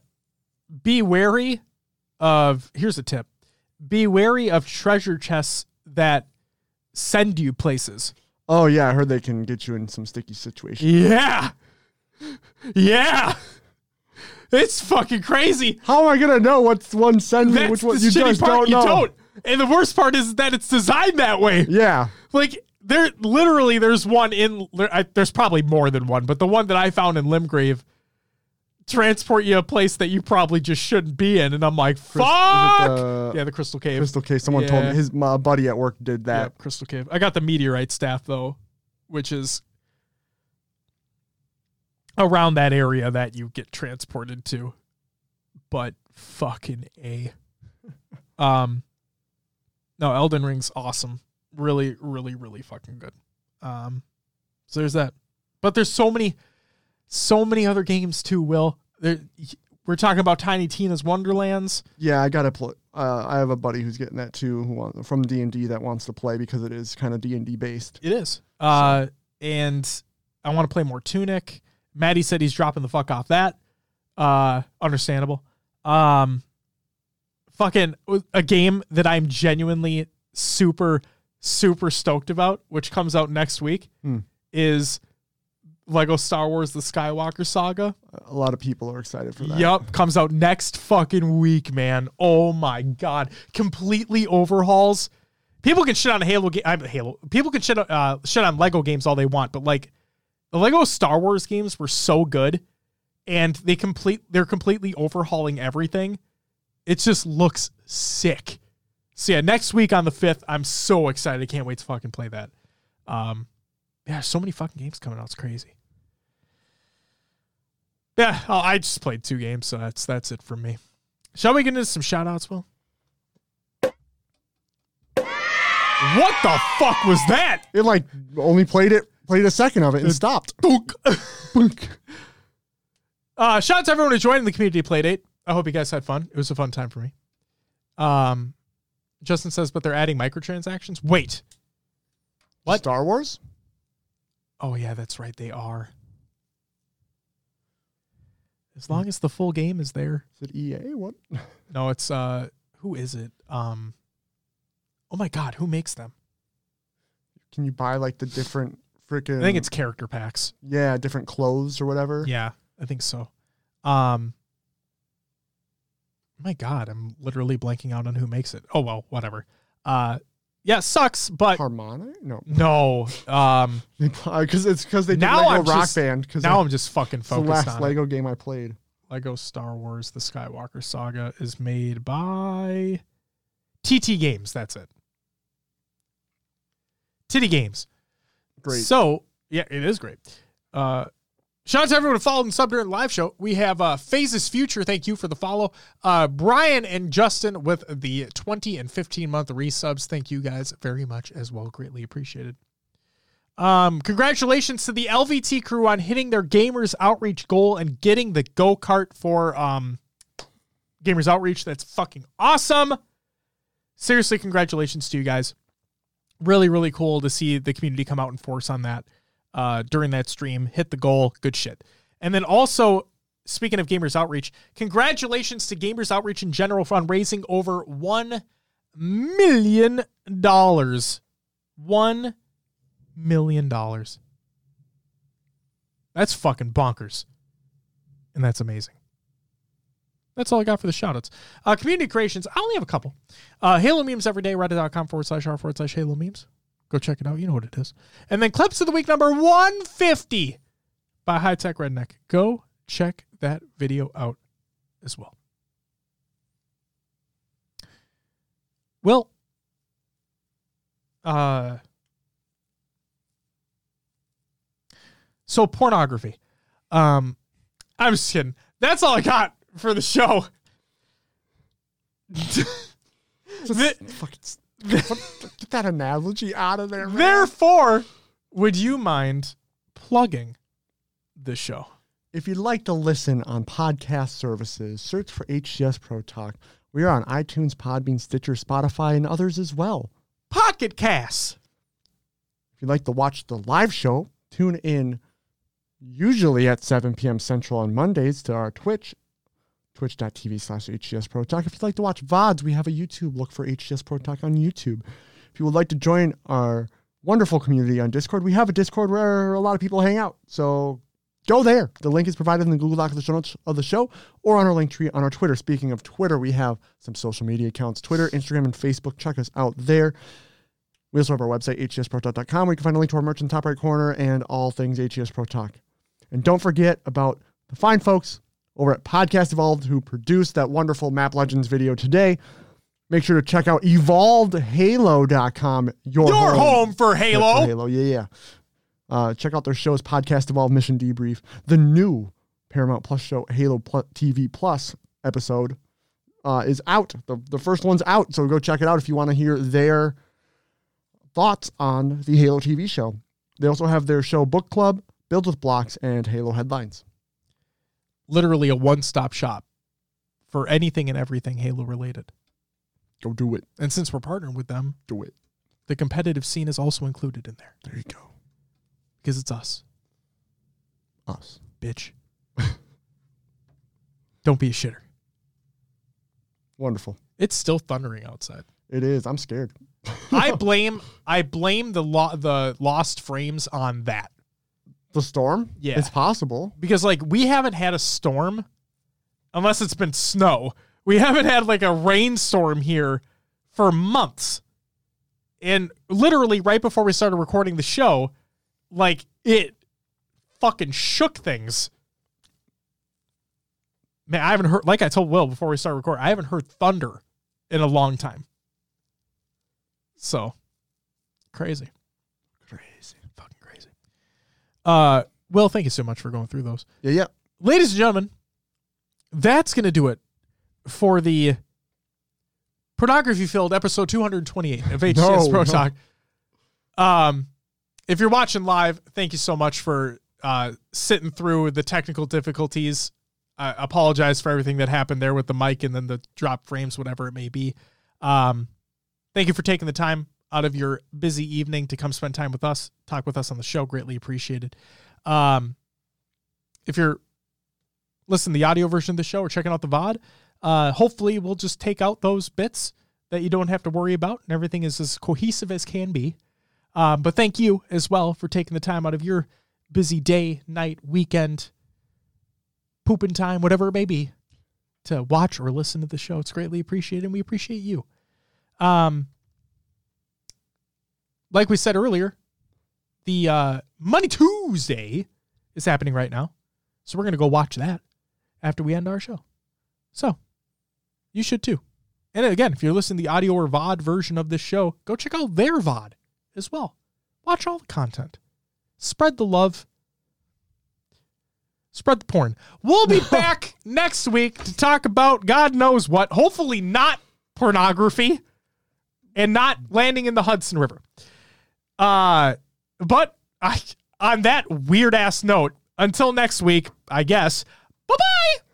be wary of, here's a tip. Be wary of treasure chests that send you places. Oh yeah. I heard they can get you in some sticky situations. Yeah. Yeah. It's fucking crazy. How am I going to know what's one send me? Which one you just don't know. You don't. And the worst part is that it's designed that way. Yeah. Like, There literally, there's one in. There's probably more than one, but the one that I found in Limgrave transport you a place that you probably just shouldn't be in, and I'm like, fuck. The, yeah, the Crystal Cave. Crystal Cave. Someone yeah. told me his my buddy at work did that. Yep, Crystal Cave. I got the meteorite staff though, which is around that area that you get transported to, but fucking A. um, no, Elden Ring's awesome. Really, really, really fucking good. Um, so there's that. But there's so many, so many other games too, Will. There, we're talking about Tiny Tina's Wonderlands. Yeah, I got to play. Uh, I have a buddy who's getting that too who wants, from D and D that wants to play because it is kind of D and D based. It is. Uh, so. And I want to play more Tunic. Maddie said he's dropping the fuck off that. Uh, understandable. Um, fucking a game that I'm genuinely super... super stoked about, which comes out next week, mm. is Lego Star Wars The Skywalker Saga. A lot of people are excited for that. Yep. Comes out next fucking week, man. Oh my God. Completely overhauls. People can shit on Halo. Ga- I mean, Halo. People can shit, uh, shit on Lego games all they want, but like the Lego Star Wars games were so good and they complete, they're completely overhauling everything. It just looks sick. So yeah, next week on the fifth, I'm so excited. I can't wait to fucking play that. Um, yeah, so many fucking games coming out. It's crazy. Yeah, oh, I just played two games, so that's that's it for me. Shall we get into some shout-outs, Will? What the fuck was that? It, like, only played it, played a second of it and it stopped. uh, shout-out to everyone who joined in the community playdate. I hope you guys had fun. It was a fun time for me. Um... Justin says, but they're adding microtransactions. Wait. What? Star Wars? Oh, yeah, that's right. They are. As long as the full game is there. Is it E A? What? No, it's, uh, who is it? Um, oh, my God. Who makes them? Can you buy, like, the different freaking... I think it's character packs. Yeah, different clothes or whatever. Yeah, I think so. Um... My God, I'm literally blanking out on who makes it. Oh, well, whatever. Uh, yeah, sucks, but... Harmonic? No. No. Um, Because it's because they did now Lego I'm Rock just, Band. Now I'm just fucking focused on It's the last Lego it. game I played. Lego Star Wars The Skywalker Saga is made by... T T Games, that's it. Titty Games. Great. So, yeah, it is great. Uh... Shout out to everyone who followed and subbed during the live show. We have uh, FaZe's Future. Thank you for the follow. Uh, Brian and Justin with the twenty and fifteen month resubs. Thank you guys very much as well. Greatly appreciated. Um, congratulations to the L V T crew on hitting their Gamers Outreach goal and getting the go-kart for um, Gamers Outreach. That's fucking awesome. Seriously, congratulations to you guys. Really, really cool to see the community come out in force on that. Uh, during that stream, hit the goal, good shit. And then also, speaking of Gamers Outreach, congratulations to Gamers Outreach in general for raising over one million dollars. one million dollars. That's fucking bonkers. And that's amazing. That's all I got for the shout-outs. Uh, community creations, I only have a couple. Uh, Halo memes every day, reddit.com forward slash r forward slash Halo memes. Go check it out. You know what it is. And then clips of the week number one fifty by High Tech Redneck. Go check that video out as well. Well, uh, so pornography. Um, I'm just kidding. That's all I got for the show. the, fucking, get that analogy out of there, man. Therefore, would you mind plugging the show? If you'd like to listen on podcast services, search for H C S Pro Talk. We are on iTunes, Podbean, Stitcher, Spotify, and others as well. Pocket Casts. If you'd like to watch the live show, tune in usually at seven p.m. Central on Mondays to our Twitch, twitch.tv slash HCS Pro Talk. If you'd like to watch V O Ds, we have a YouTube. Look for H C S Pro Talk on YouTube. If you would like to join our wonderful community on Discord, we have a Discord where a lot of people hang out. So go there. The link is provided in the Google Doc of the show notes of the show or on our link tree on our Twitter. Speaking of Twitter, we have some social media accounts, Twitter, Instagram, and Facebook. Check us out there. We also have our website, H C S Pro Talk dot com, where you can find a link to our merch in the top right corner and all things H C S Pro Talk. And don't forget about the fine folks over at Podcast Evolved who produced that wonderful Map Legends video today. Make sure to check out evolved halo dot com. Your, your home. home for Halo. For Halo, yeah, yeah. Uh, check out their shows, Podcast Evolved, Mission Debrief, the new Paramount Plus show, Halo Plus, T V Plus episode uh, is out. The, the first one's out, so go check it out if you want to hear their thoughts on the Halo T V show. They also have their show Book Club, Build with Blocks, and Halo Headlines. Literally a one-stop shop for anything and everything Halo-related. Go do it. And since we're partnered with them, do it. The competitive scene is also included in there. There you go. Because it's us. Us. Bitch. Don't be a shitter. Wonderful. It's still thundering outside. It is. I'm scared. I blame I blame the lo- the lost frames on that. The storm? Yeah. It's possible. Because, like, we haven't had a storm, unless it's been snow. We haven't had, like, a rainstorm here for months. And literally right before we started recording the show, like, it fucking shook things. Man, I haven't heard, like I told Will before we started recording, I haven't heard thunder in a long time. So, crazy. Crazy. Fucking crazy. Uh, Will, thank you so much for going through those. Yeah, yeah. Ladies and gentlemen, that's going to do it for the pornography-filled episode two twenty-eight of H C S no, Pro no. Talk. Um... If you're watching live, thank you so much for uh, sitting through the technical difficulties. I apologize for everything that happened there with the mic and then the drop frames, whatever it may be. Um, thank you for taking the time out of your busy evening to come spend time with us, talk with us on the show. Greatly appreciated. Um, if you're listening to the audio version of the show or checking out the V O D, uh, hopefully we'll just take out those bits that you don't have to worry about and everything is as cohesive as can be. Um, but thank you as well for taking the time out of your busy day, night, weekend, pooping time, whatever it may be, to watch or listen to the show. It's greatly appreciated, and we appreciate you. Um, like we said earlier, the uh, Money Tuesday is happening right now, so we're going to go watch that after we end our show. So you should too. And again, if you're listening to the audio or V O D version of this show, go check out their V O D. As well. Watch all the content. Spread the love. Spread the porn. We'll be back next week to talk about God knows what. Hopefully not pornography and not landing in the Hudson River. Uh, but I, on that weird ass note, until next week, I guess, bye-bye.